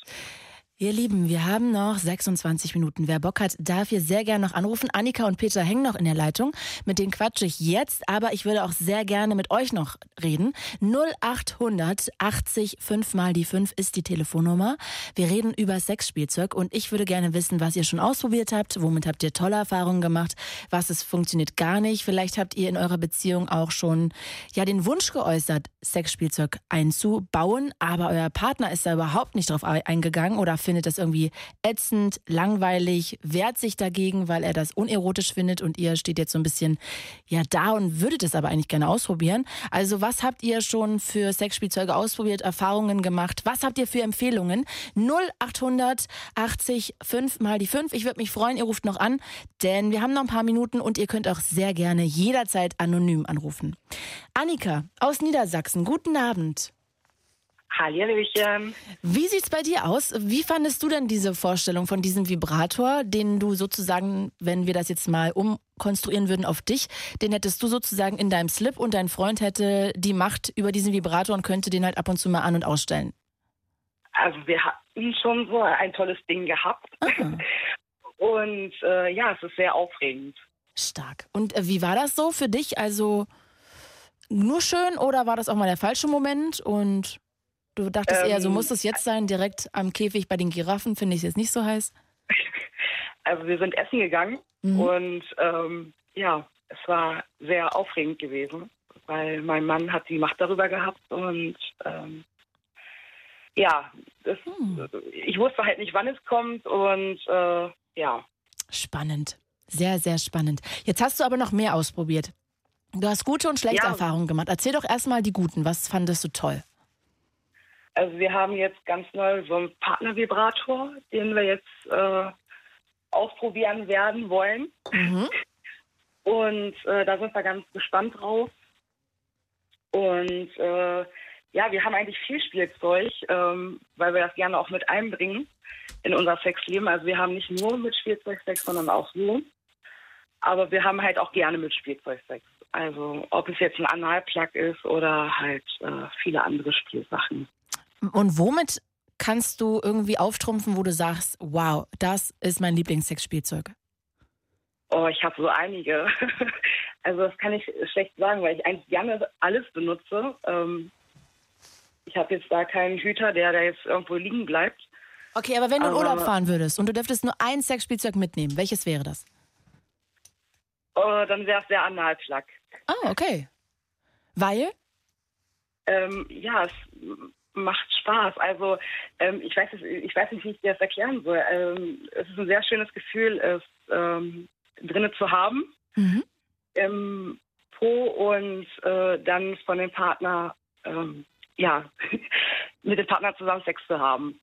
Ihr Lieben, wir haben noch sechsundzwanzig Minuten. Wer Bock hat, darf hier sehr gerne noch anrufen. Annika und Peter hängen noch in der Leitung. Mit denen quatsche ich jetzt, aber ich würde auch sehr gerne mit euch noch reden. null acht hundert achtzig fünf mal die fünf ist die Telefonnummer. Wir reden über Sexspielzeug und ich würde gerne wissen, was ihr schon ausprobiert habt. Womit habt ihr tolle Erfahrungen gemacht? Was es funktioniert gar nicht? Vielleicht habt ihr in eurer Beziehung auch schon ja den Wunsch geäußert, Sexspielzeug einzubauen, aber euer Partner ist da überhaupt nicht drauf eingegangen oder findet das irgendwie ätzend, langweilig, wehrt sich dagegen, weil er das unerotisch findet und ihr steht jetzt so ein bisschen ja da und würdet es aber eigentlich gerne ausprobieren. Also was habt ihr schon für Sexspielzeuge ausprobiert, Erfahrungen gemacht? Was habt ihr für Empfehlungen? null acht hundert achtzig fünf mal die fünf. Ich würde mich freuen, ihr ruft noch an, denn wir haben noch ein paar Minuten und ihr könnt auch sehr gerne jederzeit anonym anrufen. Annika aus Niedersachsen, guten Abend. Hallöchen. Wie sieht's bei dir aus? Wie fandest du denn diese Vorstellung von diesem Vibrator, den du sozusagen, wenn wir das jetzt mal umkonstruieren würden auf dich, den hättest du sozusagen in deinem Slip und dein Freund hätte die Macht über diesen Vibrator und könnte den halt ab und zu mal an- und ausstellen? Also wir hatten schon so ein tolles Ding gehabt. Aha. Und äh, ja, es ist sehr aufregend. Stark. Und äh, wie war das so für dich? Also nur schön oder war das auch mal der falsche Moment und... Du dachtest eher, ähm, so muss es jetzt sein, direkt am Käfig bei den Giraffen, finde ich es jetzt nicht so heiß. Also wir sind essen gegangen mhm. und ähm, ja, es war sehr aufregend gewesen, weil mein Mann hat die Macht darüber gehabt und ähm, ja, das, mhm. ich wusste halt nicht, wann es kommt und äh, ja. Spannend, sehr, sehr spannend. Jetzt hast du aber noch mehr ausprobiert. Du hast gute und schlechte ja. Erfahrungen gemacht. Erzähl doch erstmal die guten, was fandest du toll? Also wir haben jetzt ganz neu so einen Partnervibrator, den wir jetzt äh, ausprobieren werden wollen. Mhm. Und äh, da sind wir ganz gespannt drauf. Und äh, ja, wir haben eigentlich viel Spielzeug, ähm, weil wir das gerne auch mit einbringen in unser Sexleben. Also wir haben nicht nur mit Spielzeug Sex, sondern auch so. Aber wir haben halt auch gerne mit Spielzeug Sex. Also ob es jetzt ein Analplug ist oder halt äh, viele andere Spielsachen. Und womit kannst du irgendwie auftrumpfen, wo du sagst, wow, das ist mein Lieblingssexspielzeug? Oh, ich habe so einige. Also das kann ich schlecht sagen, weil ich eigentlich gerne alles benutze. Ähm, ich habe jetzt da keinen Hüter, der da jetzt irgendwo liegen bleibt. Okay, aber wenn du in Urlaub fahren würdest und du dürftest nur ein Sexspielzeug mitnehmen, welches wäre das? Oh, dann wäre es der Analplug. Ah, okay. Weil? Ähm, ja, es macht Spaß. Also ähm, ich weiß, ich weiß nicht, wie ich dir das erklären soll. Ähm, es ist ein sehr schönes Gefühl, es ähm, drinnen zu haben. Mhm. Im Po und äh, dann von dem Partner, ähm, ja, mit dem Partner zusammen Sex zu haben.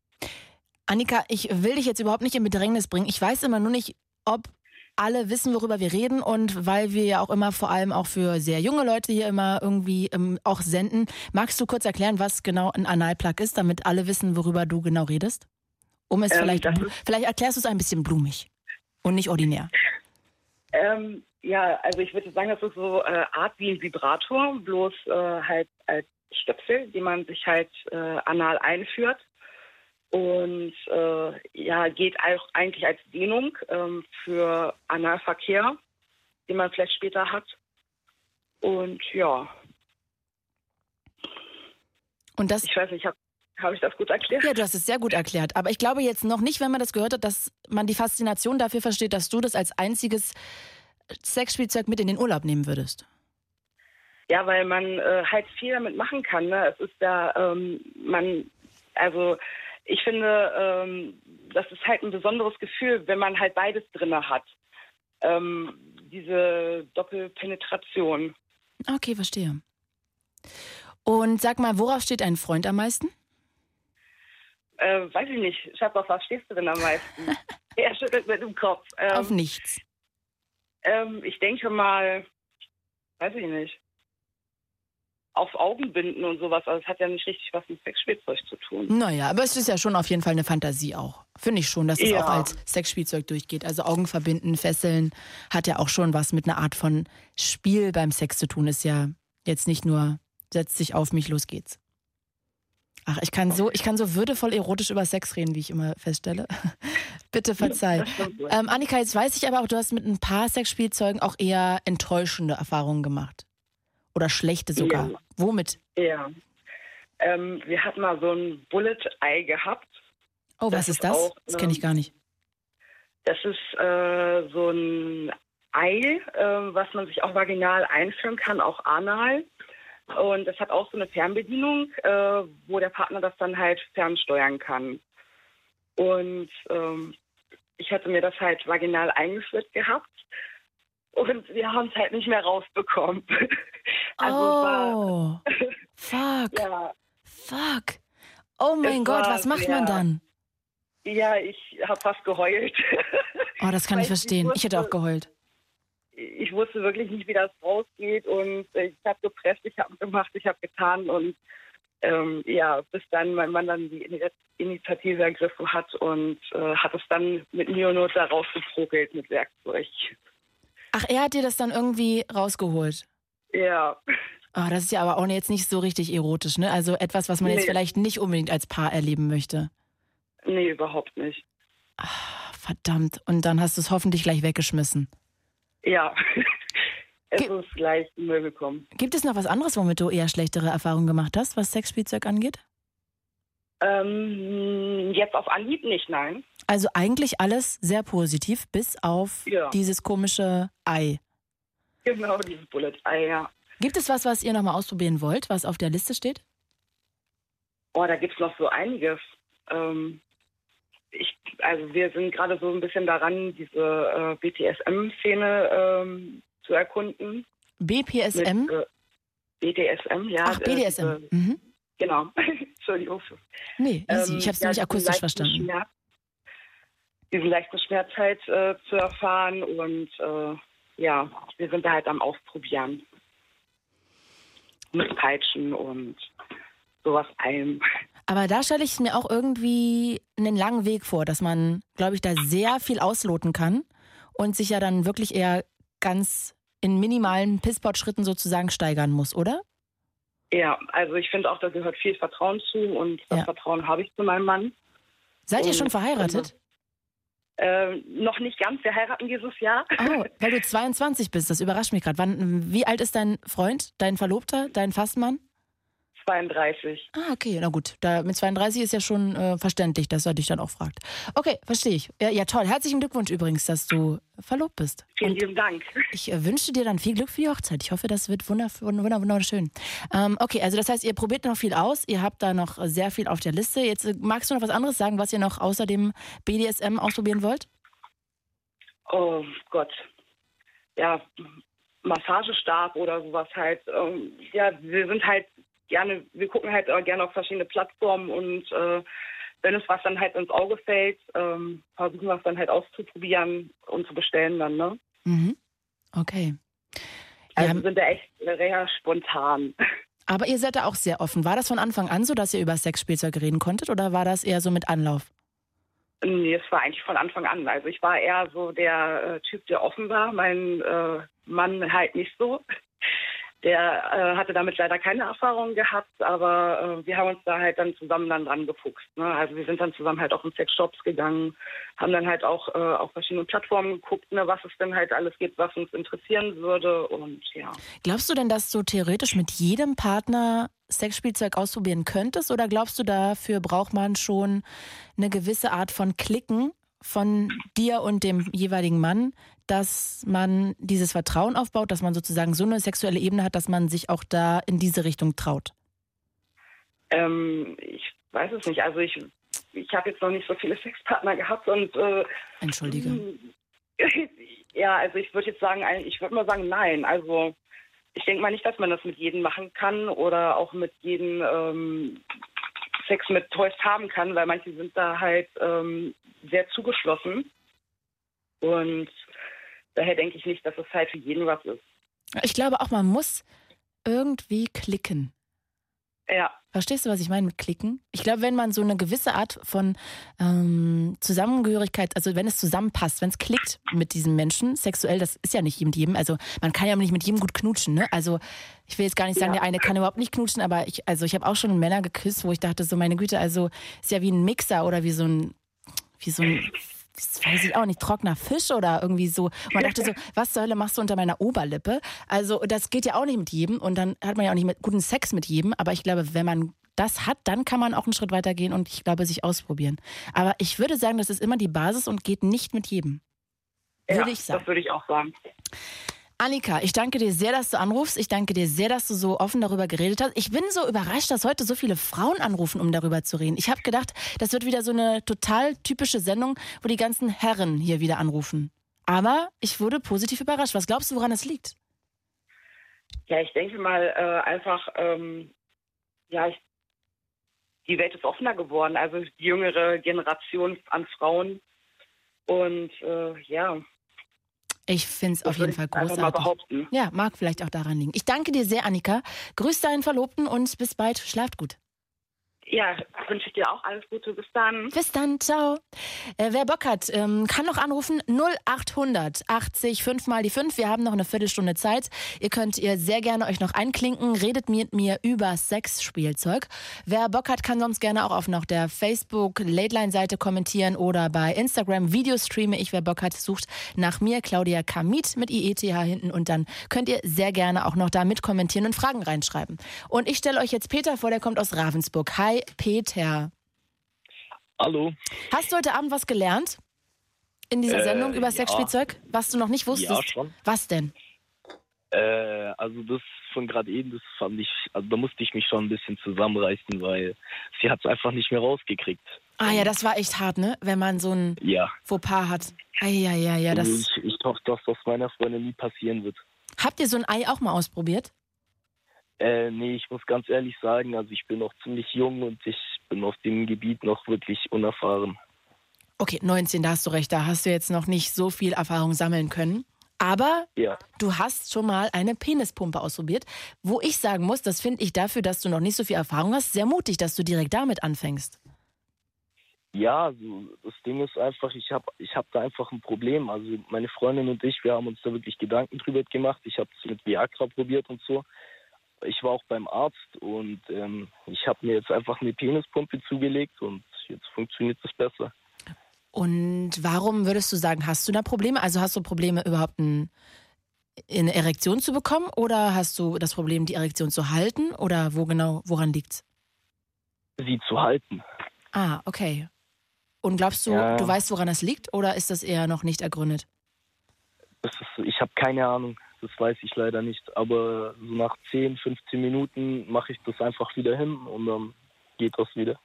Annika, ich will dich jetzt überhaupt nicht in Bedrängnis bringen. Ich weiß immer nur nicht, ob alle wissen, worüber wir reden, und weil wir ja auch immer vor allem auch für sehr junge Leute hier immer irgendwie ähm, auch senden. Magst du kurz erklären, was genau ein Analplug ist, damit alle wissen, worüber du genau redest? Um es ähm, vielleicht, vielleicht erklärst du es ein bisschen blumig und nicht ordinär. Ähm, ja, also ich würde sagen, das ist so eine Art wie ein Vibrator, bloß äh, halt als Stöpsel, die man sich halt äh, anal einführt. Und äh, ja, geht auch eigentlich als Dehnung ähm, für Analverkehr, den man vielleicht später hat. Und ja. Und das, ich weiß nicht, habe hab ich das gut erklärt? Ja, du hast es sehr gut erklärt. Aber ich glaube jetzt noch nicht, wenn man das gehört hat, dass man die Faszination dafür versteht, dass du das als einziges Sexspielzeug mit in den Urlaub nehmen würdest. Ja, weil man äh, halt viel damit machen kann. Ne? Es ist ja, ähm, man, also... Ich finde, ähm, das ist halt ein besonderes Gefühl, wenn man halt beides drinne hat. Ähm, diese Doppelpenetration. Okay, verstehe. Und sag mal, worauf steht ein Freund am meisten? Äh, weiß ich nicht. Schatz, auf was stehst du denn am meisten? Er schüttelt mit dem Kopf. Ähm, auf nichts. Ähm, ich denke mal, weiß ich nicht. Auf Augenbinden und sowas. Also es hat ja nicht richtig was mit Sexspielzeug zu tun. Naja, aber es ist ja schon auf jeden Fall eine Fantasie auch. Finde ich schon, dass ja. es auch als Sexspielzeug durchgeht. Also Augenverbinden, Fesseln hat ja auch schon was mit einer Art von Spiel beim Sex zu tun. Ist ja jetzt nicht nur, setz dich auf mich, los geht's. Ach, ich kann so, ich kann so würdevoll erotisch über Sex reden, wie ich immer feststelle. Bitte verzeih. Ähm, Annika, jetzt weiß ich aber auch, du hast mit ein paar Sexspielzeugen auch eher enttäuschende Erfahrungen gemacht. Oder schlechte sogar. Ja. Womit? Ja. Ähm, wir hatten mal so ein Bullet-Ei gehabt. Oh, was ist das? Auch, das kenne ich gar nicht. Das ist äh, so ein Ei, äh, was man sich auch vaginal einführen kann, auch anal. Und das hat auch so eine Fernbedienung, äh, wo der Partner das dann halt fernsteuern kann. Und ähm, ich hatte mir das halt vaginal eingeführt gehabt. Und wir haben es halt nicht mehr rausbekommen. Also oh, war, fuck. Ja. Fuck. Oh mein es Gott, war, was macht ja. man dann? Ja, ich habe fast geheult. Oh, das kann ich verstehen. Ich, wusste, ich hätte auch geheult. Ich wusste wirklich nicht, wie das rausgeht. Und ich habe gepresst, ich habe gemacht, ich habe getan. Und ähm, ja, bis dann mein Mann dann die Initiative ergriffen hat und äh, hat es dann mit Neonot da rausgeprügelt mit Werkzeug. Ach, er hat dir das dann irgendwie rausgeholt? Ja. Oh, das ist ja aber auch jetzt nicht so richtig erotisch, ne? Also etwas, was man nee. jetzt vielleicht nicht unbedingt als Paar erleben möchte. Nee, überhaupt nicht. Ach, verdammt. Und dann hast du es hoffentlich gleich weggeschmissen. Ja. Es Ge- ist gleich in den Müll gekommen. Gibt es noch was anderes, womit du eher schlechtere Erfahrungen gemacht hast, was Sexspielzeug angeht? Ähm, jetzt auf Anhieb nicht, nein. Also eigentlich alles sehr positiv, bis auf ja. dieses komische Ei. Genau, dieses Bullet-Ei, ja. Gibt es was, was ihr nochmal ausprobieren wollt, was auf der Liste steht? Oh, da gibt es noch so einiges. Ähm, ich, also wir sind gerade so ein bisschen daran, diese äh, B D S M-Szene ähm, zu erkunden. B P S M? Mit, äh, B D S M, ja. Ach, B D S M. Äh, diese, mhm. Genau. Entschuldigung. Nee, easy. Ähm, ich habe es ja, nämlich akustisch verstanden. Schmerz, diesen leichten Schmerz halt äh, zu erfahren und äh, ja, wir sind da halt am Ausprobieren. Mit Peitschen und sowas allem. Aber da stelle ich mir auch irgendwie einen langen Weg vor, dass man, glaube ich, da sehr viel ausloten kann und sich ja dann wirklich eher ganz in minimalen Pisspot-Schritten sozusagen steigern muss, oder? Ja, also ich finde auch, da gehört viel Vertrauen zu und das ja. Vertrauen habe ich zu meinem Mann. Seid und ihr schon verheiratet? Äh, noch nicht ganz, wir heiraten dieses Jahr. Oh, weil du zweiundzwanzig bist, das überrascht mich gerade. Wie alt ist dein Freund, dein Verlobter, dein Fastmann? zweiunddreißig. Ah, okay, na gut. Da, mit zweiunddreißig ist ja schon äh, verständlich, dass er dich dann auch fragt. Okay, verstehe ich. Ja, ja, toll. Herzlichen Glückwunsch übrigens, dass du verlobt bist. Vielen und lieben Dank. Ich äh, wünsche dir dann viel Glück für die Hochzeit. Ich hoffe, das wird wunderv- wunder- wunderschön. Ähm, okay, also das heißt, ihr probiert noch viel aus. Ihr habt da noch sehr viel auf der Liste. Jetzt äh, magst du noch was anderes sagen, was ihr noch außer dem B D S M ausprobieren wollt? Oh Gott. Ja, Massagestab oder sowas halt. Ähm, ja, wir sind halt gerne, wir gucken halt äh, gerne auf verschiedene Plattformen und äh, wenn uns was dann halt ins Auge fällt, ähm, versuchen wir es dann halt auszuprobieren und zu bestellen dann, ne? Mhm. Okay. Also ja, wir sind da echt sehr spontan. Aber ihr seid da auch sehr offen. War das von Anfang an so, dass ihr über Sexspielzeug reden konntet oder war das eher so mit Anlauf? Nee, es war eigentlich von Anfang an. Also ich war eher so der äh, Typ, der offen war. Mein äh, Mann halt nicht so. Der äh, hatte damit leider keine Erfahrung gehabt, aber äh, wir haben uns da halt dann zusammen dann dran gefuchst. Ne? Also wir sind dann zusammen halt auch in Sexshops gegangen, haben dann halt auch äh, auf verschiedenen Plattformen geguckt, ne, was es denn halt alles gibt, was uns interessieren würde und ja. Glaubst du denn, dass du theoretisch mit jedem Partner Sexspielzeug ausprobieren könntest oder glaubst du, dafür braucht man schon eine gewisse Art von Klicken von dir und dem jeweiligen Mann, dass man dieses Vertrauen aufbaut, dass man sozusagen so eine sexuelle Ebene hat, dass man sich auch da in diese Richtung traut? Ähm, ich weiß es nicht. Also ich, ich habe jetzt noch nicht so viele Sexpartner gehabt und... Äh, Entschuldige. Ja, also ich würde jetzt sagen, ich würde mal sagen, nein. Also ich denke mal nicht, dass man das mit jedem machen kann oder auch mit jedem ähm, Sex mit Toys haben kann, weil manche sind da halt ähm, sehr zugeschlossen. Und daher denke ich nicht, dass es halt für jeden was ist. Ich glaube auch, man muss irgendwie klicken. Ja. Verstehst du, was ich meine mit klicken? Ich glaube, wenn man so eine gewisse Art von ähm, Zusammengehörigkeit, also wenn es zusammenpasst, wenn es klickt mit diesem Menschen, sexuell, das ist ja nicht mit jedem, also man kann ja nicht mit jedem gut knutschen, ne? Also ich will jetzt gar nicht sagen, ja, der eine kann überhaupt nicht knutschen, aber ich, also ich habe auch schon Männer geküsst, wo ich dachte, so meine Güte, also ist ja wie ein Mixer oder wie so ein, wie so ein, das weiß ich auch nicht, trockener Fisch oder irgendwie so. Und man dachte so, was zur Hölle machst du unter meiner Oberlippe? Also das geht ja auch nicht mit jedem und dann hat man ja auch nicht mit guten Sex mit jedem. Aber ich glaube, wenn man das hat, dann kann man auch einen Schritt weiter gehen und ich glaube, sich ausprobieren. Aber ich würde sagen, das ist immer die Basis und geht nicht mit jedem. Würde ja, ich sagen. Das würde ich auch sagen. Annika, ich danke dir sehr, dass du anrufst. Ich danke dir sehr, dass du so offen darüber geredet hast. Ich bin so überrascht, dass heute so viele Frauen anrufen, um darüber zu reden. Ich habe gedacht, das wird wieder so eine total typische Sendung, wo die ganzen Herren hier wieder anrufen. Aber ich wurde positiv überrascht. Was glaubst du, woran es liegt? Ja, ich denke mal äh, einfach, ähm, ja, ich, die Welt ist offener geworden. Also die jüngere Generation an Frauen. Und äh, ja... Ich finde es auf jeden Fall großartig. Ja, mag vielleicht auch daran liegen. Ich danke dir sehr, Annika. Grüß deinen Verlobten und bis bald. Schlaft gut. Ja, wünsche ich dir auch alles Gute. Bis dann. Bis dann, ciao. Äh, wer Bock hat, ähm, kann noch anrufen. null acht hundert achtzig fünf mal die fünf. Wir haben noch eine Viertelstunde Zeit. Ihr könnt ihr sehr gerne euch noch einklinken. Redet mit mir über Sexspielzeug. Wer Bock hat, kann sonst gerne auch auf noch der Facebook-Lateline-Seite kommentieren oder bei Instagram Videos streame ich. Wer Bock hat, sucht nach mir, Claudia Kamieth mit I E T H hinten. Und dann könnt ihr sehr gerne auch noch da mit kommentieren und Fragen reinschreiben. Und ich stelle euch jetzt Peter vor, der kommt aus Ravensburg. Hi. Peter. Hallo. Hast du heute Abend was gelernt in dieser äh, Sendung über Sexspielzeug, ja, was du noch nicht wusstest? Ja, schon. Was denn? Äh, also das von gerade eben, das fand ich, also da musste ich mich schon ein bisschen zusammenreißen, weil sie hat es einfach nicht mehr rausgekriegt. Ah ja, das war echt hart, ne? Wenn man so ein ja. Fauxpas hat. Ah, ja, ja, ja, das ich, ich hoffe, dass das meiner Freundin nie passieren wird. Habt ihr so ein Ei auch mal ausprobiert? Äh, nee, ich muss ganz ehrlich sagen, also ich bin noch ziemlich jung und ich bin auf dem Gebiet noch wirklich unerfahren. Okay, neunzehn, da hast du recht, da hast du jetzt noch nicht so viel Erfahrung sammeln können. Aber ja, du hast schon mal eine Penispumpe ausprobiert, wo ich sagen muss, das finde ich dafür, dass du noch nicht so viel Erfahrung hast, sehr mutig, dass du direkt damit anfängst. Ja, also das Ding ist einfach, ich habe ich hab da einfach ein Problem. Also meine Freundin und ich, wir haben uns da wirklich Gedanken drüber gemacht. Ich habe es mit Viagra probiert und so. Ich war auch beim Arzt und ähm, ich habe mir jetzt einfach eine Penispumpe zugelegt und jetzt funktioniert es besser. Und warum würdest du sagen, hast du da Probleme? Also hast du Probleme, überhaupt einen eine Erektion zu bekommen oder hast du das Problem, die Erektion zu halten? Oder wo genau, woran liegt's? Sie zu halten. Ah, okay. Und glaubst du, ja. du weißt, woran das liegt oder ist das eher noch nicht ergründet? Das ist, ich habe keine Ahnung, das weiß ich leider nicht. Aber so nach zehn, fünfzehn Minuten mache ich das einfach wieder hin und dann geht das wieder.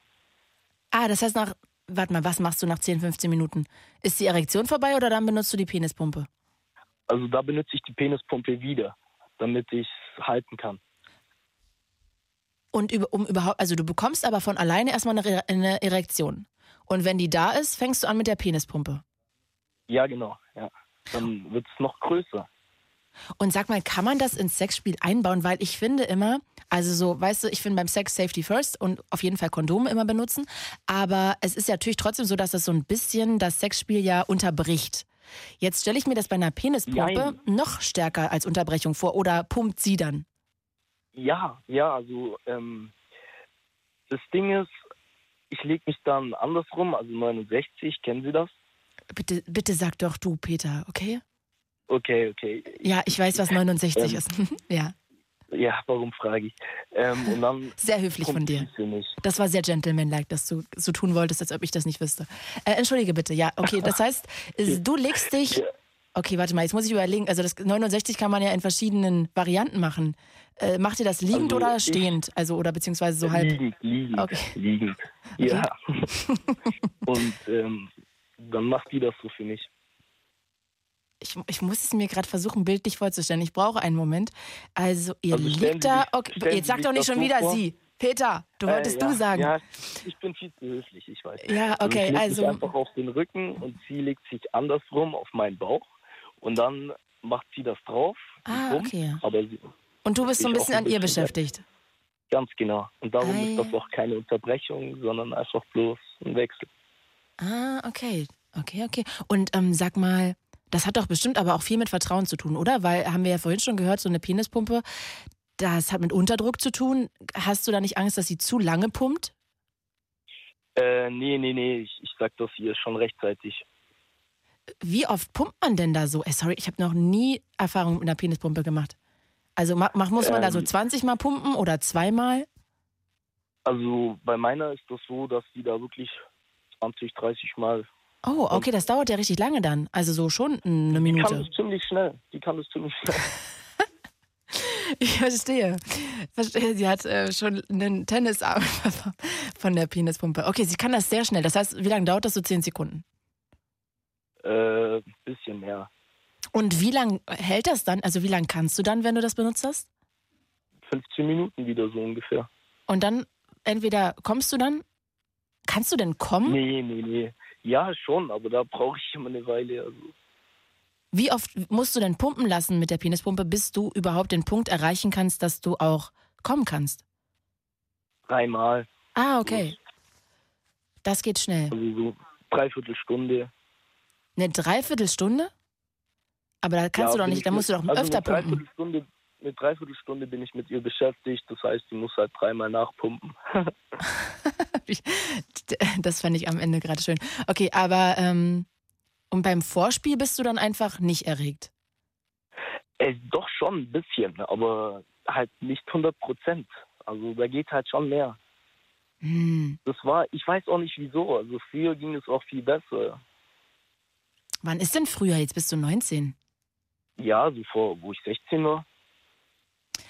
Ah, das heißt nach, warte mal, was machst du nach zehn, fünfzehn Minuten? Ist die Erektion vorbei oder dann benutzt du die Penispumpe? Also da benutze ich die Penispumpe wieder, damit ich es halten kann. Und um überhaupt, also du bekommst aber von alleine erstmal eine Erektion. Und wenn die da ist, fängst du an mit der Penispumpe. Ja, genau. Ja. Dann wird es noch größer. Und sag mal, kann man das ins Sexspiel einbauen? Weil ich finde immer, also so, weißt du, ich finde beim Sex Safety First und auf jeden Fall Kondome immer benutzen. Aber es ist ja natürlich trotzdem so, dass das so ein bisschen das Sexspiel ja unterbricht. Jetzt stelle ich mir das bei einer Penispumpe Nein. noch stärker als Unterbrechung vor. Oder pumpt sie dann? Ja, ja, also ähm, das Ding ist, ich lege mich dann andersrum, also neunundsechzig, kennen Sie das? Bitte, bitte sag doch du, Peter, okay? Okay, okay. Ja, ich weiß, was neunundsechzig ähm, ist. ja. Ja, warum frage ich? Ähm, und dann sehr höflich von dir. Das war sehr gentlemanlike, dass du so tun wolltest, als ob ich das nicht wüsste. Äh, entschuldige bitte, ja, okay, das heißt, du legst dich... Ja. Okay, warte mal, jetzt muss ich überlegen, also das neunundsechzig kann man ja in verschiedenen Varianten machen. Äh, macht ihr das liegend also oder stehend? Also oder beziehungsweise so halb? Liegend, liegend, okay. liegend. Ja. Okay. Und ähm, dann macht die das so für mich. Ich, ich muss es mir gerade versuchen, bildlich vorzustellen. Ich brauche einen Moment. Also ihr also liegt da... Mich, okay, jetzt sag doch nicht schon wieder vor. Sie. Peter, du wolltest äh, ja, du sagen. Ja, ich bin viel zu höflich, ich weiß. Ja, okay, also... Ich leg also mich einfach auf den Rücken und sie legt sich andersrum auf meinen Bauch. Und dann macht sie das drauf. Ah, um, okay. Aber sie, und du bist so ein bisschen ein an bisschen ihr beschäftigt. Ganz genau. Und darum Ei. ist das auch keine Unterbrechung, sondern einfach bloß ein Wechsel. Ah, okay. Okay, okay. Und ähm, sag mal, das hat doch bestimmt aber auch viel mit Vertrauen zu tun, oder? Weil, haben wir ja vorhin schon gehört, so eine Penispumpe, das hat mit Unterdruck zu tun. Hast du da nicht Angst, dass sie zu lange pumpt? Äh, nee, nee, nee. Ich, ich sag das hier schon rechtzeitig. Wie oft pumpt man denn da so? Ey, sorry, ich habe noch nie Erfahrung mit einer Penispumpe gemacht. Also ma- muss man ähm, da so zwanzig Mal pumpen oder zweimal? Also bei meiner ist das so, dass die da wirklich zwanzig, dreißig Mal... Oh, okay, das dauert ja richtig lange dann. Also so schon eine Minute. Die kann das ziemlich schnell. Die kann das ziemlich schnell. Ich verstehe. verstehe. Sie hat äh, schon einen Tennisarm von der Penispumpe. Okay, sie kann das sehr schnell. Das heißt, wie lange dauert das? So zehn Sekunden? Äh, bisschen mehr. Und wie lange hält das dann? Also wie lange kannst du dann, wenn du das benutzt hast? fünfzehn Minuten wieder so ungefähr. Und dann entweder kommst du dann, kannst du denn kommen? Nee, nee, nee. Ja, schon, aber da brauche ich immer eine Weile. Also. Wie oft musst du denn pumpen lassen mit der Penispumpe, bis du überhaupt den Punkt erreichen kannst, dass du auch kommen kannst? Dreimal. Ah, okay. Das geht schnell. Also so dreiviertel Stunde. Eine Dreiviertelstunde? Aber da kannst ja, du doch nicht, da musst du doch also öfter eine pumpen. Eine Dreiviertelstunde bin ich mit ihr beschäftigt, das heißt, sie muss halt dreimal nachpumpen. Das fand ich am Ende gerade schön. Okay, aber ähm, und beim Vorspiel bist du dann einfach nicht erregt? Äh, doch schon ein bisschen, aber halt nicht hundert Prozent. Also da geht halt schon mehr. Hm. Das war, ich weiß auch nicht wieso, also früher ging es auch viel besser. Wann ist denn früher? Jetzt bist du neunzehn. Ja, so vor, wo ich sechzehn war.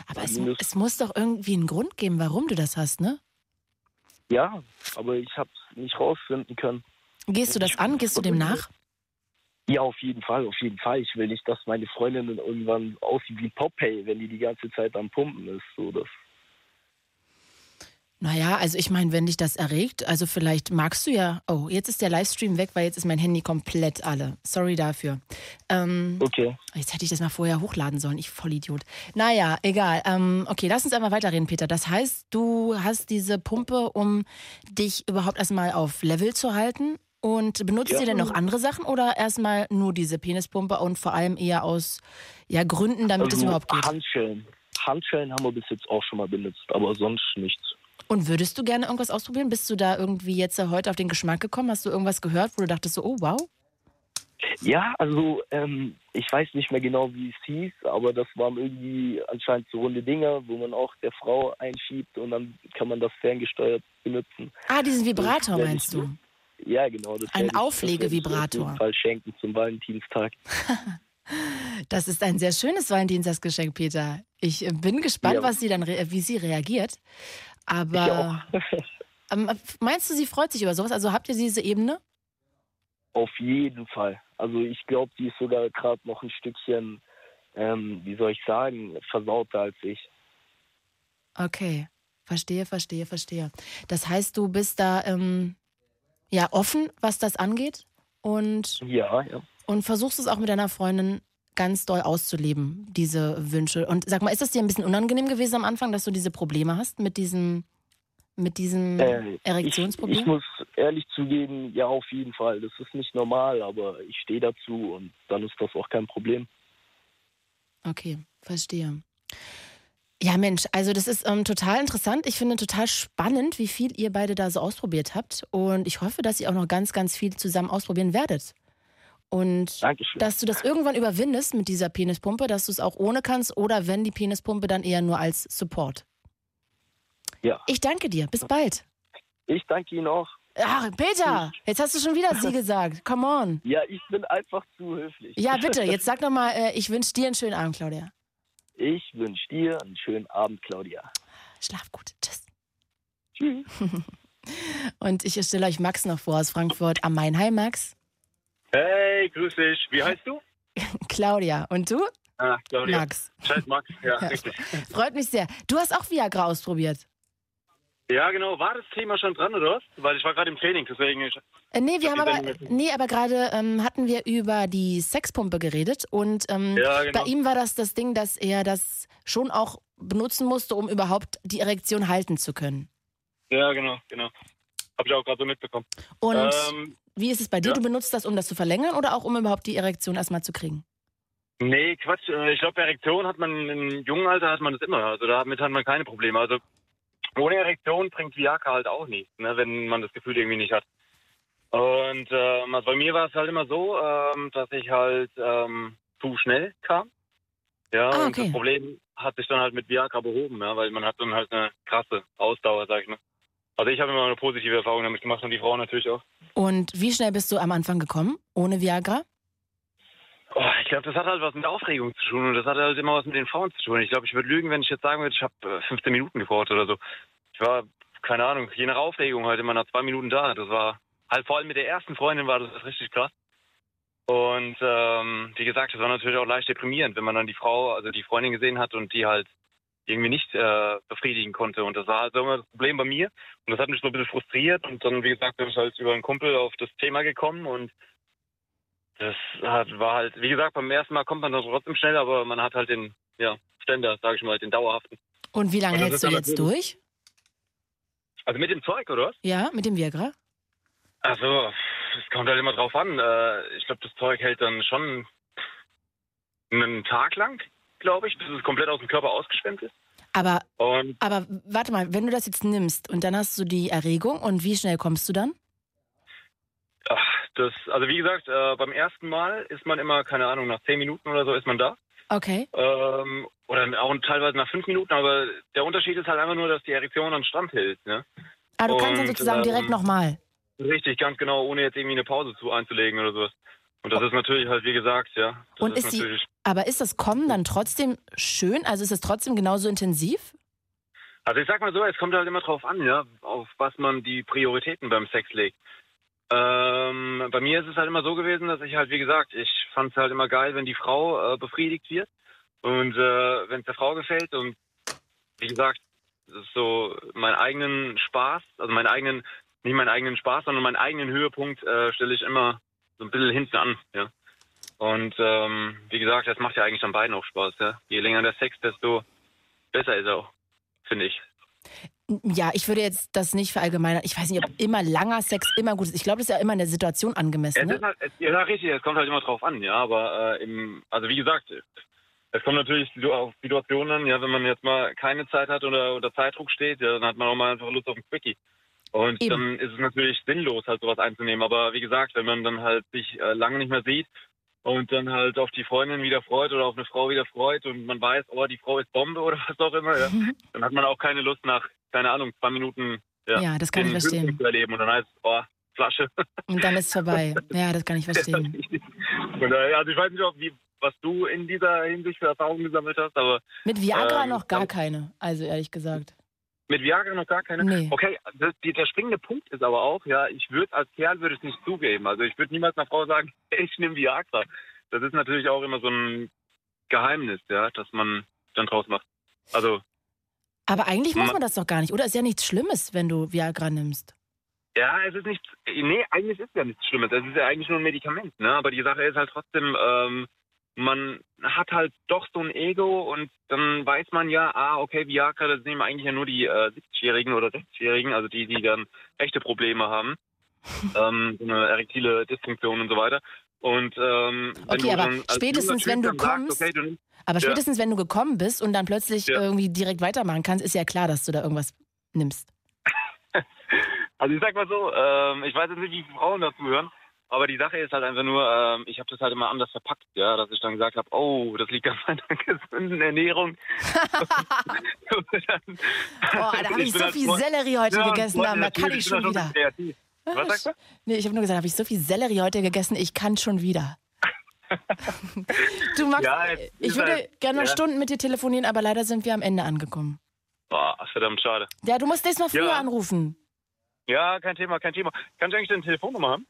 Aber es, es muss doch irgendwie einen Grund geben, warum du das hast, ne? Ja, aber ich hab's nicht rausfinden können. Gehst du das an? Gehst du dem nach? Ja, auf jeden Fall, auf jeden Fall. Ich will nicht, dass meine Freundin dann irgendwann aussieht wie Popeye, wenn die die ganze Zeit am Pumpen ist. So, das. Naja, also ich meine, wenn dich das erregt, also vielleicht magst du ja... Oh, jetzt ist der Livestream weg, weil jetzt ist mein Handy komplett alle. Sorry dafür. Ähm, okay. Jetzt hätte ich das mal vorher hochladen sollen, ich Vollidiot. Naja, egal. Ähm, okay, lass uns einmal weiterreden, Peter. Das heißt, du hast diese Pumpe, um dich überhaupt erstmal auf Level zu halten und benutzt ja. ihr denn noch andere Sachen oder erstmal nur diese Penispumpe und vor allem eher aus ja, Gründen, damit also, es überhaupt geht? Handschellen. Handschellen haben wir bis jetzt auch schon mal benutzt, aber sonst nichts. Und würdest du gerne irgendwas ausprobieren? Bist du da irgendwie jetzt heute auf den Geschmack gekommen? Hast du irgendwas gehört, wo du dachtest so, oh wow? Ja, also ähm, ich weiß nicht mehr genau, wie es hieß, aber das waren irgendwie anscheinend so runde Dinger, wo man auch der Frau einschiebt und dann kann man das ferngesteuert benutzen. Ah, diesen Vibrator das, meinst du? Ja, genau. Das ein Auflegevibrator. Auf jeden Fall schenken zum Valentinstag. Das ist ein sehr schönes Valentinstagsgeschenk, Peter. Ich bin gespannt, ja. was sie dann, re- wie sie reagiert. Aber meinst du, sie freut sich über sowas? Also habt ihr diese Ebene? Auf jeden Fall. Also ich glaube, die ist sogar gerade noch ein Stückchen, ähm, wie soll ich sagen, versauter als ich. Okay, verstehe, verstehe, verstehe. Das heißt, du bist da ähm, ja offen, was das angeht und ja, ja. und versuchst es auch mit deiner Freundin ganz doll auszuleben, diese Wünsche. Und sag mal, ist das dir ein bisschen unangenehm gewesen am Anfang, dass du diese Probleme hast mit diesem... Mit diesem äh, Erektionsproblem? Ich, ich muss ehrlich zugeben, ja, auf jeden Fall. Das ist nicht normal, aber ich stehe dazu und dann ist das auch kein Problem. Okay, verstehe. Ja, Mensch, also das ist ähm, total interessant. Ich finde total spannend, wie viel ihr beide da so ausprobiert habt. Und ich hoffe, dass ihr auch noch ganz, ganz viel zusammen ausprobieren werdet. Und Dankeschön. Dass du das irgendwann überwindest mit dieser Penispumpe, dass du es auch ohne kannst oder wenn die Penispumpe dann eher nur als Support. Ja. Ich danke dir. Bis bald. Ich danke Ihnen auch. Ach, Peter, jetzt hast du schon wieder Sie gesagt. Come on. Ja, ich bin einfach zu höflich. Ja, bitte. Jetzt sag noch mal, äh, ich wünsche dir einen schönen Abend, Claudia. Ich wünsche dir einen schönen Abend, Claudia. Schlaf gut. Tschüss. Tschüss. Und ich stelle euch Max noch vor aus Frankfurt am Main. Hi, Max. Hey, grüß dich. Wie heißt du? Claudia. Und du? Ah, Claudia. Max. Scheiß Max. Ja, ja, richtig. Freut mich sehr. Du hast auch Viagra ausprobiert. Ja, genau. War das Thema schon dran, oder was? Weil ich war gerade im Training, deswegen... Ich äh, nee, wir haben aber, nee, aber gerade ähm, hatten wir über die Sexpumpe geredet und ähm, ja, genau. Bei ihm war das das Ding, dass er das schon auch benutzen musste, um überhaupt die Erektion halten zu können. Ja, genau, genau. Hab ich auch gerade so mitbekommen. Und ähm, wie ist es bei dir? Ja. Du benutzt das, um das zu verlängern oder auch, um überhaupt die Erektion erstmal zu kriegen? Nee, Quatsch. Ich glaube, Erektion hat man im jungen Alter, hat man das immer. Also damit hat man keine Probleme. Also... Ohne Erektion bringt Viagra halt auch nichts, ne, wenn man das Gefühl irgendwie nicht hat. Und ähm, also bei mir war es halt immer so, ähm, dass ich halt ähm, zu schnell kam. Ja, ah, okay. Und das Problem hat sich dann halt mit Viagra behoben, ja, weil man hat dann halt eine krasse Ausdauer, sag ich mal. Also ich habe immer eine positive Erfahrung damit gemacht und die Frauen natürlich auch. Und wie schnell bist du am Anfang gekommen, ohne Viagra? Oh, ich glaube, das hat halt was mit Aufregung zu tun und das hat halt immer was mit den Frauen zu tun. Ich glaube, ich würde lügen, wenn ich jetzt sagen würde, ich habe äh, fünfzehn Minuten gebraucht oder so. Ich war, keine Ahnung, je nach Aufregung halt immer nach zwei Minuten da. Das war halt vor allem mit der ersten Freundin war das richtig krass. Und ähm, wie gesagt, das war natürlich auch leicht deprimierend, wenn man dann die Frau, also die Freundin gesehen hat und die halt irgendwie nicht äh, befriedigen konnte. Und das war halt so immer das Problem bei mir und das hat mich so ein bisschen frustriert. Und dann, wie gesagt, bin ich halt über einen Kumpel auf das Thema gekommen und das hat, war halt, wie gesagt, beim ersten Mal kommt man dann trotzdem schnell, aber man hat halt den ja, Ständer, sag ich mal, den dauerhaften. Und wie lange und hältst du jetzt drin. Durch? Also mit dem Zeug, oder was? Ja, mit dem Viagra. Also, es kommt halt immer drauf an. Ich glaube, das Zeug hält dann schon einen Tag lang, glaube ich, bis es komplett aus dem Körper ausgeschwemmt ist. Aber, und aber warte mal, wenn du das jetzt nimmst und dann hast du die Erregung und wie schnell kommst du dann? Ach, das, also wie gesagt, äh, beim ersten Mal ist man immer, keine Ahnung, nach zehn Minuten oder so ist man da. Okay. Ähm, oder auch teilweise nach fünf Minuten, aber der Unterschied ist halt einfach nur, dass die Erektion an Stand hält. Ne? Ah, du und, kannst dann sozusagen ähm, direkt nochmal. Richtig, ganz genau, ohne jetzt irgendwie eine Pause zu einzulegen oder sowas. Und das oh. ist natürlich halt, wie gesagt, ja. Das und ist, ist die, aber ist das Kommen dann trotzdem schön? Also ist das trotzdem genauso intensiv? Also ich sag mal so, es kommt halt immer drauf an, ja, auf was man die Prioritäten beim Sex legt. Ähm, bei mir ist es halt immer so gewesen, dass ich halt, wie gesagt, ich fand es halt immer geil, wenn die Frau äh, befriedigt wird und äh, wenn es der Frau gefällt und wie gesagt, das ist so meinen eigenen Spaß, also meinen eigenen, nicht meinen eigenen Spaß, sondern meinen eigenen Höhepunkt äh, stelle ich immer so ein bisschen hinten an, ja. Und ähm, wie gesagt, das macht ja eigentlich an beiden auch Spaß, ja. Je länger der Sex, desto besser ist er auch, finde ich. Ja, ich würde jetzt das nicht verallgemeinern. Ich weiß nicht, ob immer langer Sex immer gut ist. Ich glaube, das ist ja immer in der Situation angemessen. Ne? Es ist halt, es, ja, richtig. Es kommt halt immer drauf an, ja. Aber äh, im, also wie gesagt, es kommt natürlich auf Situationen an, ja, wenn man jetzt mal keine Zeit hat oder unter Zeitdruck steht, ja, dann hat man auch mal einfach Lust auf einen Quickie. Und Eben. Dann ist es natürlich sinnlos, halt sowas einzunehmen. Aber wie gesagt, wenn man dann halt sich äh, lange nicht mehr sieht und dann halt auf die Freundin wieder freut oder auf eine Frau wieder freut und man weiß, oh, die Frau ist Bombe oder was auch immer, ja, mhm. dann hat man auch keine Lust nach, keine Ahnung, zwei Minuten ja, ja, das kann ich verstehen. Zu erleben. Und dann heißt es, oh, Flasche. Und dann ist es vorbei. Ja, das kann ich verstehen. Und, äh, also ich weiß nicht, ob wie... was du in dieser Hinsicht für Erfahrungen gesammelt hast, aber... Mit Viagra ähm, noch gar keine, also ehrlich gesagt. Mit Viagra noch gar keine? Nee. Okay, das, die, der springende Punkt ist aber auch, ja, ich würde als Kerl würde es nicht zugeben. Also ich würde niemals einer Frau sagen, ich nehme Viagra. Das ist natürlich auch immer so ein Geheimnis, ja, dass man dann draus macht. Also... Aber eigentlich muss man das doch gar nicht, oder? Ist ja nichts Schlimmes, wenn du Viagra nimmst. Ja, es ist nichts... Nee, eigentlich ist ja nichts Schlimmes. Es ist ja eigentlich nur ein Medikament, ne? Aber die Sache ist halt trotzdem... Ähm, man hat halt doch so ein Ego und dann weiß man ja, ah, okay, Viagra, das nehmen eigentlich ja nur die äh, siebzigjährigen oder sechzigjährigen, also die, die dann echte Probleme haben, ähm, so eine erektile Dysfunktion und so weiter. Und ähm, okay, wenn aber du dann, also spätestens wenn du kommst, sagst, okay, du, aber spätestens ja. wenn du gekommen bist und dann plötzlich ja. irgendwie direkt weitermachen kannst, ist ja klar, dass du da irgendwas nimmst. Also ich sag mal so, ähm, ich weiß jetzt nicht, wie viele Frauen dazu hören. Aber die Sache ist halt einfach nur, ähm, ich habe das halt immer anders verpackt, ja, dass ich dann gesagt habe, oh, das liegt an meiner gesunden Ernährung. dann, Boah, da habe ich so halt viel voll, Sellerie heute ja, gegessen, da, da kann ich schon wieder. Schon Was sagst du? Nee, ich habe nur gesagt, habe ich so viel Sellerie heute gegessen, ich kann schon wieder. Du Max, ja, ich würde halt, gerne noch ja. Stunden mit dir telefonieren, aber leider sind wir am Ende angekommen. Boah, verdammt schade. Ja, du musst nächstes Mal früher ja. anrufen. Ja, kein Thema, kein Thema. Kannst du eigentlich deine Telefonnummer haben?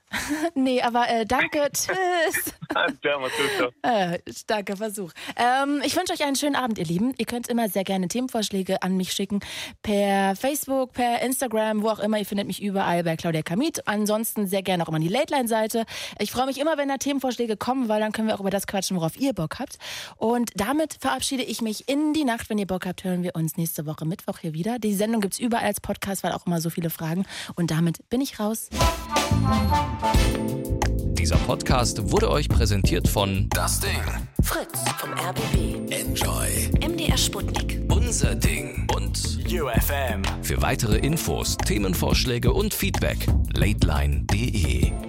Nee, aber äh, danke, tschüss. Ja, mach's gut, ja. Äh, starker Versuch. Ähm, ich wünsche euch einen schönen Abend, ihr Lieben. Ihr könnt immer sehr gerne Themenvorschläge an mich schicken. Per Facebook, per Instagram, wo auch immer. Ihr findet mich überall bei Claudia Kamieth. Ansonsten sehr gerne auch immer an die Late Line Seite. Ich freue mich immer, wenn da Themenvorschläge kommen, weil dann können wir auch über das quatschen, worauf ihr Bock habt. Und damit verabschiede ich mich in die Nacht. Wenn ihr Bock habt, hören wir uns nächste Woche Mittwoch hier wieder. Die Sendung gibt's überall als Podcast, weil auch immer so viele Fragen. Und damit bin ich raus. Dieser Podcast wurde euch präsentiert von Das Ding, Fritz vom R B B, Enjoy, M D R Sputnik, Unser Ding und U F M. Für weitere Infos, Themenvorschläge und Feedback lateline punkt de.